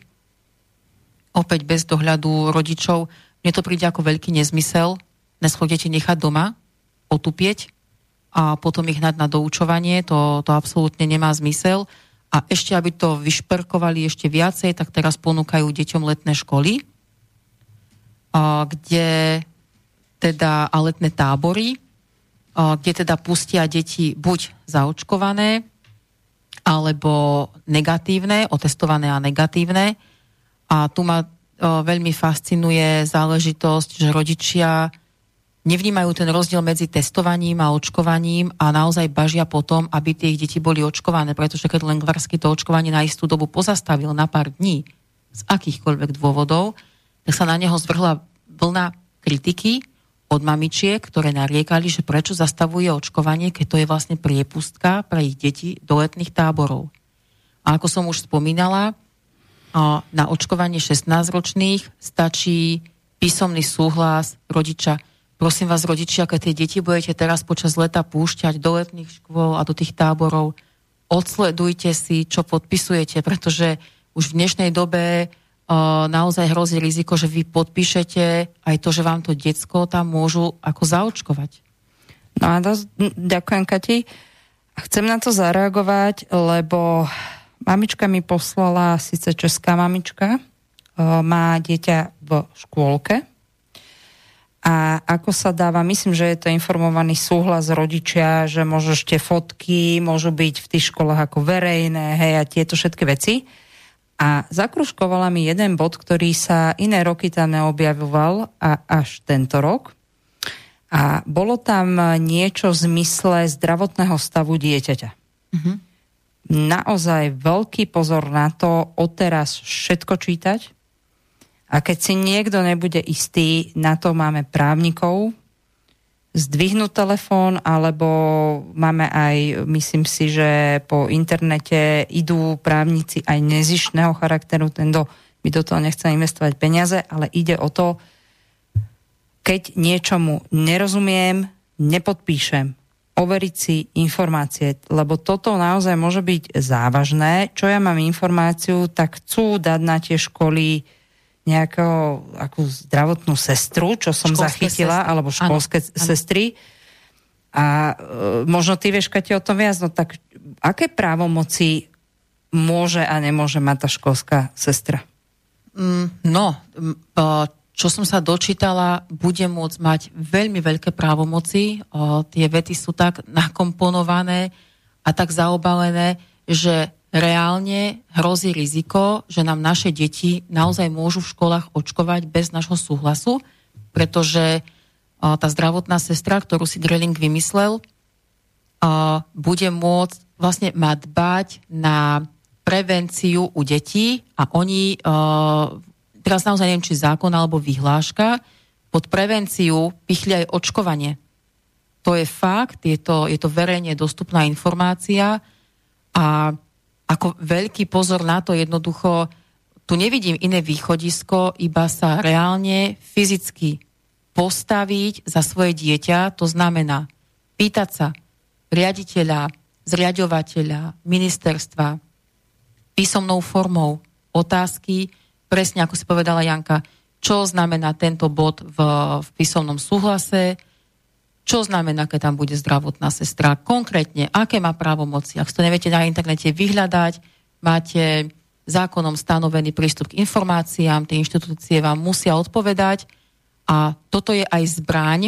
Opäť bez dohľadu rodičov. Mne to príde ako veľký nezmysel. Dnes ho deti nechať doma, otupieť a potom ich hnať na doučovanie. To, to absolútne nemá zmysel. A ešte, aby to vyšperkovali ešte viacej, tak teraz ponúkajú deťom letné školy, kde teda a letné tábory, kde teda pustia deti buď zaočkované, alebo negatívne, otestované a negatívne. A tu ma veľmi fascinuje záležitosť, že rodičia nevnímajú ten rozdiel medzi testovaním a očkovaním a naozaj bažia potom, aby tie deti boli očkované, pretože keď Lengvarský to očkovanie na istú dobu pozastavil na pár dní z akýchkoľvek dôvodov, tak sa na neho zvrhla vlna kritiky od mamičiek, ktoré nariekali, že prečo zastavuje očkovanie, keď to je vlastne priepustka pre ich deti do letných táborov. A ako som už spomínala, na očkovanie šestnásťročných stačí písomný súhlas rodiča. Prosím vás, rodičia, keď tie deti budete teraz počas leta púšťať do letných škôl a do tých táborov, odsledujte si, čo podpisujete, pretože už v dnešnej dobe naozaj hrozí riziko, že vy podpíšete aj to, že vám to decko tam môžu ako zaočkovať. No a dosť, ďakujem, Kati. Chcem na to zareagovať, lebo mamička mi poslala, síce česká mamička, má dieťa v škôlke a ako sa dáva, myslím, že je to informovaný súhlas rodičia, že môžu ešte fotky, môžu byť v tých školách ako verejné, hej, a tieto všetky veci. A zakruškovala mi jeden bod, ktorý sa iné roky tam neobjavoval a až tento rok. A bolo tam niečo v zmysle zdravotného stavu dieťaťa. Mm-hmm. Naozaj veľký pozor na to, odteraz všetko čítať. A keď si niekto nebude istý, na to máme právnikov, zdvihnú telefón, alebo máme aj, myslím si, že po internete idú právnici aj nezištného charakteru, ten do, my do toho nechce investovať peniaze, ale ide o to, keď niečomu nerozumiem, nepodpíšem, overiť si informácie, lebo toto naozaj môže byť závažné. Čo ja mám informáciu, tak chcú dať na tie školy nejakú akú zdravotnú sestru, čo som školské zachytila, sestry. Alebo školské ano, sestry. Ano. A e, možno ty vieš, Kati, o tom viac, no tak aké právomoci môže a nemôže mať tá školská sestra? Mm, no, čo som sa dočítala, bude môcť mať veľmi veľké právomoci. O, tie vety sú tak nakomponované a tak zaobalené, že reálne hrozí riziko, že nám naše deti naozaj môžu v školách očkovať bez nášho súhlasu, pretože tá zdravotná sestra, ktorú si Greling vymyslel, bude môcť vlastne má dbať na prevenciu u detí a oni, teraz naozaj neviem, či zákon alebo vyhláška, pod prevenciu pichli aj očkovanie. To je fakt, je to, je to verejne dostupná informácia a ako veľký pozor na to, jednoducho tu nevidím iné východisko, iba sa reálne fyzicky postaviť za svoje dieťa, to znamená pýtať sa riaditeľa, zriaďovateľa, ministerstva, písomnou formou otázky, presne ako si povedala Janka, čo znamená tento bod v, v písomnom súhlase, čo znamená, keď tam bude zdravotná sestra, konkrétne, aké má právomoci. Ak to neviete na internete vyhľadať, máte zákonom stanovený prístup k informáciám, tie inštitúcie vám musia odpovedať a toto je aj zbraň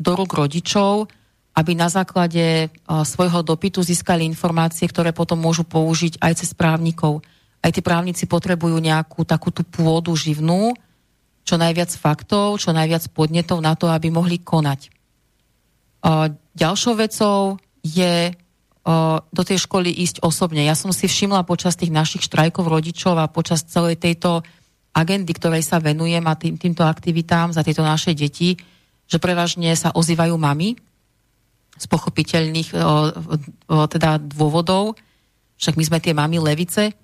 do rúk rodičov, aby na základe svojho dopytu získali informácie, ktoré potom môžu použiť aj cez právnikov. Aj tí právnici potrebujú nejakú takúto pôdu živnú, čo najviac faktov, čo najviac podnetov na to, aby mohli konať. Ďalšou vecou je do tej školy ísť osobne. Ja som si všimla počas tých našich štrajkov rodičov a počas celej tejto agendy, ktorej sa venujem a tým, týmto aktivitám za tieto naše deti, že prevažne sa ozývajú mami z pochopiteľných o, o, teda dôvodov. Však my sme tie mami levice,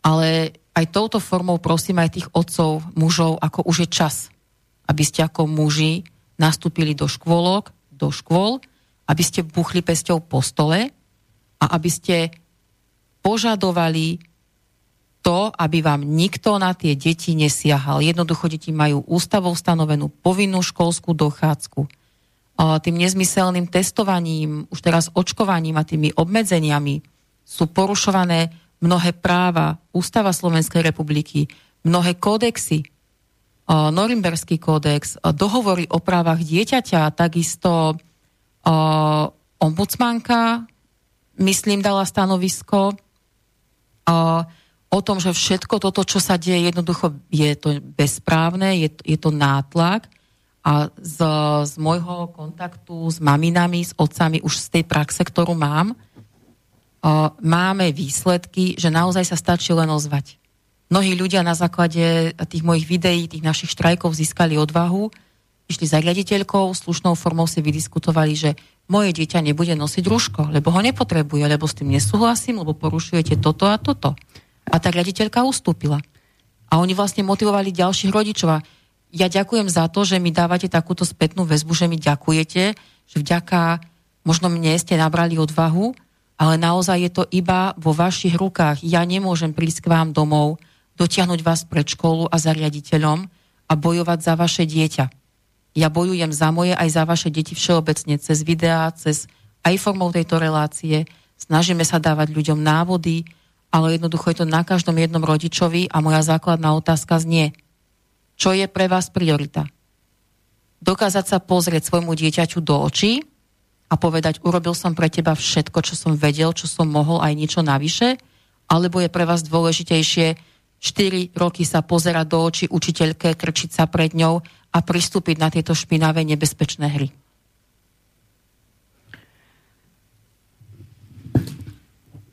ale aj touto formou prosím aj tých otcov, mužov, ako už je čas, aby ste ako muži nastúpili do škôlok, do škôl, aby ste buchli pesťou po stole a aby ste požadovali to, aby vám nikto na tie deti nesiahal. Jednoducho deti majú ústavou stanovenú povinnú školskú dochádzku. Tým nezmyselným testovaním, už teraz očkovaním a tými obmedzeniami sú porušované mnohé práva, ústava Slovenskej republiky, mnohé kódexy, Norimberský kódex, dohovory o právach dieťaťa, takisto ombudsmanka, myslím, dala stanovisko o tom, že všetko toto, čo sa deje, jednoducho je to bezprávne, je to, je to nátlak a z, z môjho kontaktu s maminami, s otcami, už z tej praxe, ktorú mám, máme výsledky, že naozaj sa stačí len ozvať. Mnohí ľudia na základe tých mojich videí, tých našich štrajkov získali odvahu, išli za riaditeľkou, slušnou formou si vydiskutovali, že moje dieťa nebude nosiť rúško, lebo ho nepotrebuje, lebo s tým nesúhlasím, lebo porušujete toto a toto. A tá riaditeľka ustúpila. A oni vlastne motivovali ďalších rodičov. Ja ďakujem za to, že mi dávate takúto spätnú väzbu, že mi ďakujete, že vďaka možno mne ste nabrali odvahu, ale naozaj je to iba vo vašich rukách. Ja nemôžem prísť k vám domov, dotiahnuť vás pred školu a za riaditeľom a bojovať za vaše dieťa. Ja bojujem za moje aj za vaše deti všeobecne, cez videá, cez aj formou tejto relácie. Snažíme sa dávať ľuďom návody, ale jednoducho je to na každom jednom rodičovi a moja základná otázka znie, čo je pre vás priorita? Dokázať sa pozrieť svojmu dieťaťu do očí a povedať, urobil som pre teba všetko, čo som vedel, čo som mohol, aj niečo navyše, alebo je pre vás dôležitejšie štyri roky sa pozerať do očí učiteľke, krčiť sa pred ňou a pristúpiť na tieto špinavé, nebezpečné hry.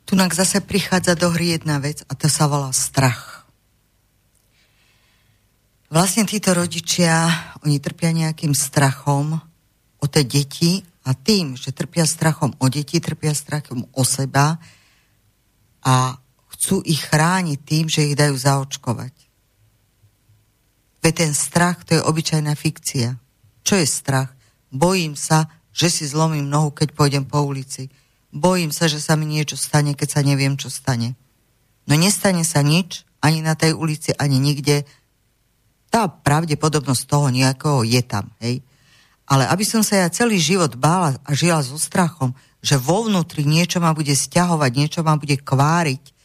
Tunak zase prichádza do hry jedna vec a to sa volá strach. Vlastne títo rodičia, oni trpia nejakým strachom o tie deti a tým, že trpia strachom o deti, trpia strachom o seba a chcú ich chrániť tým, že ich dajú zaočkovať. Veď ten strach, to je obyčajná fikcia. Čo je strach? Bojím sa, že si zlomím nohu, keď pôjdem po ulici. Bojím sa, že sa mi niečo stane, keď sa neviem, čo stane. No nestane sa nič, ani na tej ulici, ani nikde. Tá pravdepodobnosť toho nejakého je tam, hej. Ale aby som sa ja celý život bála a žila so strachom, že vo vnútri niečo ma bude stiahovať, niečo ma bude kváriť,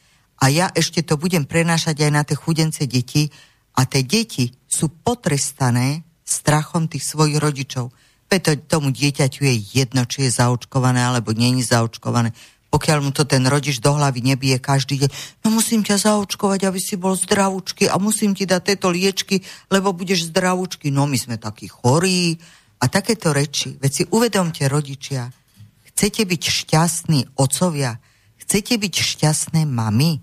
a ja ešte to budem prenášať aj na tie chudence deti. A tie deti sú potrestané strachom tých svojich rodičov. Preto tomu dieťaťu je jedno, či je zaočkované, alebo nie je zaočkované. Pokiaľ mu to ten rodič do hlavy nebije každý deň, no musím ťa zaočkovať, aby si bol zdravúčky a musím ti dať tieto liečky, lebo budeš zdravúčky. No my sme takí chorí. A takéto reči. Veď si uvedomte, rodičia, chcete byť šťastní otcovia, chcete byť šťastné mami,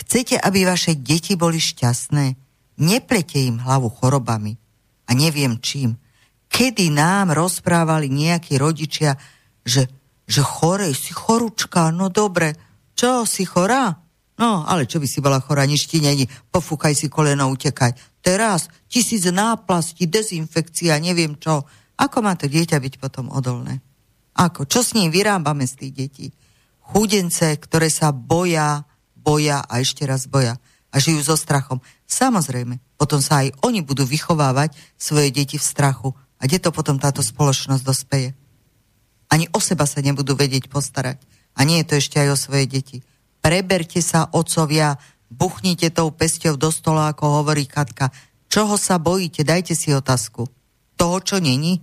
chcete, aby vaše deti boli šťastné? Neplete im hlavu chorobami a neviem čím. Kedy nám rozprávali nejakí rodičia, že, že chorej si chorúčka, no dobre, čo si chorá? No, ale čo by si bola chorá, nič ti není, pofúkaj si koleno, utekaj. Teraz tisíc náplastí, dezinfekcia, neviem čo. Ako má to dieťa byť potom odolné? Ako? Čo s ním vyrábame z tých detí? Chudence, ktoré sa boja, boja a ešte raz boja a žijú so strachom. Samozrejme, potom sa aj oni budú vychovávať svoje deti v strachu. A kde to potom táto spoločnosť dospeje? Ani o seba sa nebudú vedieť postarať. A nie je to ešte aj o svoje deti. Preberte sa, otcovia, buchnite tou pesťou do stola, ako hovorí Katka. Čoho sa bojíte? Dajte si otázku. Toho, čo není?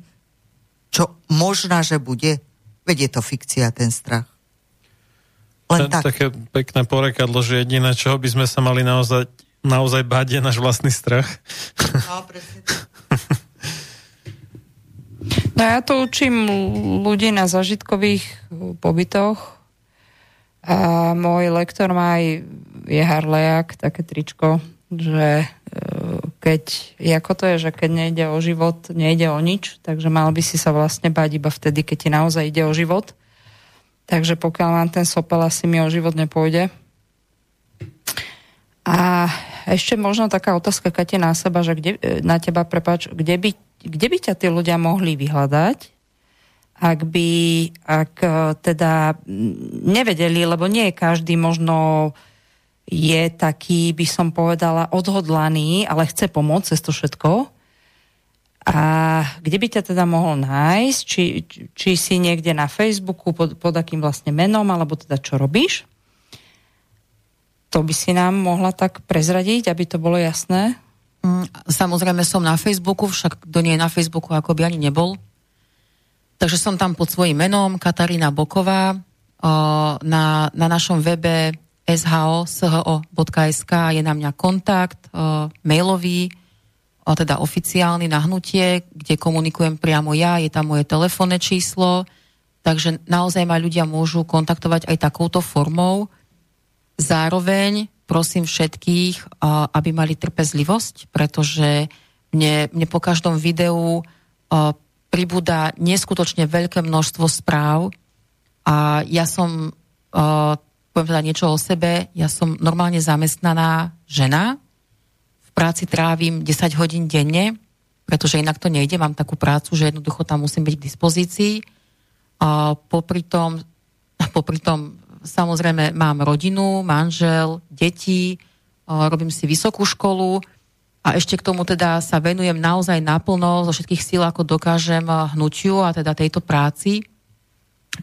Čo možná, že bude? Veď je to fikcia, ten strach. Len tak. Také pekné porekadlo, že jediné, čoho by sme sa mali naozaj, naozaj báť, je náš vlastný strach. No, presne. No No ja to učím ľudí na zážitkových pobytoch a môj lektor má aj je harlejak, také tričko, že keď, ako to je, že keď nejde o život, nejde o nič, takže mal by si sa vlastne báť iba vtedy, keď ti naozaj ide o život. Takže pokiaľ mám ten sopel, asi mi o život nepôjde. A ešte možno taká otázka, Kati, na seba, že kde, na teba, prepáč, kde by, kde by ťa tí ľudia mohli vyhľadať, ak by, ak teda nevedeli, lebo nie každý možno je taký, by som povedala, odhodlaný, ale chce pomôcť cez to všetko. A kde by ťa teda mohol nájsť? Či, či si niekde na Facebooku, pod, pod akým vlastne menom, alebo teda čo robíš? To by si nám mohla tak prezradiť, aby to bolo jasné? Mm, samozrejme som na Facebooku, však kto nie je na Facebooku, ako by ani nebol. Takže som tam pod svojím menom, Katarína Boková. Na, na našom webe es há o bodka es há o bodka es ká je na mňa kontakt, mailový, teda oficiálny na hnutie, kde komunikujem priamo ja, je tam moje telefónne číslo, takže naozaj ma ľudia môžu kontaktovať aj takouto formou. Zároveň prosím všetkých, aby mali trpezlivosť, pretože mne, mne po každom videu pribúda neskutočne veľké množstvo správ a ja som, poviem teda niečo o sebe, ja som normálne zamestnaná žena, v práci trávim desať hodín denne, pretože inak to nejde, mám takú prácu, že jednoducho tam musím byť k dispozícii. Popri tom, popri tom samozrejme mám rodinu, manžel, deti, robím si vysokú školu a ešte k tomu teda sa venujem naozaj naplno zo všetkých síl, ako dokážem hnutiu a teda tejto práci.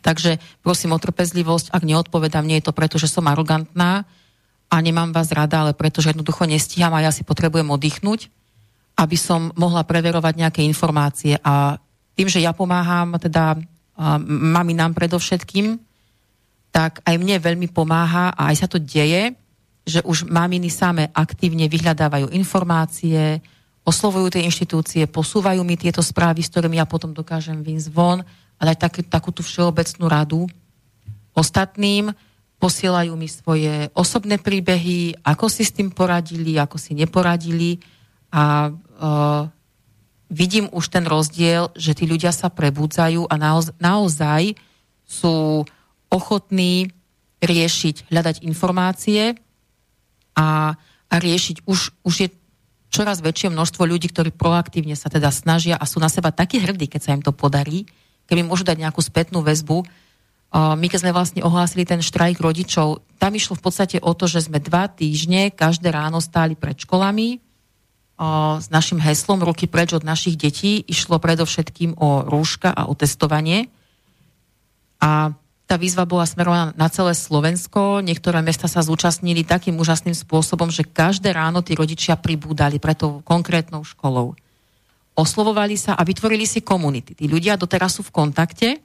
Takže prosím o trpezlivosť, ak neodpovedám, nie je to preto, že som arogantná a nemám vás rada, ale preto, že jednoducho nestíham a ja si potrebujem oddychnúť, aby som mohla preverovať nejaké informácie. A tým, že ja pomáham teda maminám predovšetkým, tak aj mne veľmi pomáha a aj sa to deje, že už maminy same aktívne vyhľadávajú informácie, oslovujú tie inštitúcie, posúvajú mi tieto správy, s ktorými ja potom dokážem vyjsť von a dať takú, takú tú všeobecnú radu ostatným. Posielajú mi svoje osobné príbehy, ako si s tým poradili, ako si neporadili a uh, vidím už ten rozdiel, že tí ľudia sa prebudzajú a naoz, naozaj sú ochotní riešiť, hľadať informácie a, a riešiť. Už, už je čoraz väčšie množstvo ľudí, ktorí proaktívne sa teda snažia a sú na seba takí hrdí, keď sa im to podarí, keby môžu dať nejakú spätnú väzbu. My, keď sme vlastne ohlásili ten štrajk rodičov, tam išlo v podstate o to, že sme dva týždne každé ráno stáli pred školami s našim heslom Ruky preč od našich detí. Išlo predovšetkým o rúška a o testovanie. A tá výzva bola smerovaná na celé Slovensko. Niektoré mesta sa zúčastnili takým úžasným spôsobom, že každé ráno tí rodičia pribúdali pre tou konkrétnou školou. Oslovovali sa a vytvorili si komunity. Tí ľudia doteraz sú v kontakte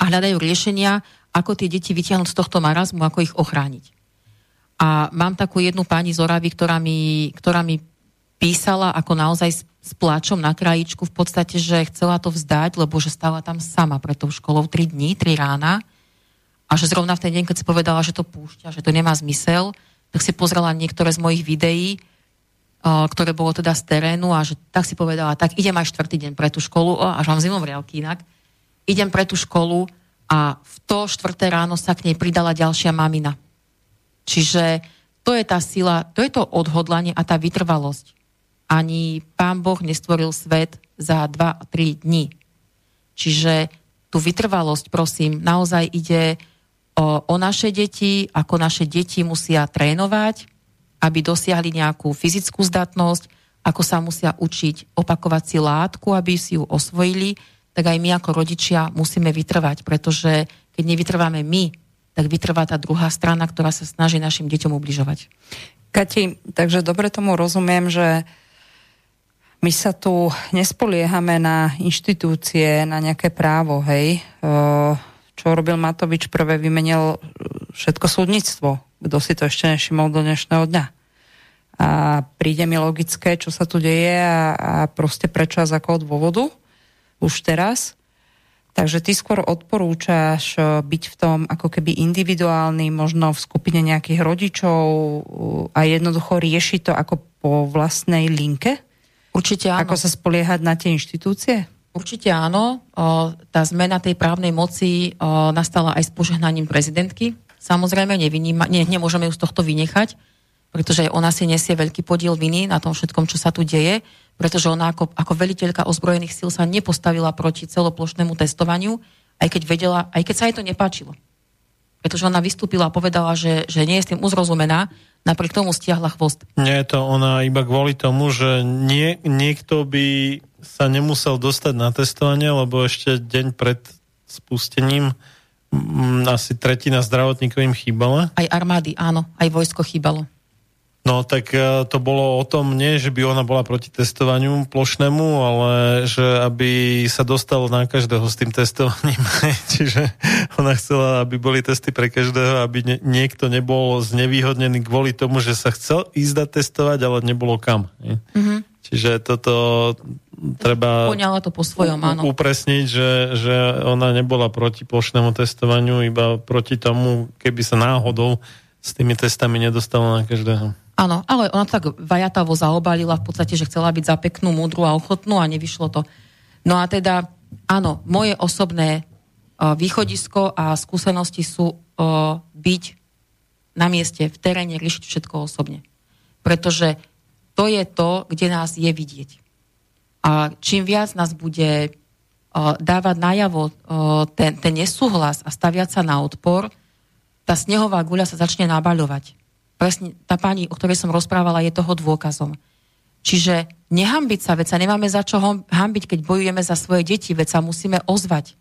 a hľadajú riešenia, ako tie deti vytiahnuť z tohto marazmu, ako ich ochrániť. A mám takú jednu pani z Oravy, ktorá mi, ktorá mi písala ako naozaj s, s pláčom na krajičku v podstate, že chcela to vzdať, lebo že stála tam sama pred tou školou tri dni, tri rána a že zrovna v ten deň, keď si povedala, že to púšťa, že to nemá zmysel, tak si pozrela niektoré z mojich videí, ktoré bolo teda z terénu a že tak si povedala, tak idem aj štvrtý deň pre tú školu, až mám zimom riavky inak, idem pre tú školu a v to štvrté ráno sa k nej pridala ďalšia mamina. Čiže to je tá sila, to je to odhodlanie a tá vytrvalosť. Ani Pán Boh nestvoril svet za dva tri dni. Čiže tú vytrvalosť, prosím, naozaj ide o, o naše deti, ako naše deti musia trénovať, aby dosiahli nejakú fyzickú zdatnosť, ako sa musia učiť opakovať si látku, aby si ju osvojili, tak aj my ako rodičia musíme vytrvať, pretože keď nevytrváme my, tak vytrvá tá druhá strana, ktorá sa snaží našim deťom ubližovať. Kati, takže dobre tomu rozumiem, že my sa tu nespoliehame na inštitúcie, na nejaké právo, hej. Čo robil Matovič, prvé vymenil všetko súdnictvo. Kto si to ešte nevšimol do dnešného dňa? A príde mi logické, čo sa tu deje a, a proste prečo a z akého dôvodu. už teraz. Takže ty skôr odporúčaš byť v tom ako keby individuálny, možno v skupine nejakých rodičov a jednoducho riešiť to ako po vlastnej linke? Určite áno. Ako sa spoliehať na tie inštitúcie? Určite áno. Tá zmena tej právnej moci nastala aj s požehnaním prezidentky. Samozrejme, nevyníma, ne, nemôžeme ju z tohto vynechať, pretože ona si nesie veľký podiel viny na tom všetkom, čo sa tu deje, pretože ona ako, ako veliteľka ozbrojených síl sa nepostavila proti celoplošnému testovaniu, aj keď vedela, aj keď sa jej to nepáčilo. Pretože ona vystúpila a povedala, že, že nie je s tým uzrozumená, napriek tomu stiahla chvost. Nie je to ona iba kvôli tomu, že nie, niekto by sa nemusel dostať na testovanie, lebo ešte deň pred spustením m, asi tretina zdravotníkov im chýbala. Aj armády, áno, aj vojsko chýbalo. No tak to bolo o tom, nie, že by ona bola proti testovaniu plošnému, ale že aby sa dostalo na každého s tým testovaním. Čiže ona chcela, aby boli testy pre každého, aby ne, niekto nebol znevýhodnený kvôli tomu, že sa chcel ísť testovať, ale nebolo kam. Mm-hmm. Čiže toto treba poňala to po svojom, áno. upresniť, že, že ona nebola proti plošnému testovaniu, iba proti tomu, keby sa náhodou s tými testami nedostalo na každého. Áno, ale ona to tak vajatavo zaobalila v podstate, že chcela byť za peknú, múdru a ochotnú a nevyšlo to. No a teda, áno, moje osobné uh, východisko a skúsenosti sú uh, byť na mieste, v teréne, riešiť všetko osobne. Pretože to je to, kde nás je vidieť. A čím viac nás bude uh, dávať najavo uh, ten, ten nesúhlas a staviať sa na odpor, tá snehová guľa sa začne nabaľovať. Presne tá pani, o ktorej som rozprávala, je toho dôkazom. Čiže nehambiť sa, veď sa nemáme za čo hambiť, keď bojujeme za svoje deti, veď sa musíme ozvať.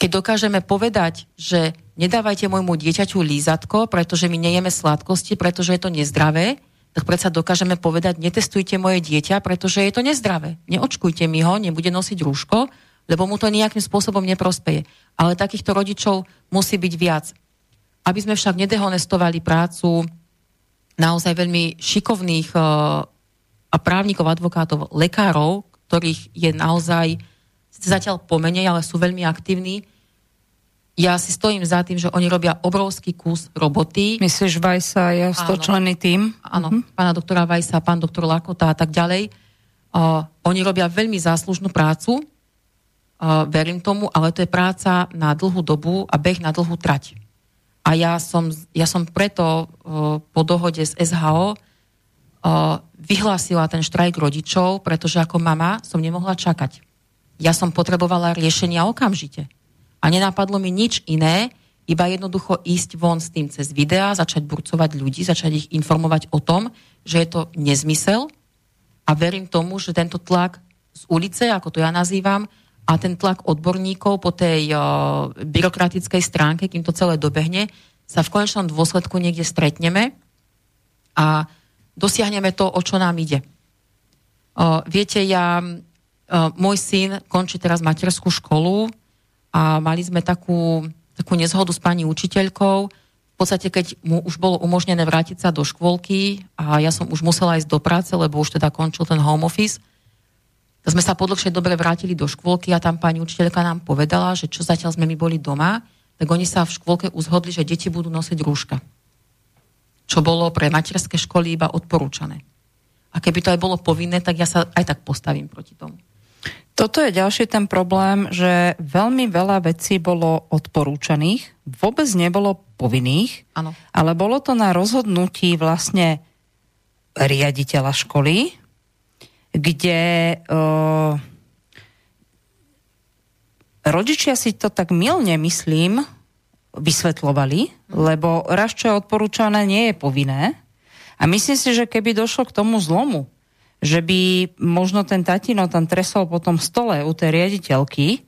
Keď dokážeme povedať, že nedávajte môjmu dieťaťu lízatko, pretože my nejeme sladkosti, pretože je to nezdravé, tak predsa dokážeme povedať, netestujte moje dieťa, pretože je to nezdravé. Neočkujte mi ho, nebude nosiť rúško, lebo mu to nejakým spôsobom neprospeje. Ale takýchto rodičov musí byť viac. Aby sme však nedehonestovali prácu naozaj veľmi šikovných uh, právnikov, advokátov, lekárov, ktorých je naozaj zatiaľ pomenej, ale sú veľmi aktívni. Ja si stojím za tým, že oni robia obrovský kus roboty. Myslíš Vajsa, ja stočlenný tím? Áno, hm. pána doktora Vajsa, pán doktor Lakota a tak ďalej. Uh, oni robia veľmi záslužnú prácu, uh, verím tomu, ale to je práca na dlhú dobu a beh na dlhú trať. A ja som, ja som preto uh, po dohode s es há ó uh, vyhlásila ten štrajk rodičov, pretože ako mama som nemohla čakať. Ja som potrebovala riešenia okamžite. A nenapadlo mi nič iné, iba jednoducho ísť von s tým cez videá, začať burcovať ľudí, začať ich informovať o tom, že je to nezmysel. A verím tomu, že tento tlak z ulice, ako to ja nazývam, a ten tlak odborníkov po tej uh, byrokratickej stránke, kým to celé dobehne, sa v konečnom dôsledku niekde stretneme a dosiahneme to, o čo nám ide. Uh, viete, ja, uh, môj syn končí teraz materskú školu a mali sme takú, takú nezhodu s pani učiteľkou. V podstate, keď mu už bolo umožnené vrátiť sa do škôlky a ja som už musela ísť do práce, lebo už teda končil ten home office, tak sme sa po dlhšej dobre vrátili do škôlky a tam pani učiteľka nám povedala, že čo zatiaľ sme my boli doma, tak oni sa v škôlke uzhodli, že deti budú nosiť rúška. Čo bolo pre materské školy iba odporúčané. A keby to aj bolo povinné, tak ja sa aj tak postavím proti tomu. Toto je ďalší ten problém, že veľmi veľa vecí bolo odporúčaných, vôbec nebolo povinných, ano. Ale bolo to na rozhodnutí vlastne riaditeľa školy, kde uh, rodičia si to tak mylne, myslím, vysvetľovali, lebo raz, čo je odporúčané, nie je povinné. A myslím si, že keby došlo k tomu zlomu, že by možno ten tatino tam tresol po tom stole u tej riaditeľky,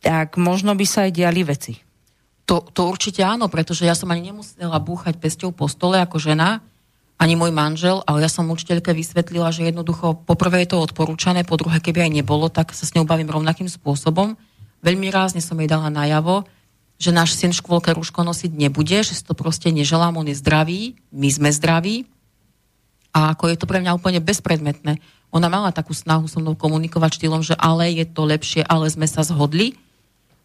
tak možno by sa aj diali veci. To, to určite áno, pretože ja som ani nemusela búchať pesťou po stole ako žena, ani môj manžel, ale ja som učiteľke vysvetlila, že jednoducho poprvé je to odporúčané, po druhé, keby aj nebolo, tak sa s ňou bavím rovnakým spôsobom. Veľmi rázne som jej dala najavo, že náš syn v škôlke rúško nosiť nebude, že si to proste neželám, on je zdravý, my sme zdraví a ako je to pre mňa úplne bezpredmetné. Ona mala takú snahu so mnou komunikovať štýlom, že ale je to lepšie, ale sme sa zhodli,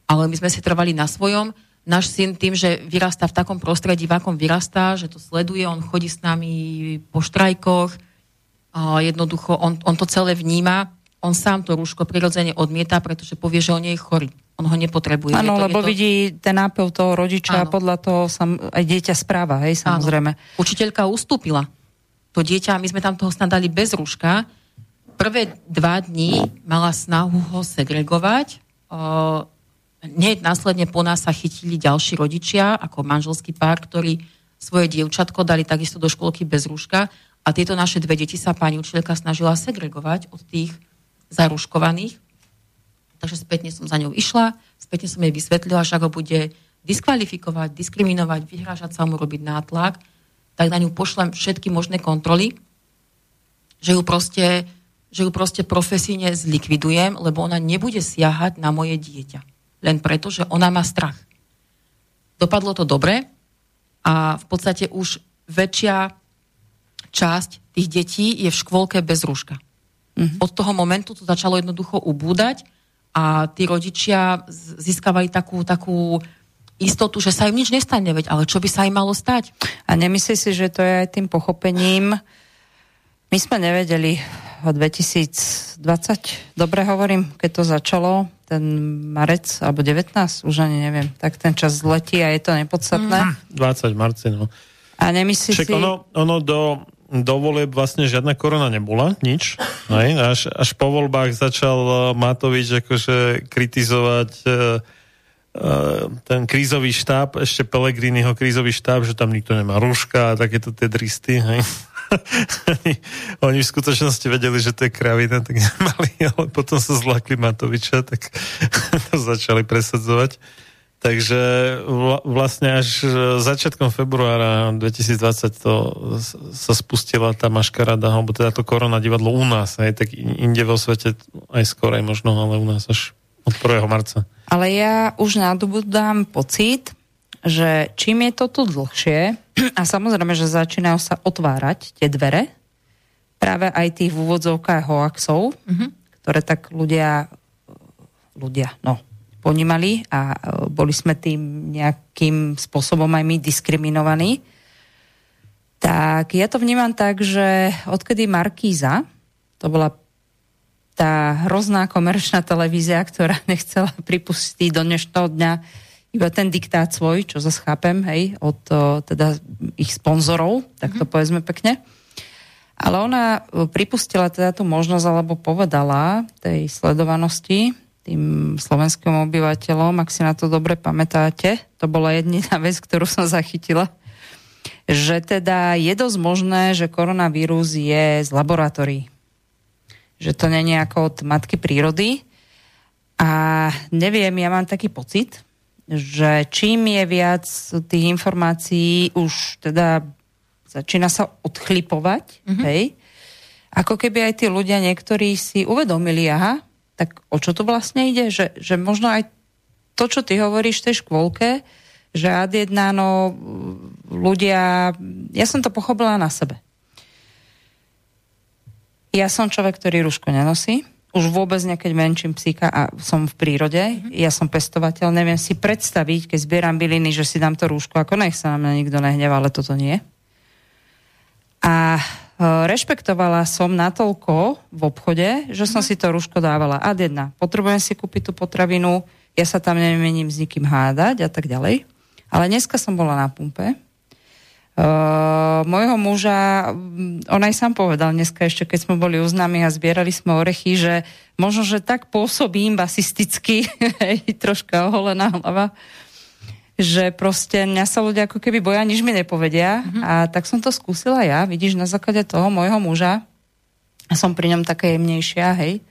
ale my sme si trvali na svojom. Náš syn tým, že vyrastá v takom prostredí, v akom vyrastá, že to sleduje, on chodí s nami po štrajkoch, jednoducho on, on to celé vníma, on sám to rúško prirodzene odmieta, pretože povie, že on je chorý. On ho nepotrebuje. Áno, lebo to... vidí ten nápev toho rodiča, ano. A podľa toho sa aj dieťa správa, hej, samozrejme. Ano. Učiteľka ustúpila. To dieťa, my sme tam toho snad dali bez rúška. Prvé dva dní mala snahu ho segregovať. Uh, hneď následne po nás sa chytili ďalší rodičia, ako manželský pár, ktorí svoje dievčatko dali takisto do školky bez rúška. A tieto naše dve deti sa pani učiteľka snažila segregovať od tých zarúškovaných. Takže spätne som za ňou išla, spätne som jej vysvetlila, že ako bude diskvalifikovať, diskriminovať, vyhrážať sa mu, robiť nátlak, tak na ňu pošlem všetky možné kontroly, že ju proste, že ju proste profesíne zlikvidujem, lebo ona nebude siahať na moje dieťa. Len preto, že ona má strach. Dopadlo to dobre a v podstate už väčšia časť tých detí je v škôlke bez rúška. Mhm. Od toho momentu to začalo jednoducho ubúdať. A tí rodičia získavali takú, takú istotu, že sa im nič nestane, veď, ale čo by sa im malo stať? A nemyslí si, že to je aj tým pochopením? My sme nevedeli o dvetisícdvadsať, dobre hovorím, keď to začalo, ten marec, alebo devätnásť, už ani neviem, tak ten čas letí a je to nepodstatné. Mm. dvadsať marci, no. A nemyslí Však si... ono, ono do... do volieb vlastne žiadna korona nebola, nič. Až, až po voľbách začal Matovič akože kritizovať e, e, ten krízový štáb, ešte Pellegriniho krízový štáb, že tam nikto nemá rúška a takéto tie dristy. Hej. Oni v skutočnosti vedeli, že to je kravina, tak nemali, ale potom sa zlakli Matoviča, tak to začali presadzovať. Takže vlastne až začiatkom februára dvetisícdvadsať to sa spustila tá maškarada, alebo teda to korona divadlo u nás, aj tak inde vo svete aj skorej možno, ale u nás až od prvého marca. Ale ja už nadobudám pocit, že čím je to tu dlhšie, a samozrejme, že začínajú sa otvárať tie dvere, práve aj tých v úvodzovkách hoaxov, mm-hmm. ktoré tak ľudia, ľudia, no, ponímali a boli sme tým nejakým spôsobom aj my diskriminovaní. Tak ja to vnímam tak, že odkedy Markíza, to bola tá hrozná komerčná televízia, ktorá nechcela pripustiť do dnešného dňa iba ten diktát svoj, čo zase chápem, hej, od teda ich sponzorov, tak to mm-hmm. povedzme pekne. Ale ona pripustila teda tú možnosť, alebo povedala tej sledovanosti, tým slovenským obyvateľom, ak si na to dobre pamätáte, to bola jediná vec, ktorú som zachytila, že teda je dosť možné, že koronavírus je z laboratórií. Že to nie je nejako od matky prírody. A neviem, ja mám taký pocit, že čím je viac tých informácií, už teda začína sa odchlipovať, mm-hmm. hej? Ako keby aj tí ľudia niektorí si uvedomili, aha, tak o čo tu vlastne ide? Že, že možno aj to, čo ty hovoríš v tej škôlke, že ad jedna, no, ľudia... Ja som to pochopila na sebe. Ja som človek, ktorý rúško nenosí. Už vôbec niekedy menším psíka a som v prírode. Mm-hmm. Ja som pestovateľ. Neviem si predstaviť, keď zbieram byliny, že si dám to rúško. Ako nech sa na mňa nikto nehneva, ale toto nie. A... rešpektovala som natoľko v obchode, že som si to rúško dávala. Ad jedna, potrebujem si kúpiť tú potravinu, ja sa tam nemením s nikým hádať a tak ďalej. Ale dneska som bola na pumpe. Uh, mojho muža, on aj sám povedal dneska ešte, keď sme boli u známych a zbierali sme orechy, že možno, že tak pôsobím basisticky, troška oholená hlava, že proste mňa sa ľudia ako keby boja, nič mi nepovedia. Mm-hmm. A tak som to skúsila ja, vidíš, na základe toho mojho muža. A som pri ňom taká jemnejšia, hej.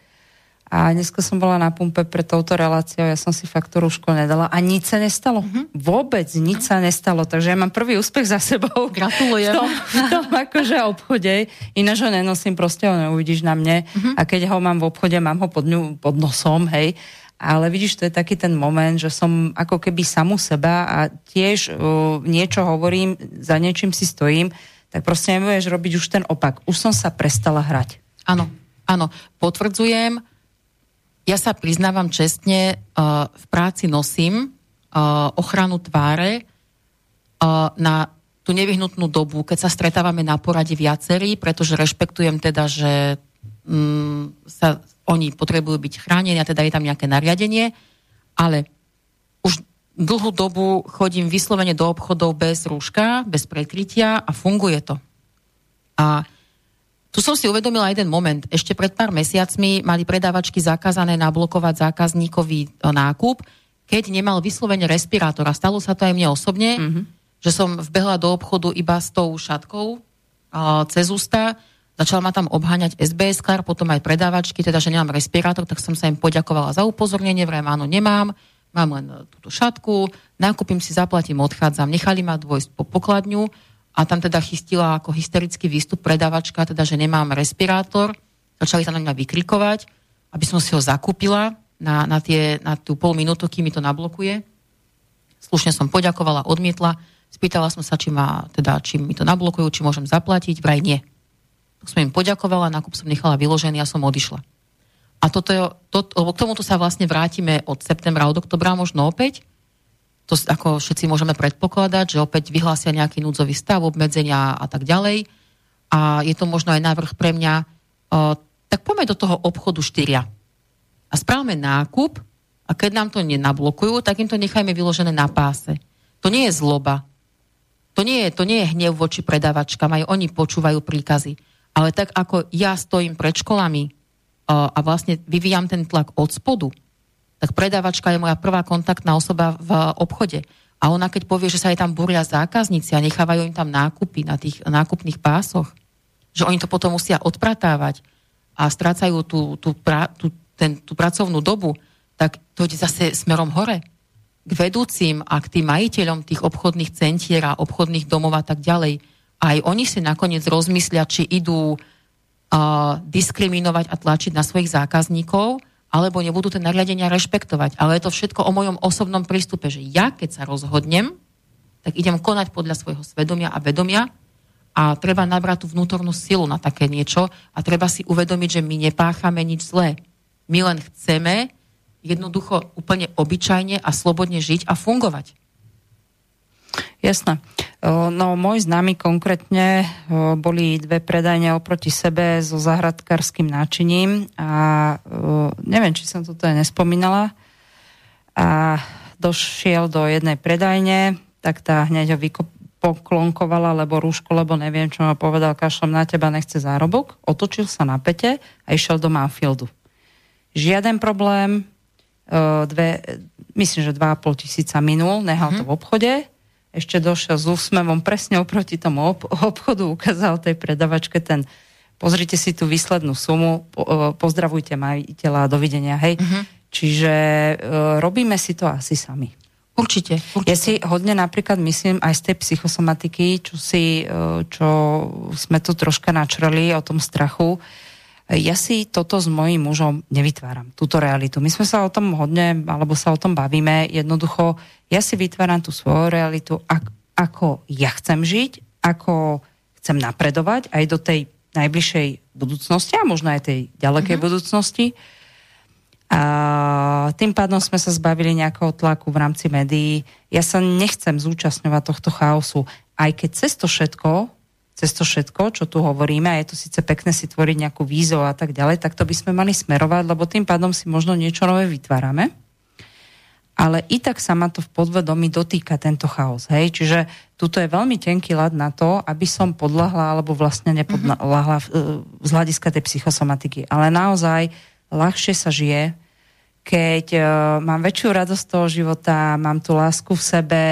A dneska som bola na pumpe pre touto reláciou, ja som si fakt to rúško nedala a nič sa nestalo. Mm-hmm. Vôbec nič mm-hmm. sa nestalo. Takže ja mám prvý úspech za sebou. Gratulujem. V tom, v tom akože obchode. Ináč ho nenosím, proste ho neuvidíš na mne. Mm-hmm. A keď ho mám v obchode, mám ho pod, ňu, pod nosom, hej. Ale vidíš, to je taký ten moment, že som ako keby samu seba a tiež uh, niečo hovorím, za niečím si stojím, tak proste nebudeš robiť už ten opak. Už som sa prestala hrať. Áno. A Áno, potvrdzujem. Ja sa priznávam čestne, v práci nosím ochranu tváre na tú nevyhnutnú dobu, keď sa stretávame na porade viacerí, pretože rešpektujem teda, že sa oni potrebujú byť chránení a teda je tam nejaké nariadenie, ale už dlhú dobu chodím vyslovene do obchodov bez rúška, bez prekrytia a funguje to. A tu som si uvedomila jeden moment. Ešte pred pár mesiacmi mali predávačky zakázané nablokovať zákazníkový nákup, keď nemal vyslovene respirátor. A stalo sa to aj mne osobne, mm-hmm. že som vbehla do obchodu iba s tou šatkou a cez ústa. Začala ma tam obháňať es bé es kár, potom aj predávačky, teda, že nemám respirátor, tak som sa im poďakovala za upozornenie. Vrem, áno, nemám, mám len túto šatku, nákupím si, zaplatím, odchádzam. Nechali ma dôjsť po pokladňu. A tam teda chystila ako hysterický výstup predávačka, teda, že nemám respirátor. Začali sa na mňa vykrikovať, aby som si ho zakúpila na, na, tie, na tú pol minútu, kým mi to nablokuje. Slušne som poďakovala, odmietla. Spýtala som sa, či, ma, teda, či mi to nablokujú, či môžem zaplatiť. Vraj nie. Tak som im poďakovala, nákup som nechala vyložený a som odišla. A toto je, to, lebo k tomuto sa vlastne vrátime od septembra, od oktobra možno opäť. To ako všetci môžeme predpokladať, že opäť vyhlásia nejaký núdzový stav, obmedzenia a tak ďalej. A je to možno aj návrh pre mňa. Uh, tak poďme do toho obchodu štyria. A správame nákup a keď nám to nenablokujú, tak im to nechajme vyložené na páse. To nie je zloba. To nie je, to nie je hnev voči predavačkám. Aj oni počúvajú príkazy. Ale tak ako ja stojím pred školami uh, a vlastne vyvíjam ten tlak od spodu, tak predávačka je moja prvá kontaktná osoba v obchode. A ona keď povie, že sa jej tam búria zákazníci a nechávajú im tam nákupy na tých nákupných pásoch, že oni to potom musia odpratávať a strácajú tú, tú, pra, tú, ten, tú pracovnú dobu, tak to ide zase smerom hore. K vedúcim a k tým majiteľom tých obchodných centier a obchodných domov a tak ďalej. Aj oni si nakoniec rozmyslia, či idú uh, diskriminovať a tlačiť na svojich zákazníkov, alebo nebudú tie nariadenia rešpektovať. Ale je to všetko o mojom osobnom prístupe, že ja, keď sa rozhodnem, tak idem konať podľa svojho svedomia a vedomia a treba nabrať tú vnútornú silu na také niečo a treba si uvedomiť, že my nepáchame nič zlé. My len chceme jednoducho úplne obyčajne a slobodne žiť a fungovať. Jasné. No, môj známy konkrétne boli dve predajne oproti sebe so zahradkárskym náčiním a neviem, či som to teda nespomínala. A došiel do jednej predajne, tak tá hneď ho poklonkovala, lebo rúško, lebo neviem, čo ma povedal, kašlem na teba, nechce zárobok. Otočil sa na pete a išiel do Manfieldu. Žiaden problém, dve, myslím, že dva a pol tisíca minul, nehal to v obchode. Ešte došiel s úsmevom presne oproti tomu ob- obchodu, ukázal tej predavačke ten, pozrite si tú výslednú sumu, po- pozdravujte majiteľa, dovidenia, hej. Uh-huh. Čiže e, robíme si to asi sami. Určite, určite. Ja si hodne napríklad myslím aj z tej psychosomatiky, čo, si, e, čo sme tu troška načreli o tom strachu. Ja si toto s mojím mužom nevytváram, túto realitu. My sme sa o tom hodne, alebo sa o tom bavíme. Jednoducho, ja si vytváram tú svoju realitu, ako ja chcem žiť, ako chcem napredovať aj do tej najbližšej budúcnosti a možno aj tej ďalekej mm-hmm. budúcnosti. A tým pádom sme sa zbavili nejakého tlaku v rámci médií. Ja sa nechcem zúčastňovať tohto chaosu, aj keď cez to všetko cez to všetko, čo tu hovoríme, a je to síce pekné si tvoriť nejakú víziu a tak ďalej, tak to by sme mali smerovať, lebo tým pádom si možno niečo nové vytvárame. Ale i tak sa ma to v podvedomí dotýka tento chaos. Hej? Čiže tuto je veľmi tenký ľad na to, aby som podľahla, alebo vlastne nepodľahla mm-hmm. z hľadiska tej psychosomatiky. Ale naozaj ľahšie sa žije, keď uh, mám väčšiu radosť toho života, mám tú lásku v sebe,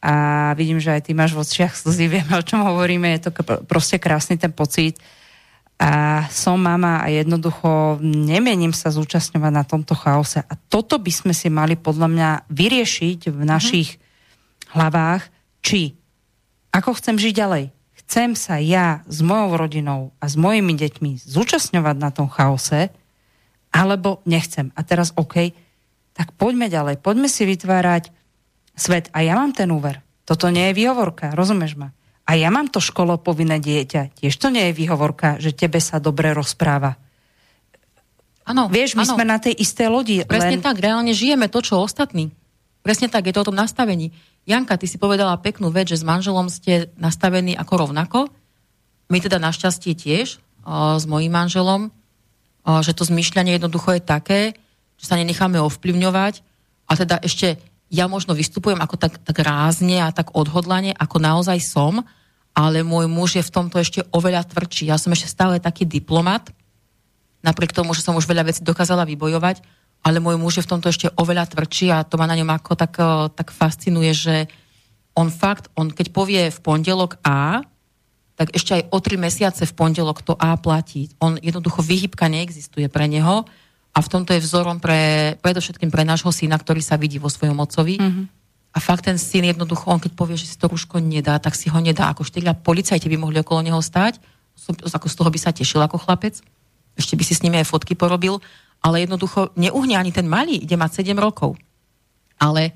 a vidím, že aj ty máš v očiach slzy, vieme, o čom hovoríme, je to k- proste krásny ten pocit a som mama a jednoducho nemienim sa zúčastňovať na tomto chaose a toto by sme si mali podľa mňa vyriešiť v našich mm-hmm. hlavách, či ako chcem žiť ďalej, chcem sa ja s mojou rodinou a s mojimi deťmi zúčastňovať na tom chaose, alebo nechcem a teraz OK, tak poďme ďalej, poďme si vytvárať svet. A ja mám ten úver. Toto nie je výhovorka, rozumieš ma? A ja mám to školo povinné dieťa. Tiež to nie je výhovorka, že tebe sa dobre rozpráva. Ano, vieš, my ano. sme na tej istej lodi. Presne len... tak, reálne žijeme to, čo ostatní. Presne tak, je to o tom nastavení. Janka, ty si povedala peknú vec, že s manželom ste nastavení ako rovnako. My teda našťastie tiež o, s mojím manželom, o, že to zmyšľanie jednoducho je také, že sa nenecháme ovplyvňovať. A teda ešte ja možno vystupujem ako tak, tak rázne a tak odhodlane, ako naozaj som, ale môj muž je v tomto ešte oveľa tvrdší. Ja som ešte stále taký diplomat, napriek tomu, že som už veľa vecí dokázala vybojovať, ale môj muž je v tomto ešte oveľa tvrdší a to ma na ňom ako tak, tak fascinuje, že on fakt, on keď povie v pondelok A, tak ešte aj o tri mesiace v pondelok to A platí. On jednoducho výhybka neexistuje pre neho a v tomto je vzorom pre, predovšetkým pre nášho syna, ktorý sa vidí vo svojom otcovi. Mm-hmm. A fakt ten syn jednoducho, on keď povie, že si to rúško nedá, tak si ho nedá. Ako štyria policajti by mohli okolo neho stáť, ako z toho by sa tešil ako chlapec. Ešte by si s nimi aj fotky porobil, ale jednoducho neuhne ani ten malý, ide mať sedem rokov. Ale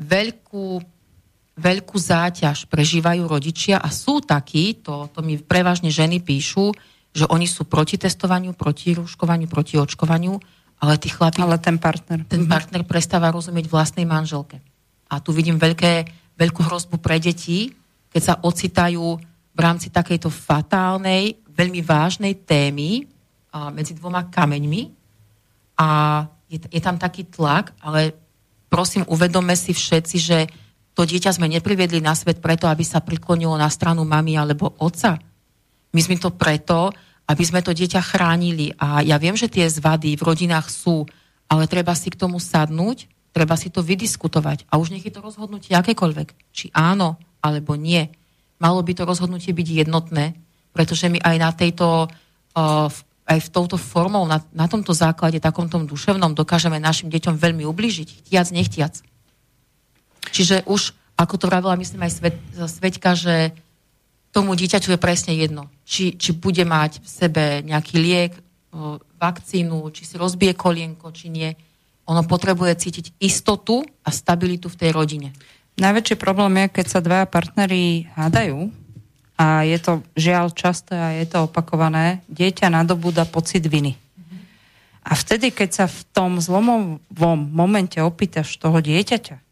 veľkú, veľkú záťaž prežívajú rodičia a sú takí, to, to mi prevažne ženy píšu, že oni sú proti testovaniu, proti rúškovaniu, proti očkovaniu, ale tí chlapí... Ale ten partner. Ten partner prestáva rozumieť vlastnej manželke. A tu vidím veľké, veľkú hrozbu pre deti, keď sa ocitajú v rámci takejto fatálnej, veľmi vážnej témy a medzi dvoma kameňmi a je, je tam taký tlak, ale prosím, uvedome si všetci, že to dieťa sme nepriviedli na svet preto, aby sa priklonilo na stranu mami alebo otca. My sme to preto, aby sme to dieťa chránili a ja viem, že tie zvady v rodinách sú, ale treba si k tomu sadnúť, treba si to vydiskutovať a už nech je to rozhodnutie akékoľvek, či áno alebo nie. Malo by to rozhodnutie byť jednotné, pretože my aj na tejto, aj v touto formou, na, na tomto základe, takomto duševnom, dokážeme našim deťom veľmi ublížiť, chtiac, nechtiac. Čiže už, ako to vravila, myslím aj svet, Svetka, že tomu dieťaťu je presne jedno, či, či bude mať v sebe nejaký liek, vakcínu, či si rozbije kolienko, či nie. Ono potrebuje cítiť istotu a stabilitu v tej rodine. Najväčší problém je, keď sa dva partneri hádajú, a je to žiaľ časté a je to opakované, dieťa nadobúda pocit viny. Mm-hmm. A vtedy, keď sa v tom zlomovom momente opýtaš toho dieťaťa, e,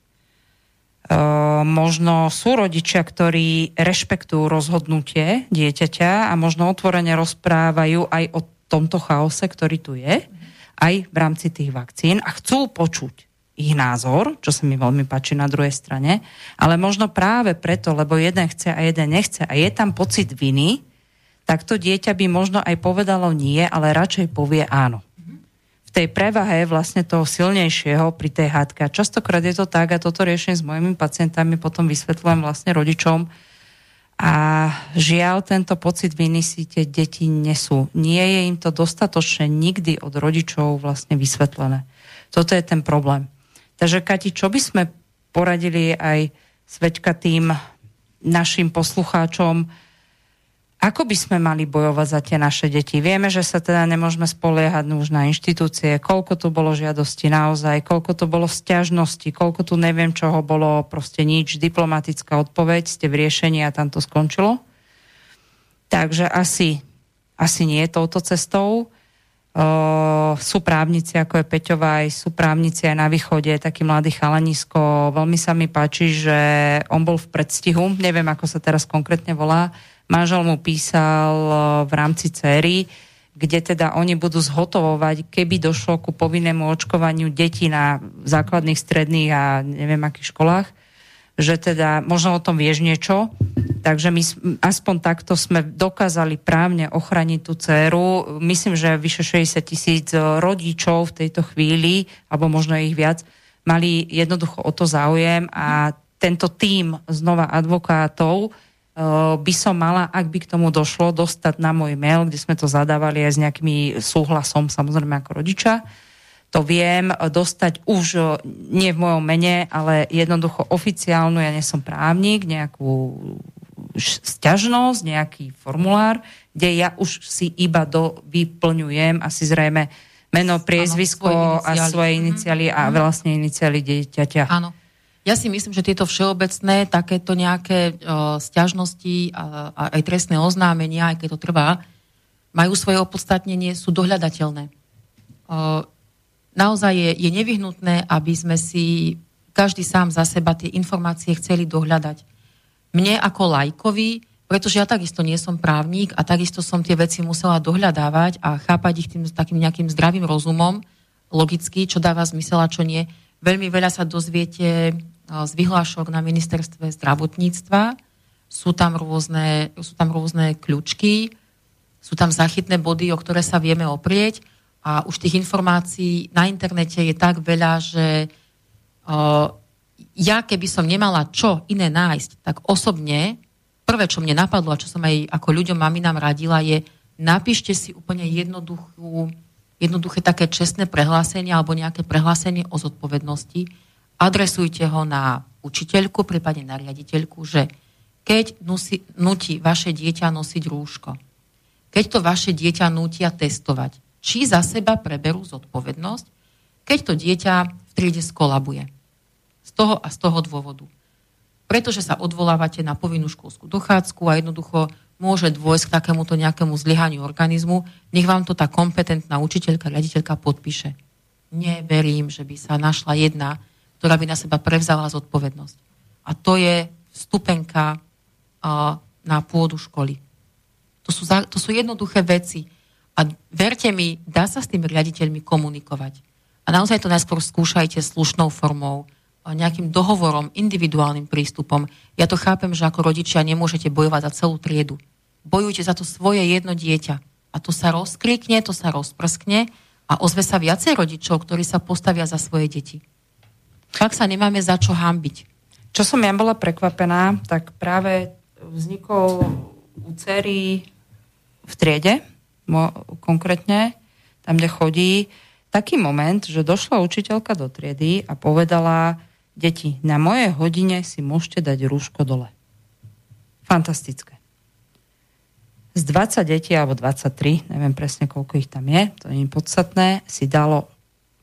možno sú rodičia, ktorí rešpektujú rozhodnutie dieťaťa a možno otvorene rozprávajú aj o tomto chaose, ktorý tu je, mm-hmm. aj v rámci tých vakcín a chcú počuť ich názor, čo sa mi veľmi páči na druhej strane, ale možno práve preto, lebo jeden chce a jeden nechce a je tam pocit viny, tak to dieťa by možno aj povedalo nie, ale radšej povie áno. V tej prevahe vlastne toho silnejšieho pri tej hádke. A častokrát je to tak, a toto riešim s mojimi pacientami, potom vysvetľujem vlastne rodičom a žiaľ, tento pocit viny si tie deti nesú. Nie je im to dostatočne nikdy od rodičov vlastne vysvetlené. Toto je ten problém. Takže, Kati, čo by sme poradili aj Svetka tým našim poslucháčom, ako by sme mali bojovať za tie naše deti? Vieme, že sa teda nemôžeme spoliehať už na inštitúcie, koľko tu bolo žiadosti naozaj, koľko tu bolo sťažnosti, koľko tu neviem čoho bolo, proste nič, diplomatická odpoveď, ste v riešení a tam to skončilo. Takže asi, asi nie touto cestou. Uh, sú právnici, ako je Peťová, sú právnici aj na východe, taký mladý chalanisko, veľmi sa mi páči, že on bol v predstihu, neviem, ako sa teraz konkrétne volá, manžel mu písal v rámci céry, kde teda oni budú zhotovovať, keby došlo ku povinnému očkovaniu detí na základných, stredných a neviem akých školách, že teda možno o tom vieš niečo, takže my aspoň takto sme dokázali právne ochraniť tú dceru. Myslím, že vyše šesťdesiat tisíc rodičov v tejto chvíli, alebo možno ich viac, mali jednoducho o to záujem a tento tím znova advokátov by som mala, ak by k tomu došlo, dostať na môj mail, kde sme to zadávali aj s nejakým súhlasom, samozrejme ako rodiča. To viem dostať už nie v mojom mene, ale jednoducho oficiálnu, ja nie som právnik, nejakú sťažnosť, nejaký formulár, kde ja už si iba do, vyplňujem asi zrejme meno, priezvisko a svoje iniciály a vlastne iniciály dieťaťa. Áno. Ja si myslím, že tieto všeobecné takéto nejaké uh, sťažnosti a, a aj trestné oznámenia, aj keď to trvá, majú svoje opodstatnenie, sú dohľadateľné. naozaj je, je nevyhnutné, aby sme si každý sám za seba tie informácie chceli dohľadať. Mne ako laikovi, pretože ja takisto nie som právnik a takisto som tie veci musela dohľadávať a chápať ich tým takým nejakým zdravým rozumom, logicky, čo dáva zmysel a čo nie. Veľmi veľa sa dozviete z vyhlášok na ministerstve zdravotníctva. Sú tam rôzne, sú tam rôzne kľúčky, sú tam záchytné body, o ktoré sa vieme oprieť. A už tých informácií na internete je tak veľa, že uh, ja keby som nemala čo iné nájsť, tak osobne prvé, čo mne napadlo a čo som aj ako ľuďom maminám radila, je napíšte si úplne jednoduchú, jednoduché také čestné prehlásenie alebo nejaké prehlásenie o zodpovednosti. Adresujte ho na učiteľku, prípadne na riaditeľku, že keď nusí, nutí vaše dieťa nosiť rúško, keď to vaše dieťa nutia testovať, či za seba preberú zodpovednosť, keď to dieťa v triede skolabuje. Z toho a z toho dôvodu. Pretože sa odvolávate na povinnú školskú dochádzku a jednoducho môže dôjsť k takémuto nejakému zlyhaniu organizmu, nech vám to tá kompetentná učiteľka, riaditeľka podpíše. Neverím, že by sa našla jedna, ktorá by na seba prevzala zodpovednosť. A to je vstupenka na pôdu školy. To sú, to sú jednoduché veci. A verte mi, dá sa s tými riaditeľmi komunikovať. A naozaj to najskôr skúšajte slušnou formou, nejakým dohovorom, individuálnym prístupom. Ja to chápem, že ako rodičia nemôžete bojovať za celú triedu. Bojujte za to svoje jedno dieťa. A to sa rozklikne, to sa rozprskne a ozve sa viacej rodičov, ktorí sa postavia za svoje deti. Tak sa nemáme za čo hanbiť. Čo som ja bola prekvapená, tak práve vznikol u dcery v triede, konkrétne, tam, kde chodí, taký moment, že došla učiteľka do triedy a povedala: deti, na mojej hodine si môžete dať rúško dole. Fantastické. Z dvadsať detí, alebo dvadsaťtri, neviem presne, koľko ich tam je, to nie je podstatné, si dalo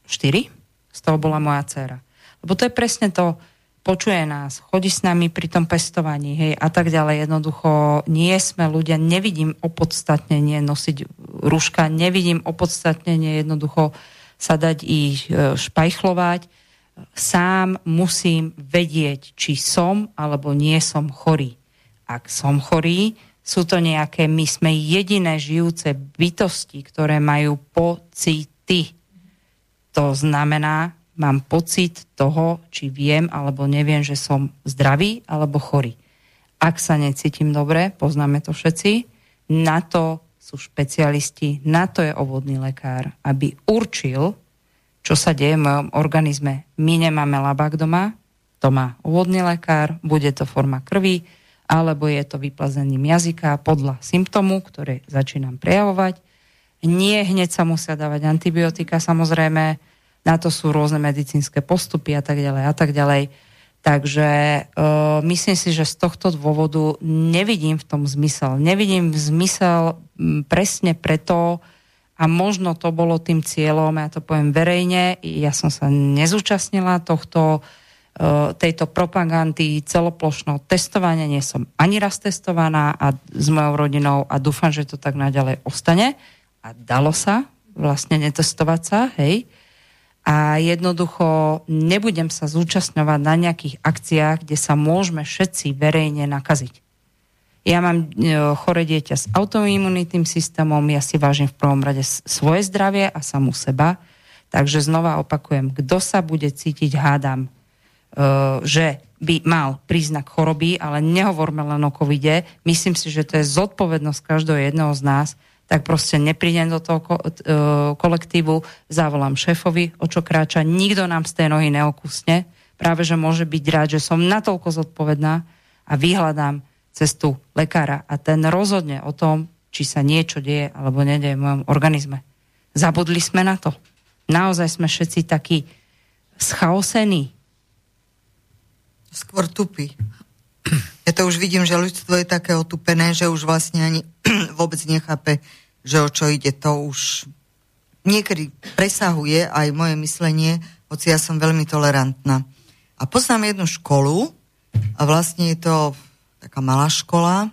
štyri, z toho bola moja dcéra. Lebo to je presne to, počuje nás, chodí s nami pri tom pestovaní, hej, a tak ďalej. Jednoducho nie sme ľudia, nevidím opodstatnenie nosiť ruška, nevidím opodstatnenie jednoducho sa dať ich špajchlovať. Sám musím vedieť, či som alebo nie som chorý. Ak som chorý, sú to nejaké, my sme jediné žijúce bytosti, ktoré majú pocity. To znamená, mám pocit toho, či viem alebo neviem, že som zdravý alebo chorý. Ak sa necítim dobre, poznáme to všetci, na to sú špecialisti, na to je obvodný lekár, aby určil, čo sa deje v mojom organizme. My nemáme labák doma, to má obvodný lekár, bude to forma krvi, alebo je to vyplazením jazyka podľa symptómu, ktoré začínam prejavovať. Nie hneď sa musia dávať antibiotika, samozrejme, na to sú rôzne medicínske postupy a tak ďalej a tak ďalej. Takže e, myslím si, že z tohto dôvodu nevidím v tom zmysel. Nevidím v zmysel presne preto, a možno to bolo tým cieľom, ja to poviem verejne, ja som sa nezúčastnila tohto, e, tejto propagandy celoplošného testovania, nie som ani raz testovaná a s mojou rodinou a dúfam, že to tak naďalej ostane. A dalo sa vlastne netestovať sa, hej, a jednoducho nebudem sa zúčastňovať na nejakých akciách, kde sa môžeme všetci verejne nakaziť. Ja mám choré dieťa s autoimunitným systémom, ja si vážim v prvom rade svoje zdravie a samú seba, takže znova opakujem, kto sa bude cítiť, hádam, že by mal príznak choroby, ale nehovorme len o covide, myslím si, že to je zodpovednosť každého jedného z nás, tak proste neprídem do toho ko- t- kolektívu, zavolám šéfovi, o čo kráča, nikto nám z tej nohy neokusne, práve že môže byť rád, že som natoľko zodpovedná a vyhľadám cestu lekára a ten rozhodne o tom, či sa niečo deje alebo nedeje v mojom organizme. Zabudli sme na to. Naozaj sme všetci takí schaosení. Skôr tupí. Ja to už vidím, že ľudstvo je také otupené, že už vlastne ani vôbec nechápe, že o čo ide. To už niekedy presahuje aj moje myslenie, hoci ja som veľmi tolerantná. A poznám jednu školu, a vlastne je to taká malá škola,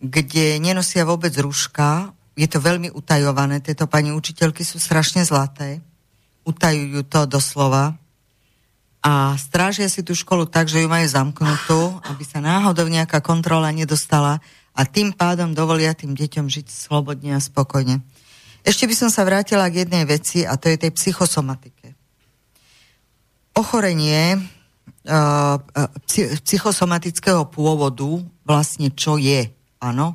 kde nenosia vôbec rúška je to veľmi utajované, tieto pani učiteľky sú strašne zlaté, utajujú to doslova a strážia si tú školu tak, že ju majú zamknutú, aby sa náhodou nejaká kontrola nedostala a tým pádom dovolia tým deťom žiť slobodne a spokojne. Ešte by som sa vrátila k jednej veci a to je tej psychosomatike. Ochorenie uh, psychosomatického pôvodu vlastne čo je, áno?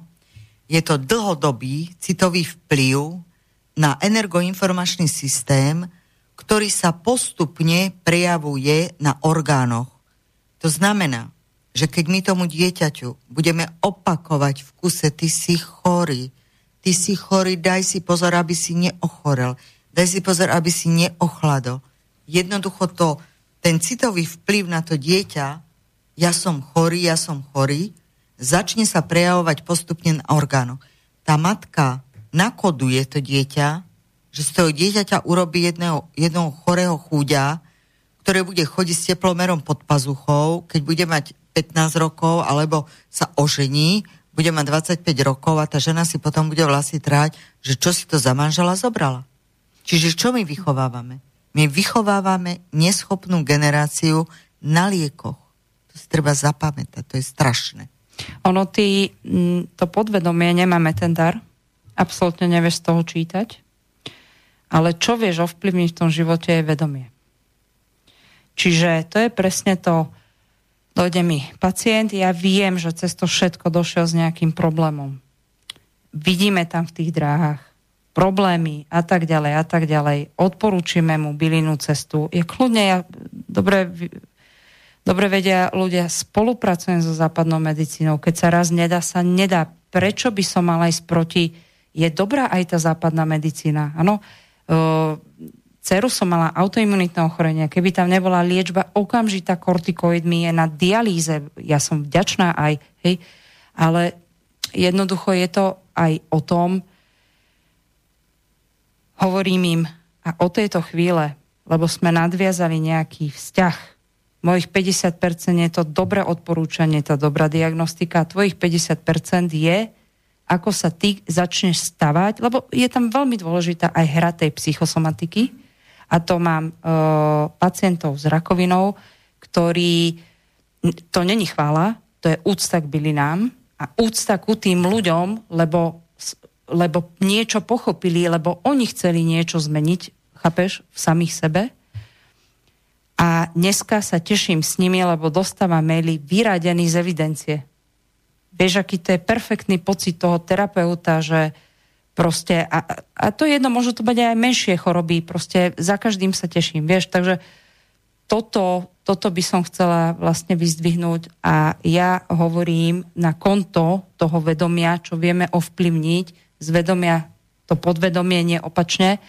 Je to dlhodobý citový vplyv na energoinformačný systém, ktorý sa postupne prejavuje na orgánoch. To znamená, že keď my tomu dieťaťu budeme opakovať v kuse, ty si chorý, ty si chorý, daj si pozor, aby si neochorel, daj si pozor, aby si neochladol. Jednoducho to, ten citový vplyv na to dieťa, ja som chorý, ja som chorý, začne sa prejavovať postupne na orgánoch. Tá matka nakoduje to dieťa, že z toho dieťaťa urobí jedného, jedného chorého chúďa, ktoré bude chodiť s teplomerom pod pazuchou, keď bude mať pätnásť rokov, alebo sa ožení, bude mať dvadsaťpäť rokov a tá žena si potom bude vlastne tráť, že čo si to za manžela zobrala. Čiže čo my vychovávame? My vychovávame neschopnú generáciu na liekoch. To si treba zapamätať, to je strašné. Ono, ty to podvedomie, nemáme ten dar, absolútne nevieš z toho čítať, ale čo vieš ovplyvniť v tom živote je vedomie. Čiže to je presne to, dojde mi pacient, ja viem, že cez to všetko došiel s nejakým problémom. Vidíme tam v tých dráhach problémy a tak ďalej a tak ďalej. Odporúčime mu bylinu cestu. Je kľudne, ja dobre... Dobre vedia ľudia, spolupracujem so západnou medicínou. Keď sa raz nedá, sa nedá. Prečo by som mal ísť proti? Je dobrá aj tá západná medicína. Áno, dceru som mala autoimunitné ochorenie. Keby tam nebola liečba, okamžitá kortikoidmi je na dialýze. Ja som vďačná aj, hej. Ale jednoducho je to aj o tom, hovorím im a o tejto chvíle, lebo sme nadviazali nejaký vzťah. Mojich päťdesiat percent je to dobré odporúčanie, tá dobrá diagnostika. A tvojich päťdesiat percent je, ako sa ty začneš stavať, lebo je tam veľmi dôležitá aj hra tej psychosomatiky. A to mám e, pacientov s rakovinou, ktorí, to není chvála, to je úcta k bylinám a úcta ku tým ľuďom, lebo, lebo niečo pochopili, lebo oni chceli niečo zmeniť, chápeš, v samých sebe. A dneska sa teším s nimi, lebo dostávam maily vyradený z evidencie. Vieš, aký to je perfektný pocit toho terapeuta, že proste, a, a to jedno, môžu to byť aj menšie choroby, proste za každým sa teším, vieš, takže toto, toto by som chcela vlastne vyzdvihnúť a ja hovorím na konto toho vedomia, čo vieme ovplyvniť, z vedomia to podvedomie, nie opačne,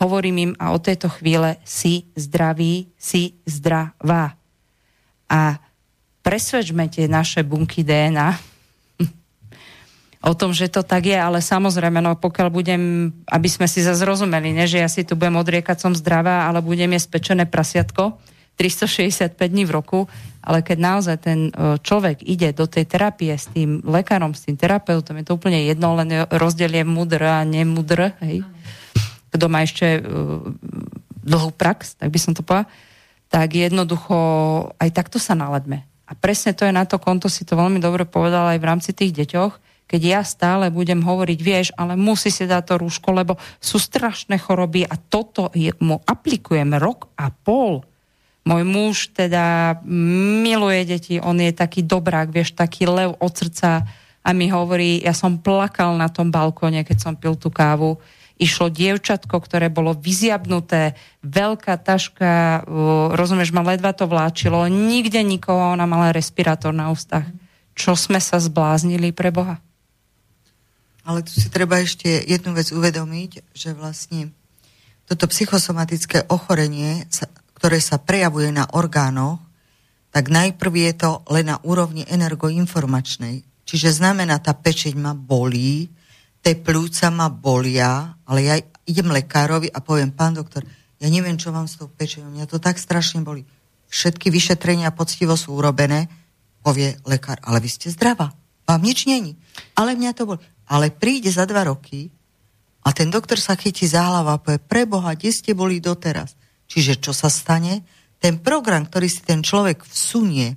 hovorím im a od tejto chvíle si zdravý, si zdravá. A presvedčme tie naše bunky dé en á o tom, že to tak je, ale samozrejme, no pokiaľ budem, aby sme si zase rozumeli, ne, že ja si tu budem odriekať, som zdravá, ale budem jesť pečené prasiatko tristošesťdesiatpäť dní v roku, ale keď naozaj ten človek ide do tej terapie s tým lekárom, s tým terapeutom, je to úplne jedno, len rozdiel je múdr a nemúdr, hej. Kto má ešte uh, dlhú prax, tak by som to povedala, tak jednoducho aj takto sa naladme. A presne to je na to konto, si to veľmi dobre povedala aj v rámci tých deťoch, keď ja stále budem hovoriť, vieš, ale musí si dať to rúško, lebo sú strašné choroby a toto je, mu aplikujem rok a pol. Môj muž teda miluje deti, on je taký dobrák, vieš, taký lev od srdca a mi hovorí, ja som plakal na tom balkóne, keď som pil tú kávu. Išlo dievčatko, ktoré bolo vyziabnuté, veľká taška, rozumieš, ma ledva to vláčilo, nikde nikoho, ona mala respirátor na ústach. Čo sme sa zbláznili pre Boha? Ale tu si treba ešte jednu vec uvedomiť, že vlastne toto psychosomatické ochorenie, ktoré sa prejavuje na orgánoch, tak najprv je to len na úrovni energoinformačnej. Čiže znamená, tá pečeň ma bolí, tie pľúca ma bolia, ale ja idem lekárovi a poviem, pán doktor, ja neviem, čo mám s tou pečenou, mňa to tak strašne bolí. Všetky vyšetrenia poctivo sú urobené, povie lekár, ale vy ste zdravá, vám nič není, ale mňa to bolí. Ale príde za dva roky A ten doktor sa chytí za hlavu a povie, preboha, kde ste boli doteraz? Čiže čo sa stane? Ten program, ktorý si ten človek vsunie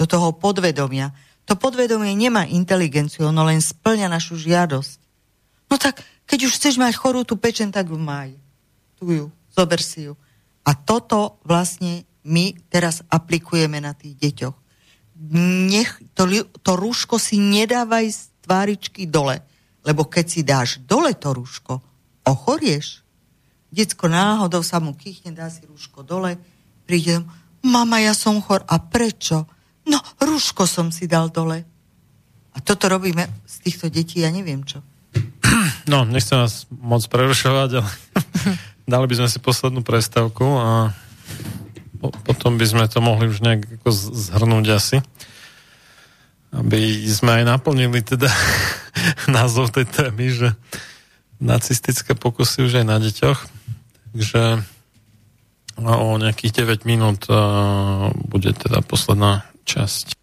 do toho podvedomia, to podvedomie nemá inteligenciu, ono len splňa našu žiadosť. No tak, keď už chceš mať chorú tú pečen, tak ju maj. Tu ju, zober si ju. A toto vlastne my teraz aplikujeme na tých deťoch. Nech to, to rúško si nedávaj z tváričky dole, lebo keď si dáš dole to rúško, ochorieš. Decko náhodou sa mu kýchne, dá si rúško dole, príde, mama, ja som chor. A prečo? No, rúško som si dal dole. A toto robíme z týchto detí, ja neviem čo. No, nechcem vás moc prerušovať, ale dali by sme si poslednú prestávku a potom by sme to mohli už nejak ako zhrnúť asi. Aby sme aj naplnili teda názov tej témy, že nacistické pokusy už aj na deťoch. Takže o nejakých deväť minút bude teda posledná časť.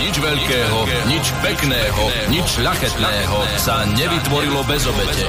Nič veľkého, nič pekného, nič šľachetného sa nevytvorilo bez obete.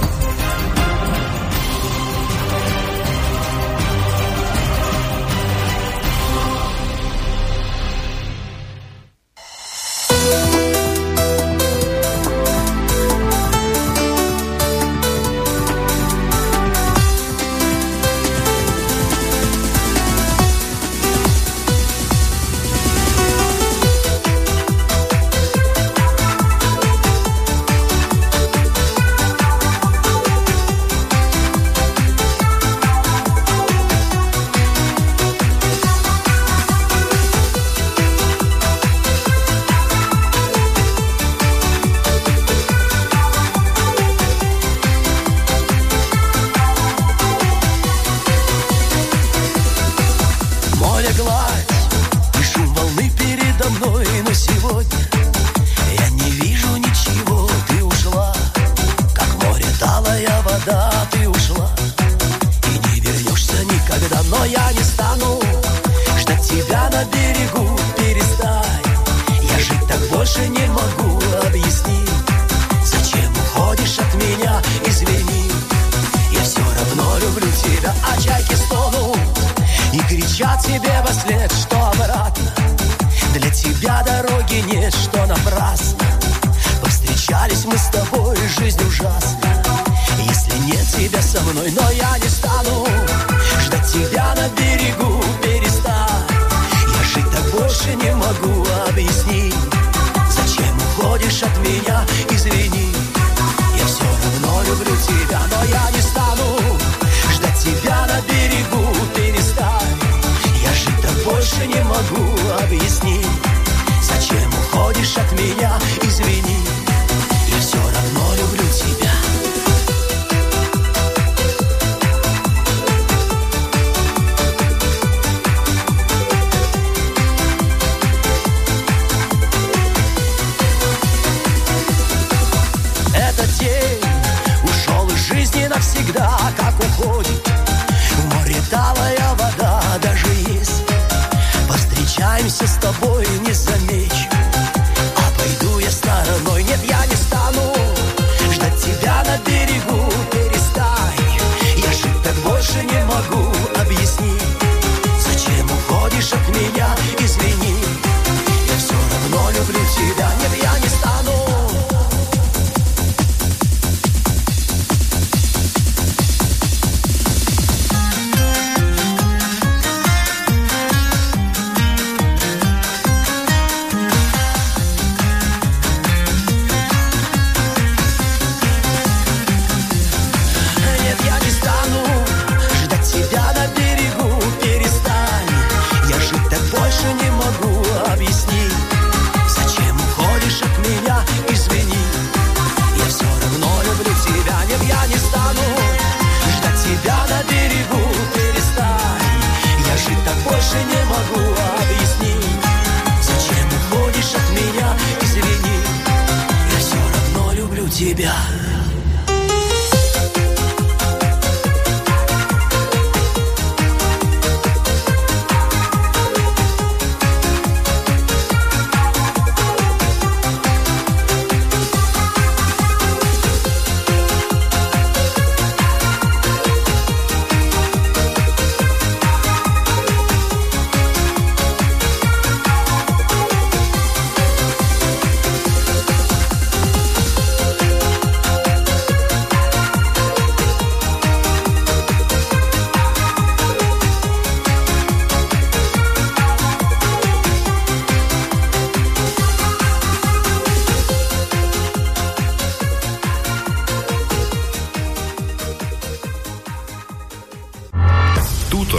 тебя.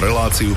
Reláciu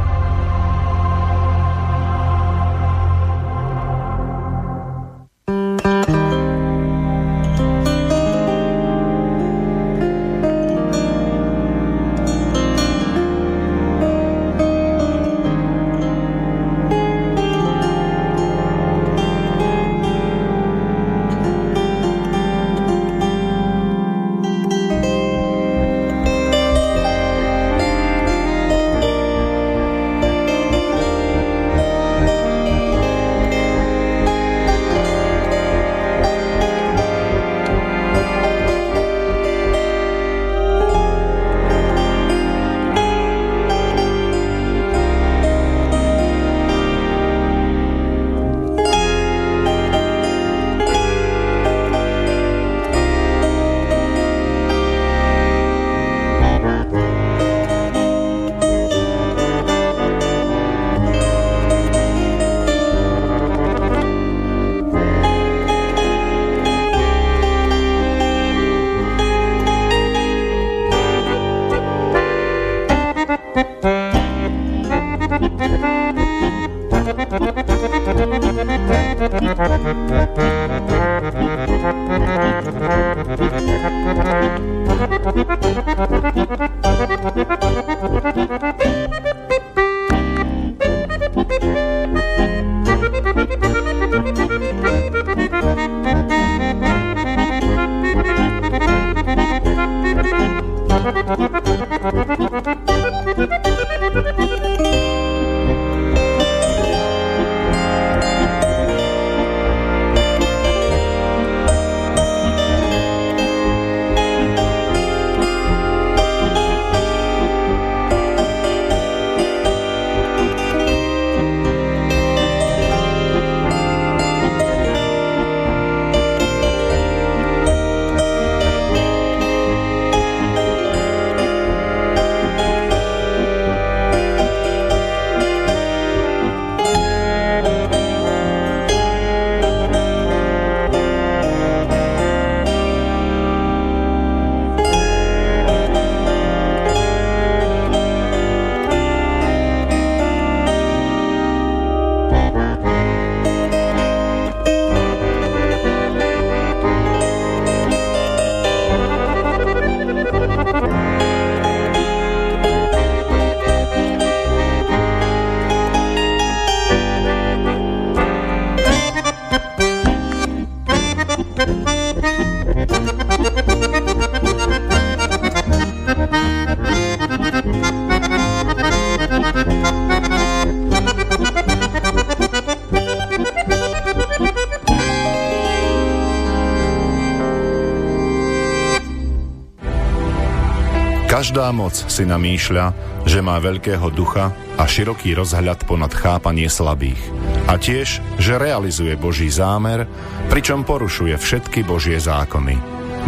Každá moc si namýšľa, že má veľkého ducha a široký rozhľad ponad chápanie slabých. A tiež, že realizuje Boží zámer, pričom porušuje všetky Božie zákony.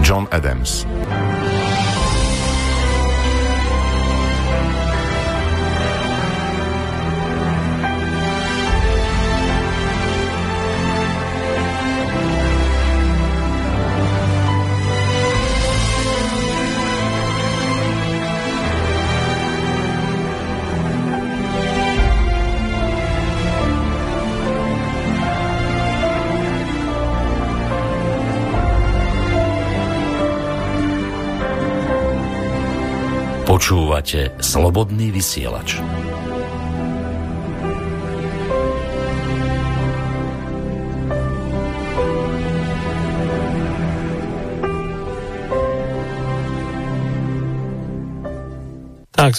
John Adams. Počúvate Slobodný vysielač. Tak,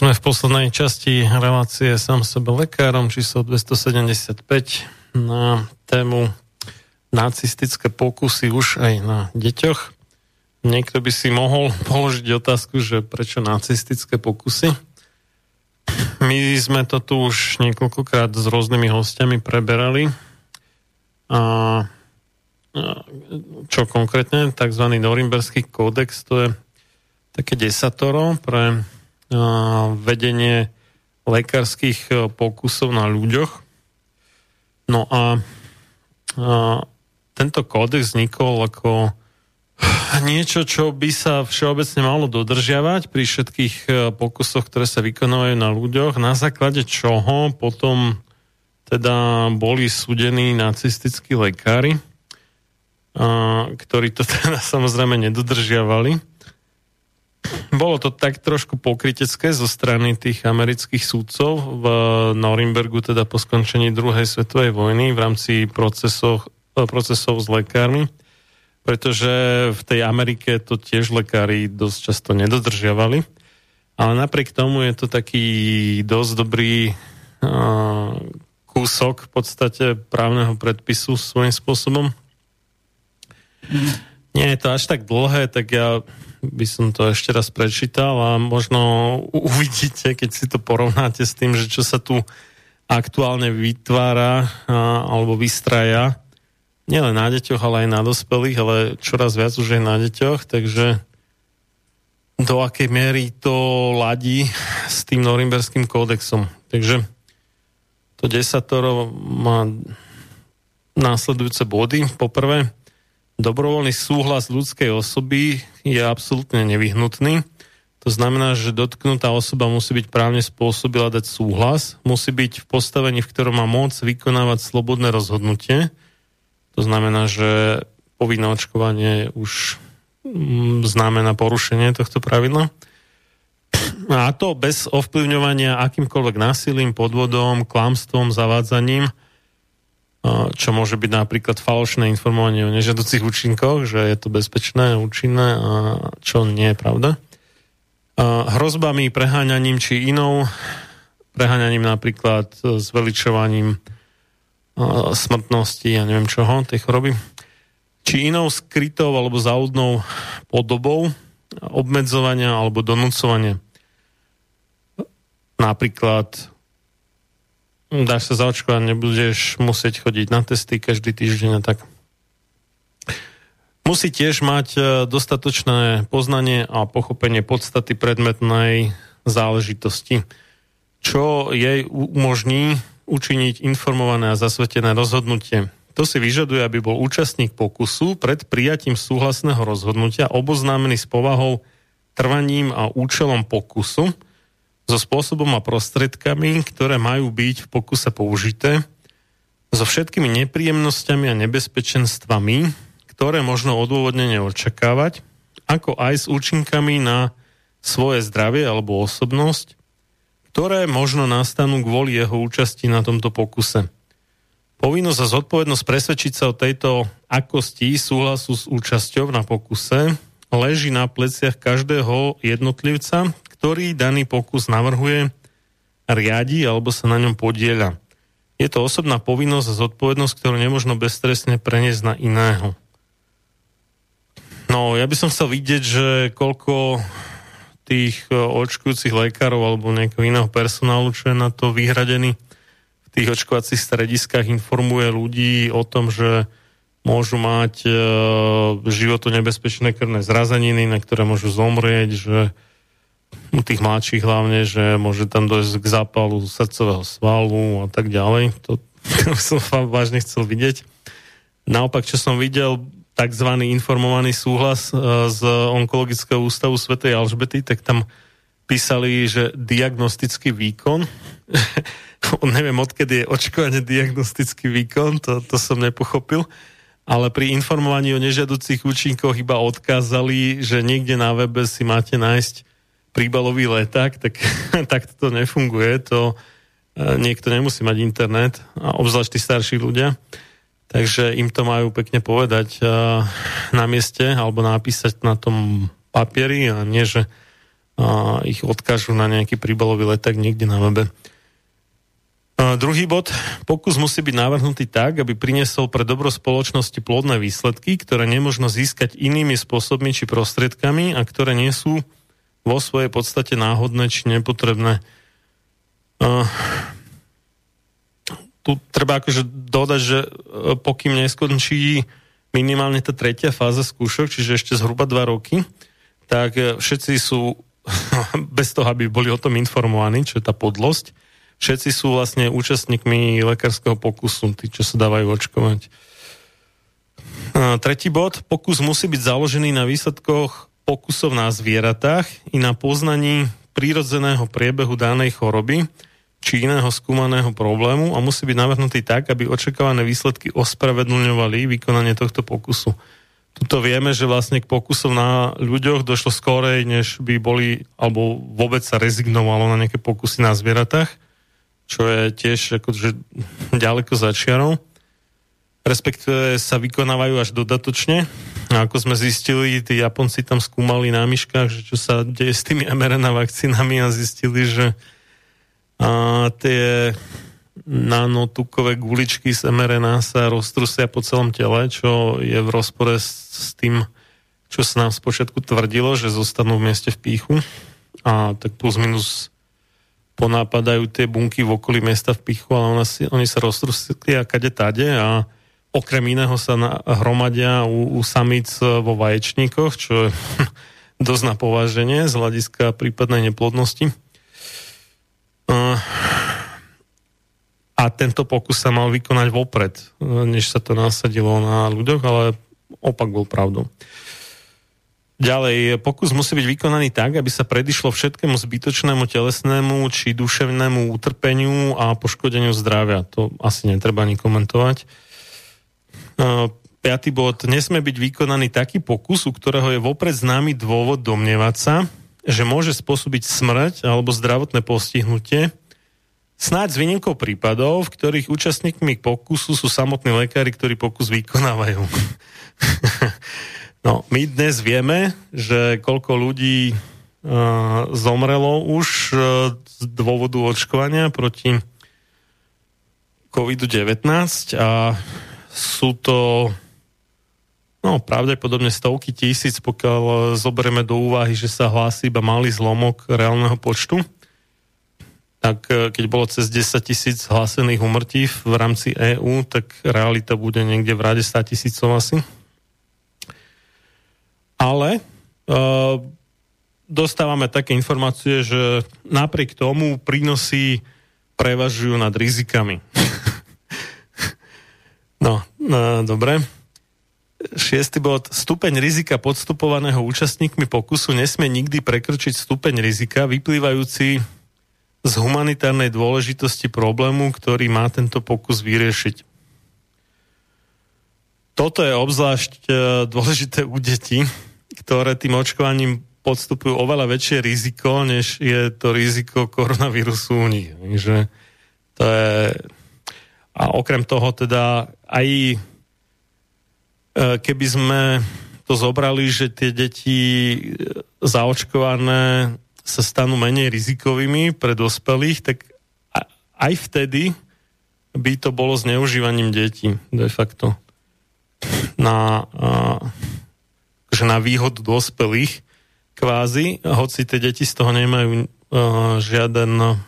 sme v poslednej časti relácie Sám sebe lekárom, číslo dvestosedemdesiatpäť, na tému nacistické pokusy už aj na deťoch. Niekto by si mohol položiť otázku, že prečo nacistické pokusy? My sme to tu už niekoľkokrát s rôznymi hostiami preberali. A čo konkrétne? Takzvaný Norimberský kódex, to je také desatoro pre vedenie lekárskych pokusov na ľuďoch. No a tento kódex vznikol ako niečo, čo by sa všeobecne malo dodržiavať pri všetkých pokusoch, ktoré sa vykonávajú na ľuďoch, na základe čoho potom teda boli súdení nacistickí lekári, ktorí to teda samozrejme nedodržiavali. Bolo to tak trošku pokrytecké zo strany tých amerických súdcov v Norimbergu, teda po skončení druhej svetovej vojny v rámci procesov, procesov s lekármi, pretože v tej Amerike to tiež lekári dosť často nedodržiavali. Ale napriek tomu je to taký dosť dobrý uh, kúsok v podstate právneho predpisu svojím spôsobom. Nie je to až tak dlhé, tak ja by som to ešte raz prečítal a možno uvidíte, keď si to porovnáte s tým, že čo sa tu aktuálne vytvára uh, alebo vystraja, nielen na deťoch, ale aj na dospelých, ale čoraz viac už aj na deťoch, takže do akej miery to ladí s tým Norimberským kódexom. Takže to desatoro má následujúce body. Poprvé, dobrovoľný súhlas ľudskej osoby je absolútne nevyhnutný. To znamená, že dotknutá osoba musí byť právne spôsobila dať súhlas, musí byť v postavení, v ktorom má moc vykonávať slobodné rozhodnutie. To znamená, že povinné očkovanie už znamená porušenie tohto pravidla. A to bez ovplyvňovania akýmkoľvek násilím, podvodom, klamstvom, zavádzaním, čo môže byť napríklad falošné informovanie o nežiaducich účinkoch, že je to bezpečné, účinné, a čo nie je pravda. A hrozbami, preháňaním či inou, preháňaním napríklad zveličovaním smrtnosti, ja neviem čoho, tej choroby, či inou skrytou alebo záudnou podobou obmedzovania alebo donúcovania. Napríklad dáš sa zaočkovať, nebudeš musieť chodiť na testy každý týždeň a tak. Musí tiež mať dostatočné poznanie a pochopenie podstaty predmetnej záležitosti, čo jej umožní učiniť informované a zasvetené rozhodnutie. To si vyžaduje, aby bol účastník pokusu pred prijatím súhlasného rozhodnutia oboznámený s povahou, trvaním a účelom pokusu, so spôsobom a prostriedkami, ktoré majú byť v pokuse použité, so všetkými nepríjemnosťami a nebezpečenstvami, ktoré možno odôvodnenie očakávať, ako aj s účinkami na svoje zdravie alebo osobnosť, ktoré možno nastanú kvôli jeho účasti na tomto pokuse. Povinnosť a zodpovednosť presvedčiť sa o tejto akosti súhlasu s účasťou na pokuse leží na pleciach každého jednotlivca, ktorý daný pokus navrhuje, riadi alebo sa na ňom podieľa. Je to osobná povinnosť a zodpovednosť, ktorú nemožno beztrestne preniesť na iného. No, ja by som chcel vidieť, že koľko tých očkujúcich lekárov alebo nejakého iného personálu, čo je na to vyhradený v tých očkovacích strediskách, informuje ľudí o tom, že môžu mať e, životu nebezpečné krvné zrazeniny, na ktoré môžu zomrieť, že u tých mladších hlavne, že môže tam dojsť k zápalu srdcového svalu a tak ďalej. To, to som vážne chcel vidieť. Naopak, čo som videl, takzvaný informovaný súhlas z Onkologického ústavu svätej Alžbety, tak tam písali, že diagnostický výkon. Neviem, odkedy je očkovanie diagnostický výkon, to, to som nepochopil, ale pri informovaní o nežiaducich účinkoch iba odkázali, že niekde na webe si máte nájsť príbalový leták, tak, tak to nefunguje. To niekto nemusí mať internet, a obzvlášť tí starší ľudia. Takže im to majú pekne povedať na mieste alebo napísať na tom papieri a nie, že ich odkážu na nejaký príbalový leták niekde na webe. Druhý bod. Pokus musí byť navrhnutý tak, aby priniesol pre dobro spoločnosti plodné výsledky, ktoré nemožno získať inými spôsobmi či prostriedkami a ktoré nie sú vo svojej podstate náhodné či nepotrebné. Tu treba akože dodať, že pokým neskončí minimálne tá tretia fáza skúšok, čiže ešte zhruba dva roky, tak všetci sú, bez toho, aby boli o tom informovaní, čo je tá podlosť, všetci sú vlastne účastníkmi lekárskeho pokusu, tí, čo sa dávajú očkovať. Tretí bod, pokus musí byť založený na výsledkoch pokusov na zvieratách i na poznaní prírodzeného priebehu danej choroby, či iného skúmaného problému a musí byť navrhnutý tak, aby očakávané výsledky ospravedlňovali vykonanie tohto pokusu. Tuto vieme, že vlastne k pokusom na ľuďoch došlo skorej, než by boli, alebo vôbec sa rezignovalo na nejaké pokusy na zvieratách, čo je tiež akože ďaleko za čiarou. Respektíve sa vykonávajú až dodatočne. A ako sme zistili, tí Japonci tam skúmali na myškách, že čo sa deje s tými em er en á vakcínami a zistili, že a tie nanotukové guličky z em er en á sa roztrusia po celom tele, čo je v rozpore s tým, čo sa nám spočiatku tvrdilo, že zostanú v mieste v píchu. A tak plus minus ponapadajú tie bunky v okolí miesta v píchu, ale ona si, oni sa roztrusia kade-tade a okrem iného sa hromadia u, u samíc vo vaječníkoch, čo je dosť na pováženie z hľadiska prípadnej neplodnosti. Uh, a tento pokus sa mal vykonať vopred, než sa to nasadilo na ľuďoch, ale opak bol pravdou. Ďalej, pokus musí byť vykonaný tak, aby sa predišlo všetkému zbytočnému telesnému či duševnému utrpeniu a poškodeniu zdravia. To asi netreba ani komentovať. Uh, piaty bod, nesmie byť vykonaný taký pokus, u ktorého je vopred známy dôvod domnievať sa, že môže spôsobiť smrť alebo zdravotné postihnutie, snáď s výnimkou prípadov, v ktorých účastníkmi pokusu sú samotní lekári, ktorí pokus vykonávajú. No, my dnes vieme, že koľko ľudí uh, zomrelo už uh, z dôvodu očkovania proti kovid devätnásť a sú to... No, pravdepodobne stovky tisíc, pokiaľ zoberieme do úvahy, že sa hlási iba malý zlomok reálneho počtu. Tak keď bolo cez desať tisíc hlásených úmrtí v rámci é ú, tak realita bude niekde v rade sto tisícov asi. Ale e, dostávame také informácie, že napriek tomu prínosy prevažujú nad rizikami. No, e, dobre. Šiesty bod. Stupeň rizika podstupovaného účastníkmi pokusu nesmie nikdy prekročiť stupeň rizika vyplývajúci z humanitárnej dôležitosti problému, ktorý má tento pokus vyriešiť. Toto je obzvlášť dôležité u detí, ktoré tým očkovaním podstupujú oveľa väčšie riziko, než je to riziko koronavírusu u nich. Takže to je... A okrem toho teda aj... Keby sme to zobrali, že tie deti zaočkované sa stanú menej rizikovými pre dospelých, tak aj vtedy by to bolo zneužívaním detí de facto na, že na výhodu dospelých kvázi, hoci tie deti z toho nemajú žiaden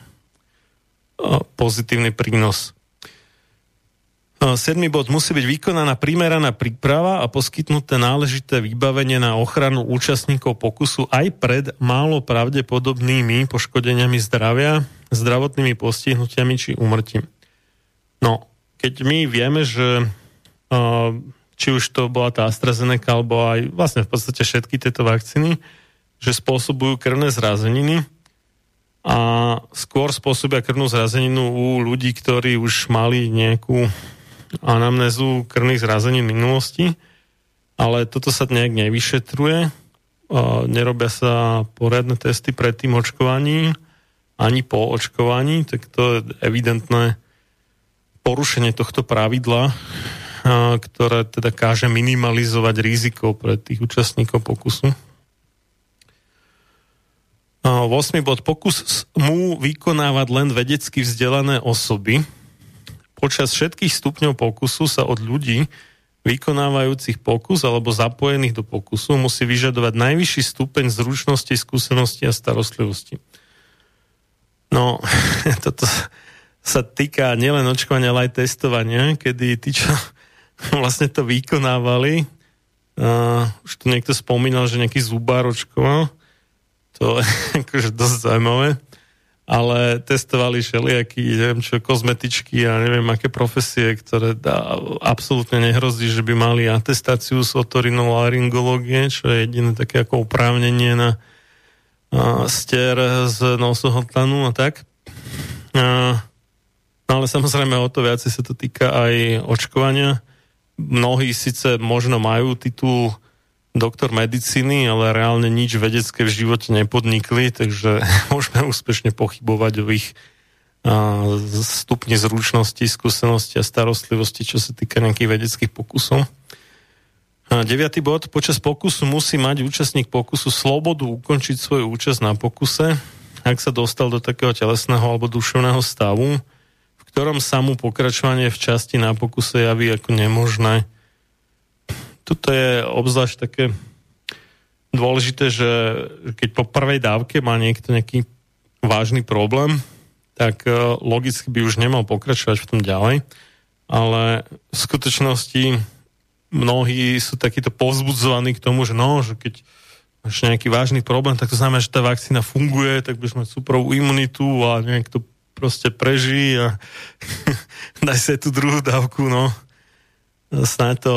pozitívny prínos. Sedmý bod, musí byť vykonaná primeraná príprava a poskytnuté náležité vybavenie na ochranu účastníkov pokusu aj pred málo pravdepodobnými poškodeniami zdravia, zdravotnými postihnutiami či úmrtím. No, keď my vieme, že či už to bola tá AstraZeneca, alebo aj vlastne v podstate všetky tieto vakcíny, že spôsobujú krvné zrazeniny, a skôr spôsobia krvnú zrazeninu u ľudí, ktorí už mali nejakú anamnézu krvných zrazenín v minulosti, ale toto sa nejak nevyšetruje. nerobia sa poriadne testy pred tým očkovaním, ani po očkovaní, tak to je evidentné porušenie tohto pravidla, ktoré teda káže minimalizovať riziko pre tých účastníkov pokusu. Ôsmy bod. Pokus smú vykonávať len vedecky vzdelané osoby. Počas všetkých stupňov pokusu sa od ľudí vykonávajúcich pokus alebo zapojených do pokusu musí vyžadovať najvyšší stupeň zručnosti, skúsenosti a starostlivosti. No, toto sa týka nielen očkovania, ale aj testovania, kedy tí, čo vlastne to vykonávali, uh, už tu niekto spomínal, že nejaký zubár očkoval, to je akože dosť zaujímavé, ale testovali všelijakí, neviem čo, kozmetičky a neviem aké profesie, ktoré dá, absolútne nehrozí, že by mali atestáciu z otorinolaryngológie, čo je jediné také ako oprávnenie na uh, stier z nosohotlanu a tak. Uh, no ale samozrejme o to viacej sa to týka aj očkovania. Mnohí síce možno majú titul doktor medicíny, ale reálne nič vedecké v živote nepodnikli, takže môžeme úspešne pochybovať o ich uh, stupni zručnosti, skúsenosti a starostlivosti, čo sa týka nejakých vedeckých pokusov. Deviatý bod. Počas pokusu musí mať účastník pokusu slobodu ukončiť svoju účasť na pokuse, ak sa dostal do takého telesného alebo duševného stavu, v ktorom sa mu pokračovanie v časti na pokuse javí ako nemožné. Toto je obzvlášť také dôležité, že keď po prvej dávke má niekto nejaký vážny problém, tak logicky by už nemal pokračovať v tom ďalej, ale v skutočnosti mnohí sú takíto povzbudzovaní k tomu, že no, že keď máš nejaký vážny problém, tak to znamená, že tá vakcína funguje, tak budeš mať súprovú imunitu a niekto proste preží a daj si tú druhú dávku, no. Snáď to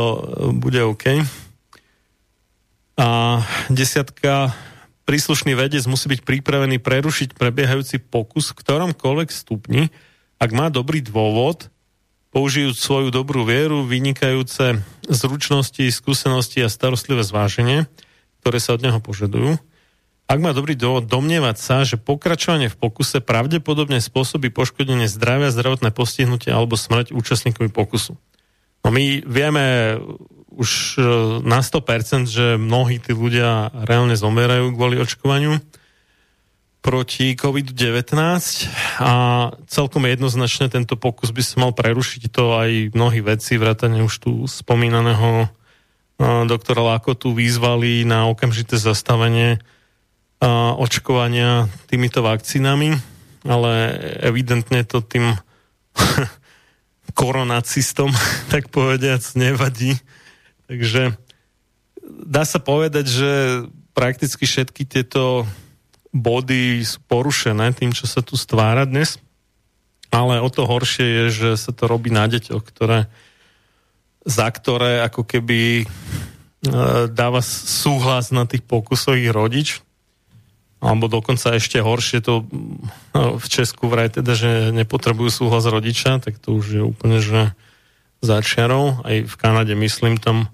bude OK. A desiatka. Príslušný vedec musí byť pripravený prerušiť prebiehajúci pokus v ktoromkoľvek stupni, ak má dobrý dôvod, použijúc svoju dobrú vieru, vynikajúce zručnosti, skúsenosti a starostlivé zváženie, ktoré sa od neho požadujú. Ak má dobrý dôvod domnievať sa, že pokračovanie v pokuse pravdepodobne spôsobí poškodenie zdravia, zdravotné postihnutie alebo smrť účastníkovi pokusu. No my vieme už na sto percent, že mnohí tí ľudia reálne zomierajú kvôli očkovaniu proti covid devätnásť a celkom jednoznačne tento pokus by sa mal prerušiť, to aj mnohí vedci, vrátane už tu spomínaného doktora Lákotu, vyzvali na okamžité zastavenie očkovania týmito vakcínami, ale evidentne to tým koronacistom, tak povediac, nevadí. Takže dá sa povedať, že prakticky všetky tieto body sú porušené tým, čo sa tu stvára dnes, ale o to horšie je, že sa to robí na deťoch, ktoré za ktoré ako keby dáva súhlas na tých pokusoch ich rodič, alebo dokonca ešte horšie to v Česku vraj teda, že nepotrebujú súhlas rodiča, tak to už je úplne, že za čiarou. Aj v Kanade, myslím, tam,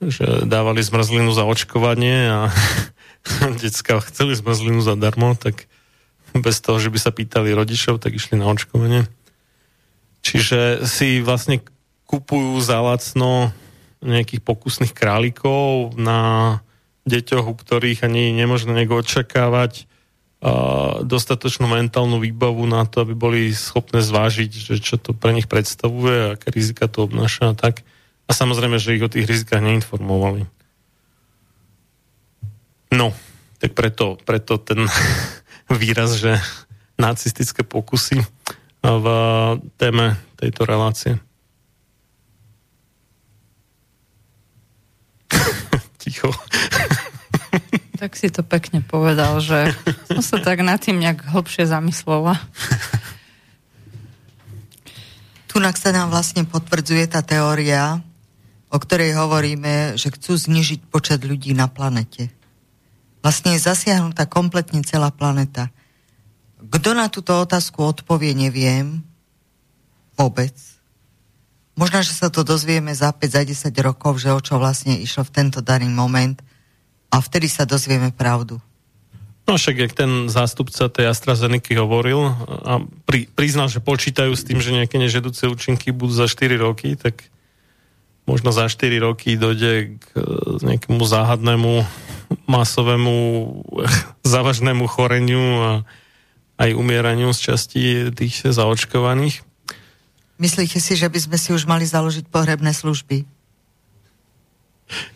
že dávali zmrzlinu za očkovanie a decká chceli zmrzlinu zadarmo, tak bez toho, že by sa pýtali rodičov, tak išli na očkovanie. Čiže si vlastne kupujú za lacno nejakých pokusných králikov na deťoch, u ktorých ani nemožno nejako očakávať uh, dostatočnú mentálnu výbavu na to, aby boli schopné zvážiť, že čo to pre nich predstavuje, aké rizika to obnáša a tak. A samozrejme, že ich o tých rizikách neinformovali. No, tak preto, preto ten výraz, že nacistické pokusy v téme tejto relácie. Ticho. Tak si to pekne povedal, že som sa tak nad tým nejak hlbšie zamyslela. Tunak sa nám vlastne potvrdzuje tá teória, o ktorej hovoríme, že chcú znižiť počet ľudí na planete. Vlastne je zasiahnutá kompletne celá planeta. Kto na túto otázku odpovie, neviem. Vôbec. Možno, že sa to dozvieme za päť, za desať rokov, že o čo vlastne išlo v tento daný moment. a vtedy sa dozvieme pravdu. No však, jak ten zástupca tej AstraZeneca hovoril a pri, priznal, že počítajú s tým, že nejaké nežedúce účinky budú za štyri roky, tak možno za štyri roky dojde k nejakému záhadnému, masovému, závažnému choreniu a aj umieraniu z časti tých zaočkovaných. Myslíte si, že by sme si už mali založiť pohrebné služby?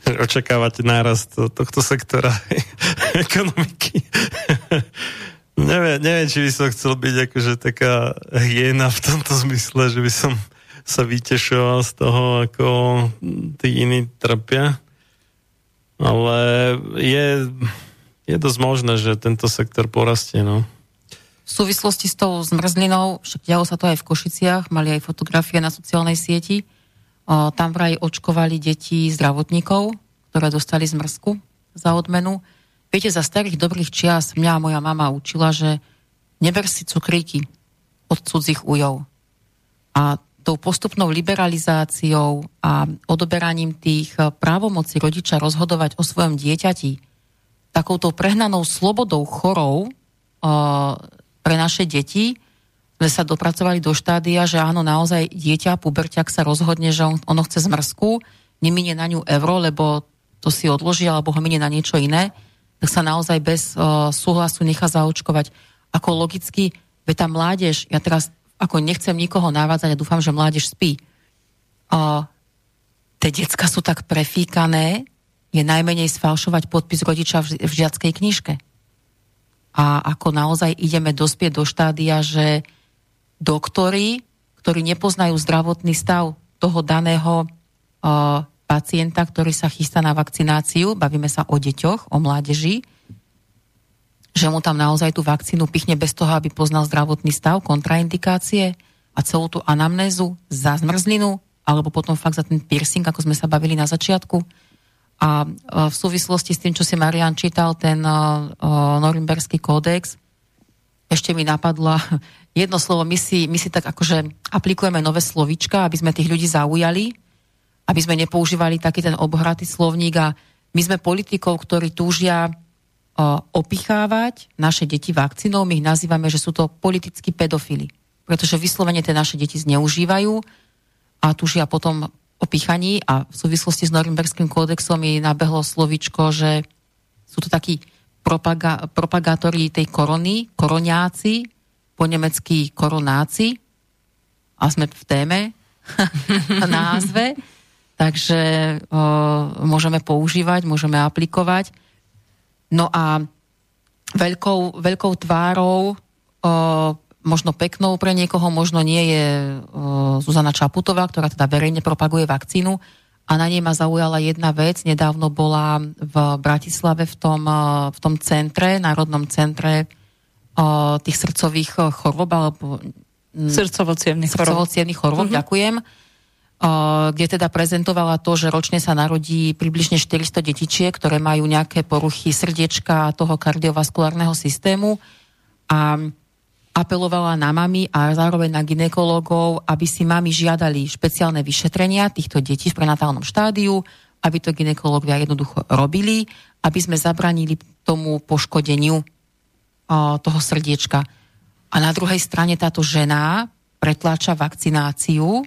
Očakávate nárast tohto sektora ekonomiky. neviem, neviem, či by som chcel byť akože taká hyena v tomto zmysle, že by som sa vytešoval z toho, ako tí iní trpia. Ale je, je dosť možné, že tento sektor porastie, no. V súvislosti s tou zmrzlinou, však dialo sa to aj v Košiciach, mali aj fotografie na sociálnej sieti. O, tam vraj očkovali deti zdravotníkov, ktoré dostali zmrzku za odmenu. Viete, za starých dobrých čias mňa moja mama učila, že neber si cukríky od cudzích ujov. A tou postupnou liberalizáciou a odoberaním tých právomocí rodiča rozhodovať o svojom dieťati, takouto prehnanou slobodou chorou o, pre naše deti sa dopracovali do štádia, že áno, naozaj dieťa, puberťak sa rozhodne, že on, ono chce zmrzku, neminie na ňu euro, lebo to si odloží, alebo ho minie na niečo iné, tak sa naozaj bez uh, súhlasu nechá zaočkovať. Ako logicky, veď tá mládež, ja teraz ako nechcem nikoho navádzať, ja dúfam, že mládež spí. Uh, tie decka sú tak prefíkané, je najmenej sfalšovať podpis rodiča v, v žiackej knižke. A ako naozaj ideme dospieť do štádia, že doktori, ktorí nepoznajú zdravotný stav toho daného uh, pacienta, ktorý sa chystá na vakcináciu, bavíme sa o deťoch, o mládeži, že mu tam naozaj tú vakcínu pichne bez toho, aby poznal zdravotný stav, kontraindikácie a celú tú anamnézu za zmrzlinu, alebo potom fakt za ten piercing, ako sme sa bavili na začiatku. A uh, v súvislosti s tým, čo si Marian čítal, ten uh, uh, Norimberský kódex, ešte mi napadla jedno slovo, my si, my si tak akože aplikujeme nové slovíčka, aby sme tých ľudí zaujali, aby sme nepoužívali taký ten obhratý slovník a my sme politikov, ktorí túžia uh, opichávať naše deti vakcínou, my ich nazývame, že sú to politickí pedofili, pretože vyslovene tie naše deti zneužívajú a túžia potom opichaní a v súvislosti s Norimberským kódexom mi nabehlo slovíčko, že sú to takí Propaga- propagátori tej korony, koroniáci, po nemecky koronáci, a sme v téme, v názve, takže o, môžeme používať, môžeme aplikovať. No a veľkou, veľkou tvárou, o, možno peknou pre niekoho, možno nie je o, Zuzana Čaputová, ktorá teda verejne propaguje vakcínu, a na nej ma zaujala jedna vec. Nedávno bola v Bratislave v tom, v tom centre, národnom centre tých srdcových chorôb, alebo srdcovo-cievnych chorôb, chorôb uh-huh. ďakujem, kde teda prezentovala to, že ročne sa narodí približne štyristo detičiek, ktoré majú nejaké poruchy srdiečka a toho kardiovaskulárneho systému, a apelovala na mami a zároveň na gynekológov, aby si mami žiadali špeciálne vyšetrenia týchto detí v prenatálnom štádiu, aby to gynekológovia jednoducho robili, aby sme zabranili tomu poškodeniu o, toho srdiečka. A na druhej strane táto žena pretláča vakcináciu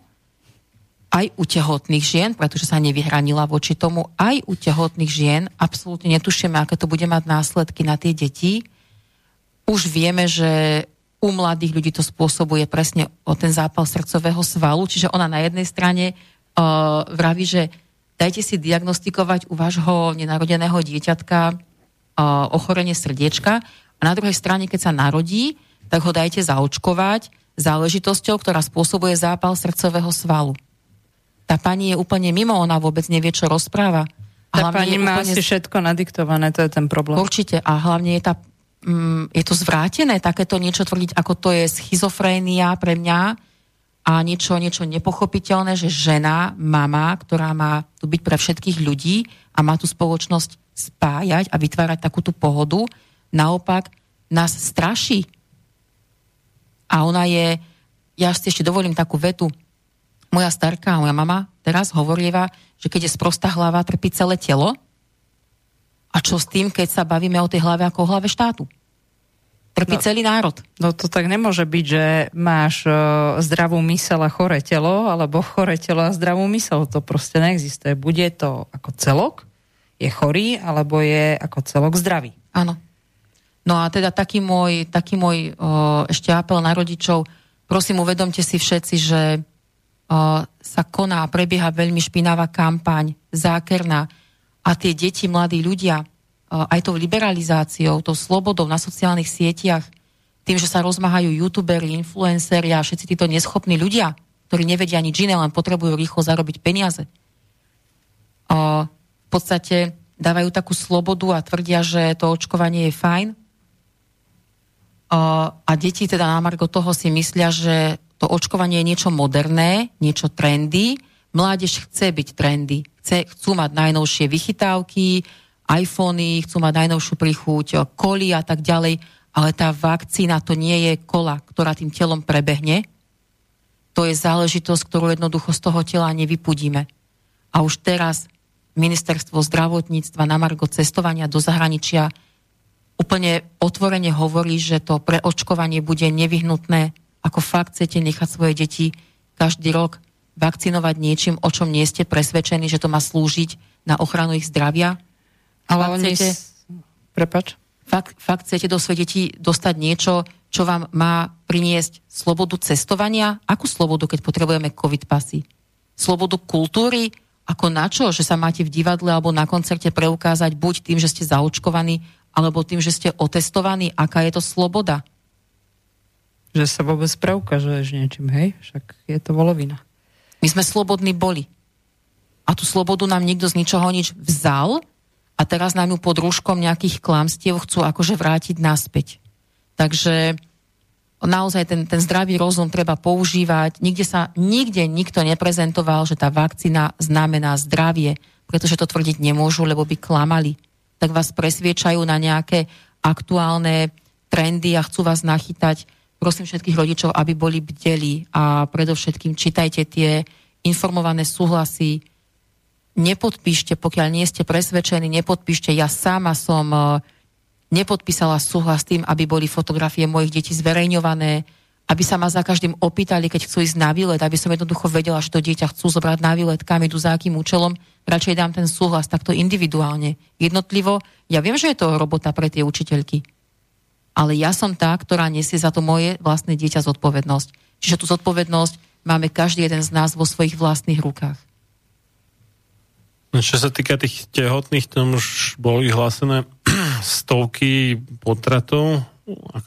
aj u tehotných žien, pretože sa nevyhranila voči tomu, aj u tehotných žien. Absolútne netušíme, aké to bude mať následky na tie deti. Už vieme, že u mladých ľudí to spôsobuje presne o ten zápal srdcového svalu. Čiže ona na jednej strane uh, vraví, že dajte si diagnostikovať u vášho nenarodeného dieťatka uh, ochorenie srdiečka, a na druhej strane, keď sa narodí, tak ho dajte zaočkovať záležitosťou, ktorá spôsobuje zápal srdcového svalu. Tá pani je úplne mimo, ona vôbec nevie, čo rozpráva. A tá pani má úplne asi všetko nadiktované, to je ten problém. Určite, a hlavne je tá je to zvrátené, takéto niečo tvrdiť, ako to je schizofrénia pre mňa a niečo, niečo nepochopiteľné, že žena, mama, ktorá má tu byť pre všetkých ľudí a má tu spoločnosť spájať a vytvárať takúto pohodu, naopak nás straší. A ona je, ja si ešte dovolím takú vetu, moja starka, moja mama teraz hovorieva, že keď je sprostá hlava, trpí celé telo. A A čo s tým, keď sa bavíme o tej hlave ako o hlave štátu? Trpí no, celý národ. No to tak nemôže byť, že máš uh, zdravú myseľ a choré telo, alebo choré telo a zdravú myseľ. To proste neexistuje. Bude to ako celok, je chorý, alebo je ako celok zdravý. Áno. No a teda taký môj, taký môj uh, ešte apel na rodičov, prosím, uvedomte si všetci, že uh, sa koná a prebieha veľmi špinavá kampaň, zákerná, a tie deti, mladí ľudia, aj tou liberalizáciou, tou slobodou na sociálnych sieťach, tým, že sa rozmáhajú youtuberi, influenceri a všetci títo neschopní ľudia, ktorí nevedia nič iné, len potrebujú rýchlo zarobiť peniaze. A v podstate dávajú takú slobodu a tvrdia, že to očkovanie je fajn. A, a deti teda na margo toho si myslia, že to očkovanie je niečo moderné, niečo trendy. Mládež chce byť trendy. Chce, chcú mať najnovšie vychytávky, iPhony, chcú mať najnovšiu príchuť, koly a tak ďalej, ale tá vakcína to nie je kola, ktorá tým telom prebehne. To je záležitosť, ktorú jednoducho z toho tela nevypudíme. A už teraz ministerstvo zdravotníctva na margo cestovania do zahraničia úplne otvorene hovorí, že to preočkovanie bude nevyhnutné. Ako fakt chcete nechať svoje deti každý rok vakcinovať niečím, o čom nie ste presvedčení, že to má slúžiť na ochranu ich zdravia? Ale oni... Prepač. Fakt, fakt chcete do svojich detí dostať niečo, čo vám má priniesť slobodu cestovania? Akú slobodu, keď potrebujeme COVID pasy? Slobodu kultúry? Ako na čo? Že sa máte v divadle alebo na koncerte preukázať buď tým, že ste zaočkovaní, alebo tým, že ste otestovaní? Aká je to sloboda? Že sa vôbec preukážeš niečím, hej? Však je to volovina. My sme slobodní boli. A tú slobodu nám nikto z ničoho nič vzal, a teraz nám ju pod rúškom nejakých klamstiev chcú akože vrátiť naspäť. Takže naozaj ten, ten zdravý rozum treba používať. Nikde sa, nikde nikto neprezentoval, že tá vakcína znamená zdravie, pretože to tvrdiť nemôžu, lebo by klamali. Tak vás presviečajú na nejaké aktuálne trendy a chcú vás nachytať. Prosím všetkých rodičov, aby boli bdelí a predovšetkým čítajte tie informované súhlasy. Nepodpíšte, pokiaľ nie ste presvedčení, nepodpíšte. Ja sama som nepodpísala súhlas tým, aby boli fotografie mojich detí zverejňované, aby sa ma za každým opýtali, keď chcú ísť na výlet, aby som jednoducho vedela, že to dieťa chcú zobrať na výlet, kam idú, za akým účelom. Radšej dám ten súhlas takto individuálne, jednotlivo. Ja viem, že je to robota pre tie učiteľky, ale ja som tá, ktorá nesie za to moje vlastné dieťa zodpovednosť. Čiže tú zodpovednosť máme každý jeden z nás vo svojich vlastných rukách. Čo sa týka tých tehotných, tam už boli vyhlásené stovky potratov,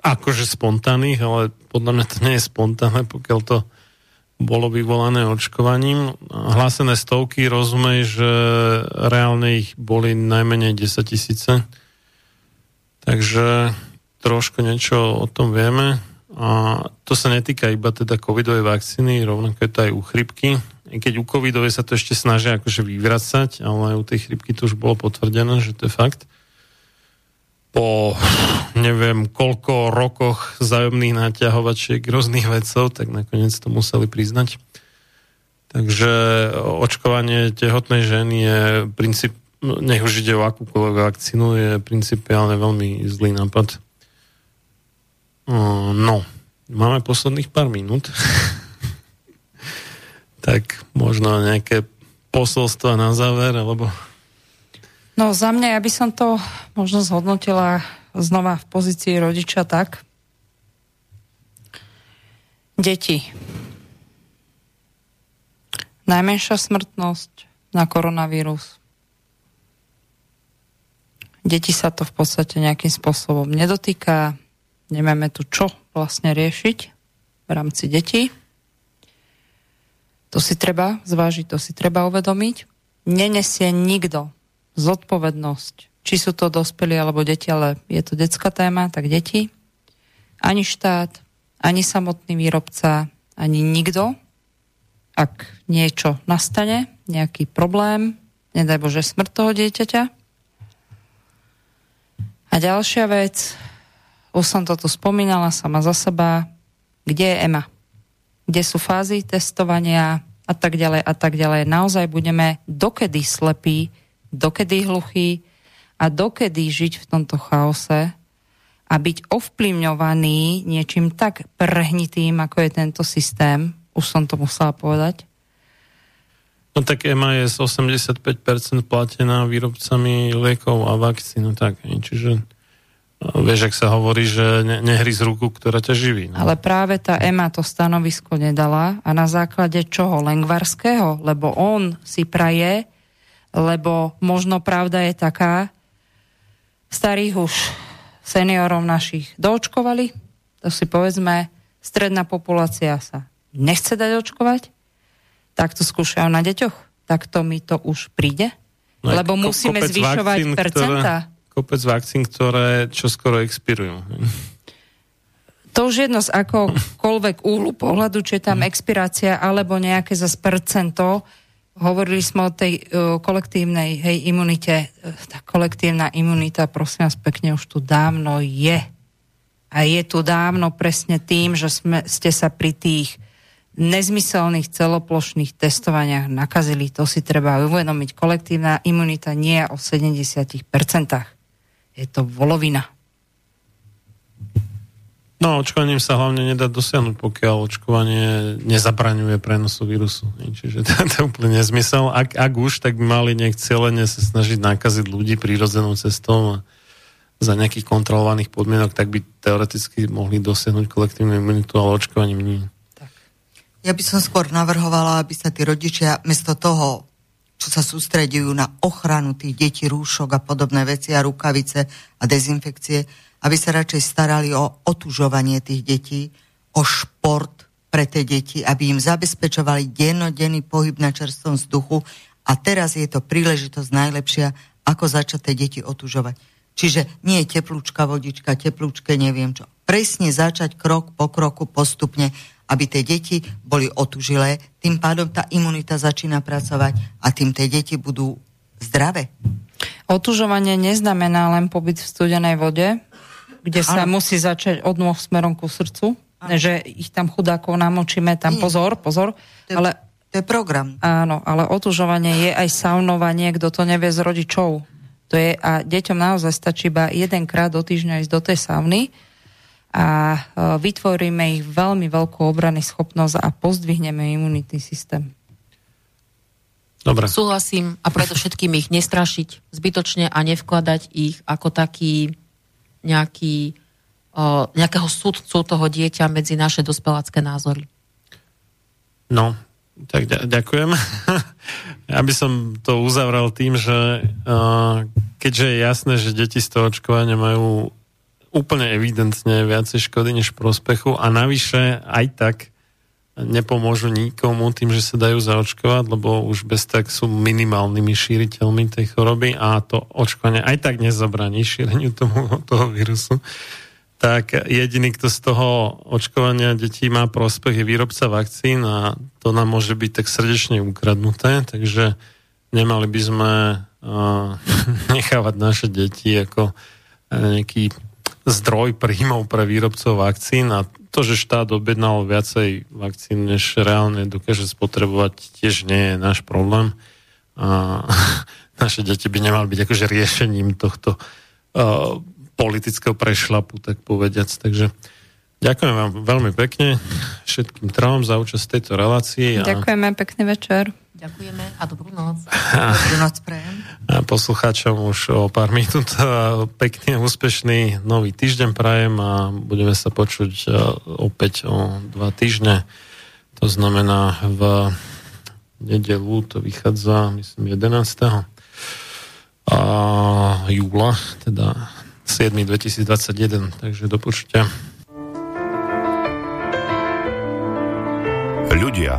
akože spontánnych, ale podľa mňa to nie je spontánne, pokiaľ to bolo vyvolané očkovaním. Hlásené stovky, rozumej, že reálne ich boli najmenej desaťtisíc. Takže trošku niečo o tom vieme. A to sa netýka iba teda covidovej vakcíny, rovnako je to aj u chrypky. Keď u covidovej sa to ešte snažia akože vyvracať, ale u tej chrypky to už bolo potvrdené, že to je fakt. Po neviem koľko rokoch vzájomných naťahovačiek rôznych vecov, tak nakoniec to museli priznať. Takže očkovanie tehotnej ženy je princíp, nech už ide o akúkoľvek vakcínu, je principiálne veľmi zlý nápad. No, máme posledných pár minút. Tak možno nejaké posolstva na záver, alebo... No za mňa, ja by som to možno zhodnotila znova v pozícii rodiča tak. Deti. Najmenšia smrtnosť na koronavírus. Deti sa to v podstate nejakým spôsobom nedotýka. Nemáme tu čo vlastne riešiť v rámci detí. To si treba zvážiť, to si treba uvedomiť. Nenesie nikto zodpovednosť, či sú to dospelí alebo deti, ale je to detská téma, tak deti. Ani štát, ani samotný výrobca, ani nikto. Ak niečo nastane, nejaký problém, nedaj Bože smrť toho dieťaťa. A ďalšia vec, už som to tu spomínala sama za seba, kde je é em á? Kde sú fázy testovania a tak ďalej a tak ďalej. Naozaj budeme dokedy slepí, dokedy hluchí a dokedy žiť v tomto chaose a byť ovplyvňovaný niečím tak prehnitým, ako je tento systém. Už som to musela povedať. No tak é em á je z osemdesiatpäť percent platená výrobcami liekov a vakcín. Tak, čiže vieš, ak sa hovorí, že nehry z ruku, ktorá ťa živí. No. Ale práve tá é em á to stanovisko nedala a na základe čoho? Lengvarského? Lebo on si praje, lebo možno pravda je taká, starých už seniorov našich doočkovali, to si povedzme, stredná populácia sa nechce dať očkovať, tak to skúšajú na deťoch, tak to mi to už príde, no lebo ko- musíme zvyšovať vakcín, percentá. Ktoré, kopec vakcín, ktoré čoskoro expirujú. To už jedno z akokoľvek úhlu pohľadu, či je tam expirácia alebo nejaké zas percento. Hovorili sme o tej uh, kolektívnej hej, imunite. Tá kolektívna imunita, prosím vás pekne, už tu dávno je. A je tu dávno presne tým, že sme, ste sa pri tých nezmyselných celoplošných testovaniach nakazili. To si treba uvedomiť. Kolektívna imunita nie je o sedemdesiat percent. Je to volovina. No, očkovaním sa hlavne nedá dosiahnuť, pokiaľ očkovanie nezabraňuje prenosu vírusu. Čiže to, to je úplne nezmysel. Ak, ak už, tak by mali nech cieľene sa snažiť nakaziť ľudí prírodzenou cestou a za nejakých kontrolovaných podmienok, tak by teoreticky mohli dosiahnuť kolektívnu imunitu, ale očkovaním nie. Tak. Ja by som skôr navrhovala, aby sa tí rodičia, miesto toho, čo sa sústredujú na ochranu tých detí, rúšok a podobné veci a rukavice a dezinfekcie, aby sa radšej starali o otužovanie tých detí, o šport pre tie deti, aby im zabezpečovali dennodenný pohyb na čerstvom vzduchu. A teraz je to príležitosť najlepšia, ako začať tie deti otužovať. Čiže nie je teplúčka vodička, teplúčke neviem čo. Presne začať krok po kroku postupne, aby tie deti boli otužilé. Tým pádom tá imunita začína pracovať a tým tie deti budú zdravé. Otužovanie neznamená len pobyt v studenej vode, kde sa ano. Musí začať od nôh smerom ku srdcu, ano. Že ich tam chudákov namočíme, tam nie. pozor, pozor. To je, ale, to je program. Áno, ale otužovanie je aj saunovanie, kto to nevie z rodičov. To je, a deťom naozaj stačí iba jedenkrát do týždňa ísť do tej sauny a vytvoríme ich veľmi veľkú obrannú schopnosť a pozdvihneme imunitný systém. Dobre. Súhlasím a preto všetkým ich nestrašiť zbytočne a nevkladať ich ako taký nejaký, o, nejakého súdcu toho dieťa medzi naše dospelácké názory. No, tak ďakujem. Ja by som to uzavrel tým, že uh, keďže je jasné, že deti z toho očkovania majú úplne evidentne viacej škody než prospechu a navyše aj tak nepomôžu nikomu tým, že sa dajú zaočkovať, lebo už bez tak sú minimálnymi šíriteľmi tej choroby a to očkovanie aj tak nezabraní šíreniu tomu, toho vírusu. Tak jediný, kto z toho očkovania detí má prospech, je výrobca vakcín a to nám môže byť tak srdečne ukradnuté, takže nemali by sme uh, nechávať naše deti ako nejaký zdroj príjmov pre výrobcov vakcín a to, že štát objednal viacej vakcín, než reálne dokáže spotrebovať, tiež nie je náš problém. A naše deti by nemali byť akože riešením tohto uh, politického prešlapu, tak povediac. Takže ďakujem vám veľmi pekne všetkým trom za účasť v tejto relácii. Ďakujeme, a... pekný večer. Ďakujeme a dobrú noc. A... Dobrú noc prejem. A poslucháčom už o pár minút pekný, úspešný nový týždeň prajem a budeme sa počuť opäť o dva týždne. To znamená v nedeľu to vychádza, myslím, jedenásteho A júla, teda siedmeho dvetisícdvadsaťjeden, takže do počutia. Ľudia,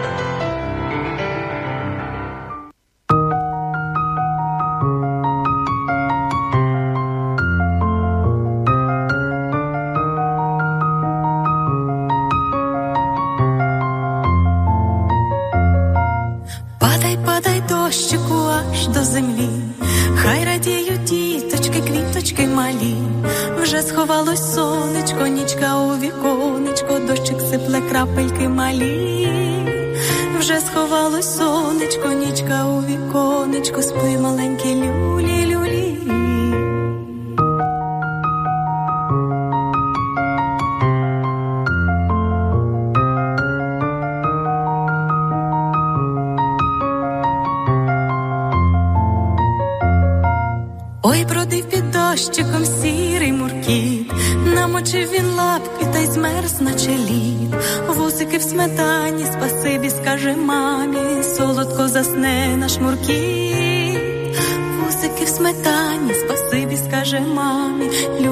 Падай, падай дощику аж до землі, хай радіють діточки, квіточки малі, вже сховалось сонечко, нічка у віконечко, дощик сипле крапельки малі, вже сховалось сонечко, нічка у віконечко, спи маленькі люлі-люлі. Ой, бродив під дощиком сірий муркіт, намочив він лапки та й змерз наче лід. Вусики в сметані, спасибі, скаже мамі, солодко засне наш муркіт. Вусики в сметані, спасибі, скаже мамі,